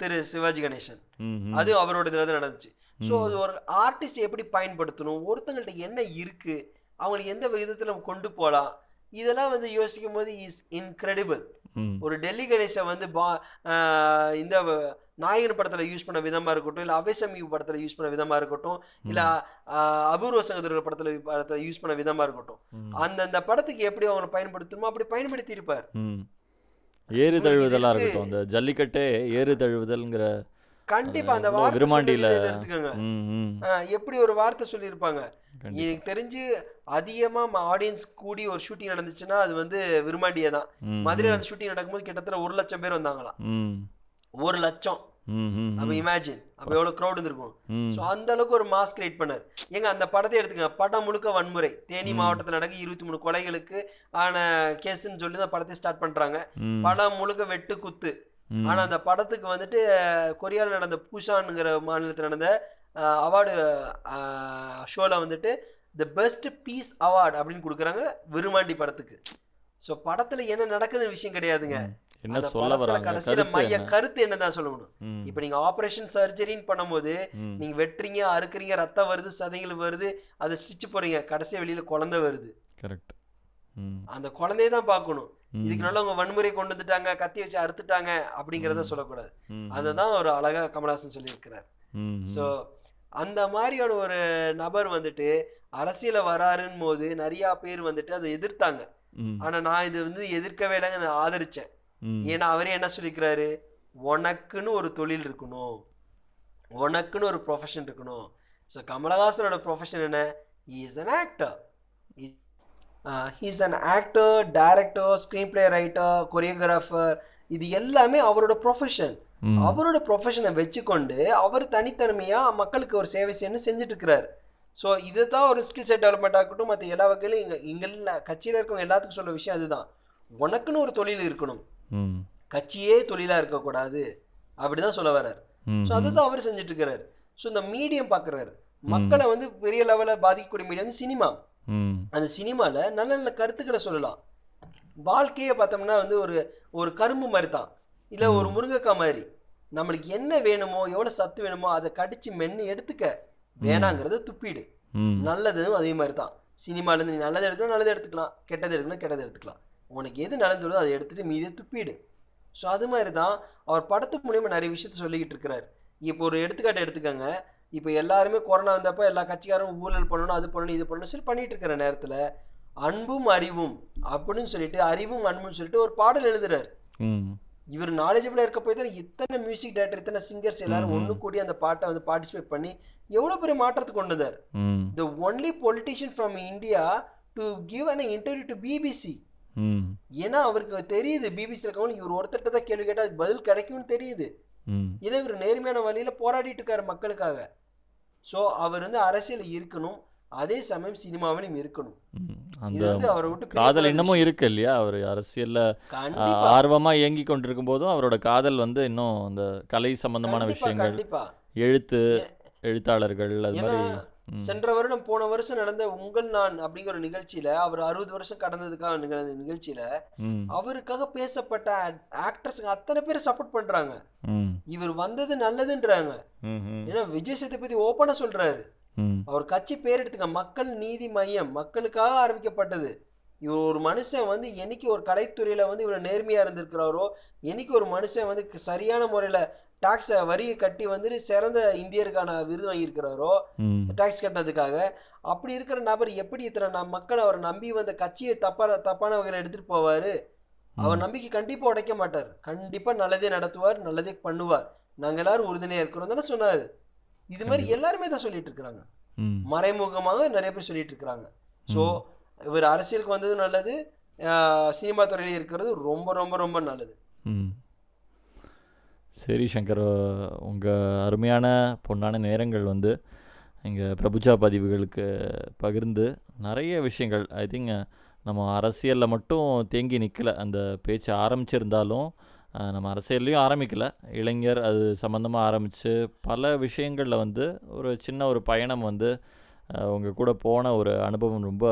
Thiru Sivaji Ganesan. அது அவரோட இதுல தான் நடந்துச்சு. ஸோ அது ஒரு ஆர்டிஸ்ட் எப்படி பயன்படுத்தணும், ஒருத்தங்கள்ட்ட என்ன இருக்கு, அவங்களுக்கு எந்த விதத்துல நம்ம கொண்டு போகலாம், இதெல்லாம் வந்து யோசிக்கும் போது இஸ் இன்கிரெடிபிள். ஒரு டெல்லி கணேசன் வந்து பா இந்த நாயகன் படத்தில் யூஸ் பண்ண விதமாக இருக்கட்டும், இல்லை அபேசமி படத்தில் யூஸ் பண்ண விதமாக இருக்கட்டும், இல்லை அபூர்வ சகோதரர் படத்தில் படத்தை யூஸ் பண்ண விதமாக இருக்கட்டும், அந்தந்த படத்துக்கு எப்படி அவங்க பயன்படுத்தணுமோ அப்படி பயன்படுத்தி இருப்பார். ஏறு தழுவுதலாக இருக்கட்டும், அந்த ஜல்லிக்கட்டே ஏறு தழுவுதல்ங்கிற கண்டிப்பா அந்த வார்த்தை எடுத்துக்கோங்க, எப்படி ஒரு வார்த்தை சொல்லியிருப்பாங்க. எனக்கு தெரிஞ்சு அதிகமா ஆடியன்ஸ் கூடி ஒரு ஷூட்டிங் நடந்துச்சுன்னா அது வந்து விருமாண்டியே தான். மதுரையில அந்த ஷூட்டிங் நடக்கும்போது கிட்டத்தட்ட ஒரு லட்சம் பேர் வந்தாங்களாம். ஒரு லட்சம் அப்ப இமேஜின் அப்ப எவ்வளவு க்ரௌட் இருந்திருக்கும். சோ அந்த அளவுக்கு ஒரு மாஸ் கிரியேட் பண்ணார். ஏங்க அந்த படத்தை எடுத்துங்க, படம் முழுக்க வன்முறை. தேனி மாவட்டத்தில் நடக்க இருபத்தி மூணு கொலைகளுக்கு ஆன கேஸ்ன்னு சொல்லி தான் படத்தை ஸ்டார்ட் பண்றாங்க. படம் முழுக்க வெட்டு குத்து. ஆனா அந்த படத்துக்கு வந்துட்டு கொரியாவில் நடந்த பூசான்ங்கிற மாநிலத்தில் நடந்த அவார்டு ஷோல வந்துட்டு தி பெஸ்ட் பீஸ் அவார்டு அப்படின்னு கொடுக்குறாங்க விருமாண்டி படத்துக்கு. ஸோ படத்துல என்ன நடக்குதுன்னு விஷயம் கிடையாதுங்க, என்ன சொல்ல வராங்க கடைசியில மைய கருத்து என்னதான் சொல்லணும். இப்ப நீங்க ஆபரேஷன் சர்ஜரின்னு பண்ணும்போது நீங்க வெட்டுறீங்க, அறுக்குறீங்க, ரத்தம் வருது, சதைகள் வருது, அதை ஸ்டிச் போறீங்க, கடைசியா வெளியில குழந்தை வருது. கரெக்ட், அந்த குழந்தைய தான் பார்க்கணும். இதுக்கு நல்லா அவங்க வன்முறை கொண்டு வந்துட்டாங்க, கத்தி வச்சு அறுத்துட்டாங்க அப்படிங்கிறத சொல்லக்கூடாது. அததான் ஒரு அழகா கமலஹாசன் சொல்லியிருக்கிறார். ஸோ அந்த மாதிரியான ஒரு நபர் வந்துட்டு அரசியல வராருன்னு போது நிறைய பேர் வந்துட்டு அதை எதிர்த்தாங்க. ஆனா நான் இது வந்து எதிர்க்கவே இல்லைங்க, நான் ஆதரிச்சேன். ஏன்னா அவரே என்ன சொல்லிக்கிறாரு, உனக்குன்னு ஒரு தொழில் இருக்கணும், உனக்குன்னு ஒரு ப்ரொஃபஷன் இருக்கணும். ஸோ கமலஹாசனோட ப்ரொஃபஷன் என்ன? He is an actor. He is an actor, director, screenplay writer, choreographer. இது எல்லாமே அவரோட ப்ரொஃபஷன். அவரோட ப்ரொஃபஷனை வச்சுக்கொண்டு அவர் தனித்தன்மையாக மக்களுக்கு ஒரு சேவை செய்யணும்னு செஞ்சுட்டு இருக்கிறாரு. ஸோ இதை தான் ஒரு ஸ்கில் செட் டெவலப்மெண்ட் ஆகட்டும், மற்ற எல்லா வகையிலும் எங்கள் எங்கள் கட்சியில் இருக்கிறவங்க எல்லாத்துக்கும் சொல்ல விஷயம் அதுதான், உனக்குன்னு ஒரு தொழில் இருக்கணும், கட்சியே தொழிலாக இருக்கக்கூடாது அப்படிதான் சொல்ல வர்றாரு. ஸோ அதுதான் அவர் செஞ்சுட்டு இருக்கிறாரு. ஸோ இந்த மீடியம் பார்க்குறாரு, மக்களை வந்து பெரிய லெவலில் பாதிக்கக்கூடிய மீடியம் வந்து சினிமா. அந்த சினிமால நல்ல நல்ல கருத்துக்களை சொல்லலாம். வாழ்க்கையை பார்த்தோம்னா வந்து ஒரு ஒரு கரும்பு மாதிரி தான், இல்லை ஒரு முருங்கைக்காய் மாதிரி. நம்மளுக்கு என்ன வேணுமோ, எவ்வளவு சத்து வேணுமோ அதை கடிச்சு மென்னு எடுத்துக்க, வேணாங்கிறத துப்பிடு. நல்லதும் அதே மாதிரி தான். சினிமால இருந்து நீ நல்லதை எடுக்கணும், நல்லதை எடுத்துக்கலாம், கெட்டதை எடுக்கணும், கெட்டதை எடுத்துக்கலாம். உனக்கு எது நல்லதோ அதை எடுத்துட்டு மீதியை துப்பிடு. ஸோ அது மாதிரி தான் அவர் படத்துக்கு மூலியமா நிறைய விஷயத்த சொல்லிக்கிட்டு இருக்கிறாரு. இப்போ ஒரு எடுத்துக்காட்டு எடுத்துக்கோங்க, இப்போ எல்லாருமே கொரோனா வந்தப்போ எல்லா கட்சிக்காரும் ஊழல் பண்ணணும், அது பண்ணணும், இது பண்ணணும் சொல்லி பண்ணிட்டு இருக்கிற நேரத்தில் அன்பும் அறிவும் அப்படின்னு சொல்லிட்டு, அறிவும் அன்புன்னு சொல்லிட்டு ஒரு பாடல் எழுதுறாரு. இவர் நாலேஜபிளாக இருக்க போய் தான் இத்தனை மியூசிக் டேரக்டர், இத்தனை சிங்கர்ஸ் எல்லாரும் ஒன்று கூடி அந்த பாட்டை வந்து பார்ட்டிசிபேட் பண்ணி எவ்வளோ பெரிய மாற்றத்துக்கு கொண்டு வந்தார். The only politician from India to give an interview to BBC. ஏன்னா அவருக்கு தெரியுது பிபிசி இருக்கவங்களுக்கு இவர் ஒருத்தட்ட தான் கேள்வி கேட்டால் பதில் கிடைக்கும்னு தெரியுது. ஏன்னா இவர் நேர்மையான வழியில் போராடிட்டு இருக்காரு மக்களுக்காக. ஸோ அவர் வந்து அரசியல் இருக்கணும், அதே சமயம் சினிமாவிலும் இருக்கணும். இது வந்து அவரை விட்டு காதல் இன்னமும் இருக்கு இல்லையா? அவர் அரசியல்ல ஆர்வமா இயங்கி கொண்டிருக்கும் போதும் அவரோட காதல் வந்து இன்னும் அந்த கலை சம்பந்தமான விஷயங்கள், எழுத்து, எழுத்தாளர்கள், அது மாதிரி. சென்ற வருடம் போன வருஷம் நடந்த உங்கள் நான் அப்படிங்கிற நிகழ்ச்சியில, அவர் அறுபது வருஷம் கடந்ததுக்காக நிகழ்ந்த நிகழ்ச்சியில அவருக்காக பேசப்பட்ட ஆக்டர்ஸ்க்கு அத்தனை பேர் சப்போர்ட் பண்றாங்க. இவர் வந்தது நல்லதுன்றாங்க. ஏன்னா விஜய் சேதுபதி ஓப்பனா சொல்றாரு, அவர் கட்சி பேர் எடுத்துக்க மக்கள் நீதி மையம், மக்களுக்காக ஆரம்பிக்கப்பட்டது. இவர் ஒரு மனுஷன் வந்து என்னைக்கு ஒரு கலைத்துறையில வந்து இவர் நேர்மையா இருந்திருக்கிறாரோ, என்னைக்கு ஒரு மனுஷன் வந்து சரியான முறையில டாக்ஸ் வரியை கட்டி வந்து சிறந்த இந்தியருக்கான விருது வாங்கியிருக்கிறாரோ டாக்ஸ் கட்டினதுக்காக, அப்படி இருக்கிற நபர் எப்படி இத்தனை மக்கள் அவர் நம்பி வந்த கட்சியை தப்பான தப்பான வகையில் எடுத்துட்டு போவாரு? அவர் நம்பிக்கை கண்டிப்பா உடைக்க மாட்டார், கண்டிப்பா நல்லதே நடத்துவார், நல்லதே பண்ணுவார், நாங்க எல்லாரும் உறுதுணையா இருக்கிறோம் தானே சொன்னாரு. இது மாதிரி எல்லாருமே தான் சொல்லிட்டு இருக்கிறாங்க, மறைமுகமாக நிறைய பேர் சொல்லிட்டு இருக்கிறாங்க. ஸோ இவர் அரசியலுக்கு வந்தது நல்லது, சினிமா துறையில இருக்கிறது ரொம்ப ரொம்ப ரொம்ப நல்லது. சரி சங்கர், உங்கள் அருமையான பொன்னான நேரங்கள் வந்து இங்கே பிரபுஜா பதிவுகளுக்கு பகிர்ந்து நிறைய விஷயங்கள், ஐ திங்க் நம்ம அரசியலில் மட்டும் தேங்கி நிற்கலை, அந்த பேச்சு ஆரம்பிச்சிருந்தாலும் நம்ம அரசியல்லையும் ஆரம்பிக்கலை, இளைஞர் அது சம்மந்தமாக ஆரம்பித்து பல விஷயங்களில் வந்து ஒரு சின்ன ஒரு பயணம் வந்து உங்கள் கூட போன ஒரு அனுபவம் ரொம்ப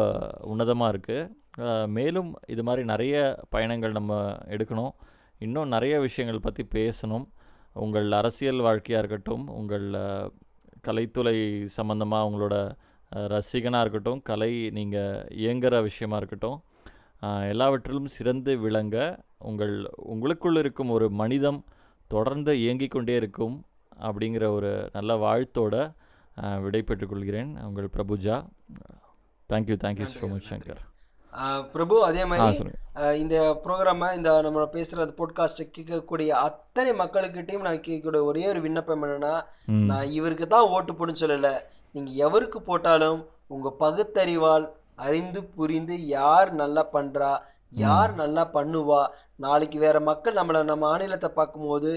உன்னதமாக இருக்குது. மேலும் இது மாதிரி நிறைய பயணங்கள் நம்ம எடுக்கணும், இன்னும் நிறைய விஷயங்கள் பற்றி பேசணும். உங்கள் அரசியல் வாழ்க்கையாக இருக்கட்டும், உங்கள் கலைத்துறை சம்மந்தமாக உங்களோட ரசிகனாக இருக்கட்டும், கலை நீங்கள் இயங்குகிற விஷயமா இருக்கட்டும், எல்லாவற்றிலும் சிறந்து விளங்க உங்கள் உங்களுக்குள் இருக்கும் ஒரு மனிதம் தொடர்ந்து இயங்கிக் கொண்டே இருக்கும் அப்படிங்கிற ஒரு நல்ல வாழ்த்தோட விடைபெற்றுக்கொள்கிறேன். உங்கள் பிரபுஜா. Thank you thank you so much Shankar. Prabhu, அதே மாதிரி இந்த ப்ரோக்ராமை, இந்த நம்ம பேசுகிற போட்காஸ்ட்டை கேட்கக்கூடிய அத்தனை மக்களுக்கிட்டையும் நான் கேட்கக்கூடிய ஒரே ஒரு விண்ணப்பம் என்னென்னா, நான் இவருக்கு தான் ஓட்டு போடுன்னு சொல்லலை, நீங்கள் எவருக்கு போட்டாலும் உங்கள் பகுத்தறிவால் அறிந்து புரிந்து யார் நல்லா பண்ணுறா, யார் நல்லா பண்ணுவா, நாளைக்கு வேறு மக்கள் நம்மளை நம்ம மாநிலத்தை பார்க்கும்போது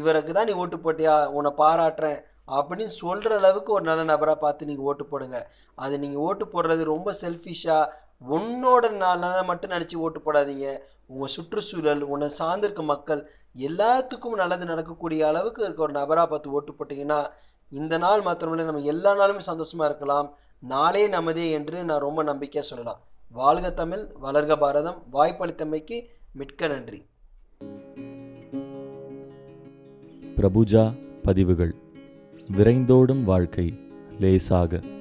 இவருக்கு தான் நீ ஓட்டு போட்டியா, உன்னை பாராட்டுறேன் அப்படின்னு சொல்கிற அளவுக்கு ஒரு நல்ல நபராக பார்த்து நீங்கள் ஓட்டு போடுங்க. அது நீங்கள் ஓட்டு போடுறது ரொம்ப செல்ஃபிஷாக உன்னோட நல்லதை மட்டும் நினச்சி ஓட்டு போடாதீங்க. உங்கள் சுற்றுச்சூழல், உன்னை சார்ந்திருக்க மக்கள் எல்லாத்துக்கும் நல்லது நடக்கக்கூடிய அளவுக்கு இருக்க ஒரு நபராக பார்த்து ஓட்டு போட்டிங்கன்னா இந்த நாள் மாத்திரமில்லை, நம்ம எல்லா நாளும் சந்தோஷமாக இருக்கலாம். நாளே நமதே என்று நான் ரொம்ப நம்பிக்கையாக சொல்லலாம். வாழ்க தமிழ், வளர்க பாரதம். வாய்ப்பளித்தமைக்கு மிக்க நன்றி. பிரபுஜா பதிவுகள். விரைந்தோடும் வாழ்க்கை லேசாக.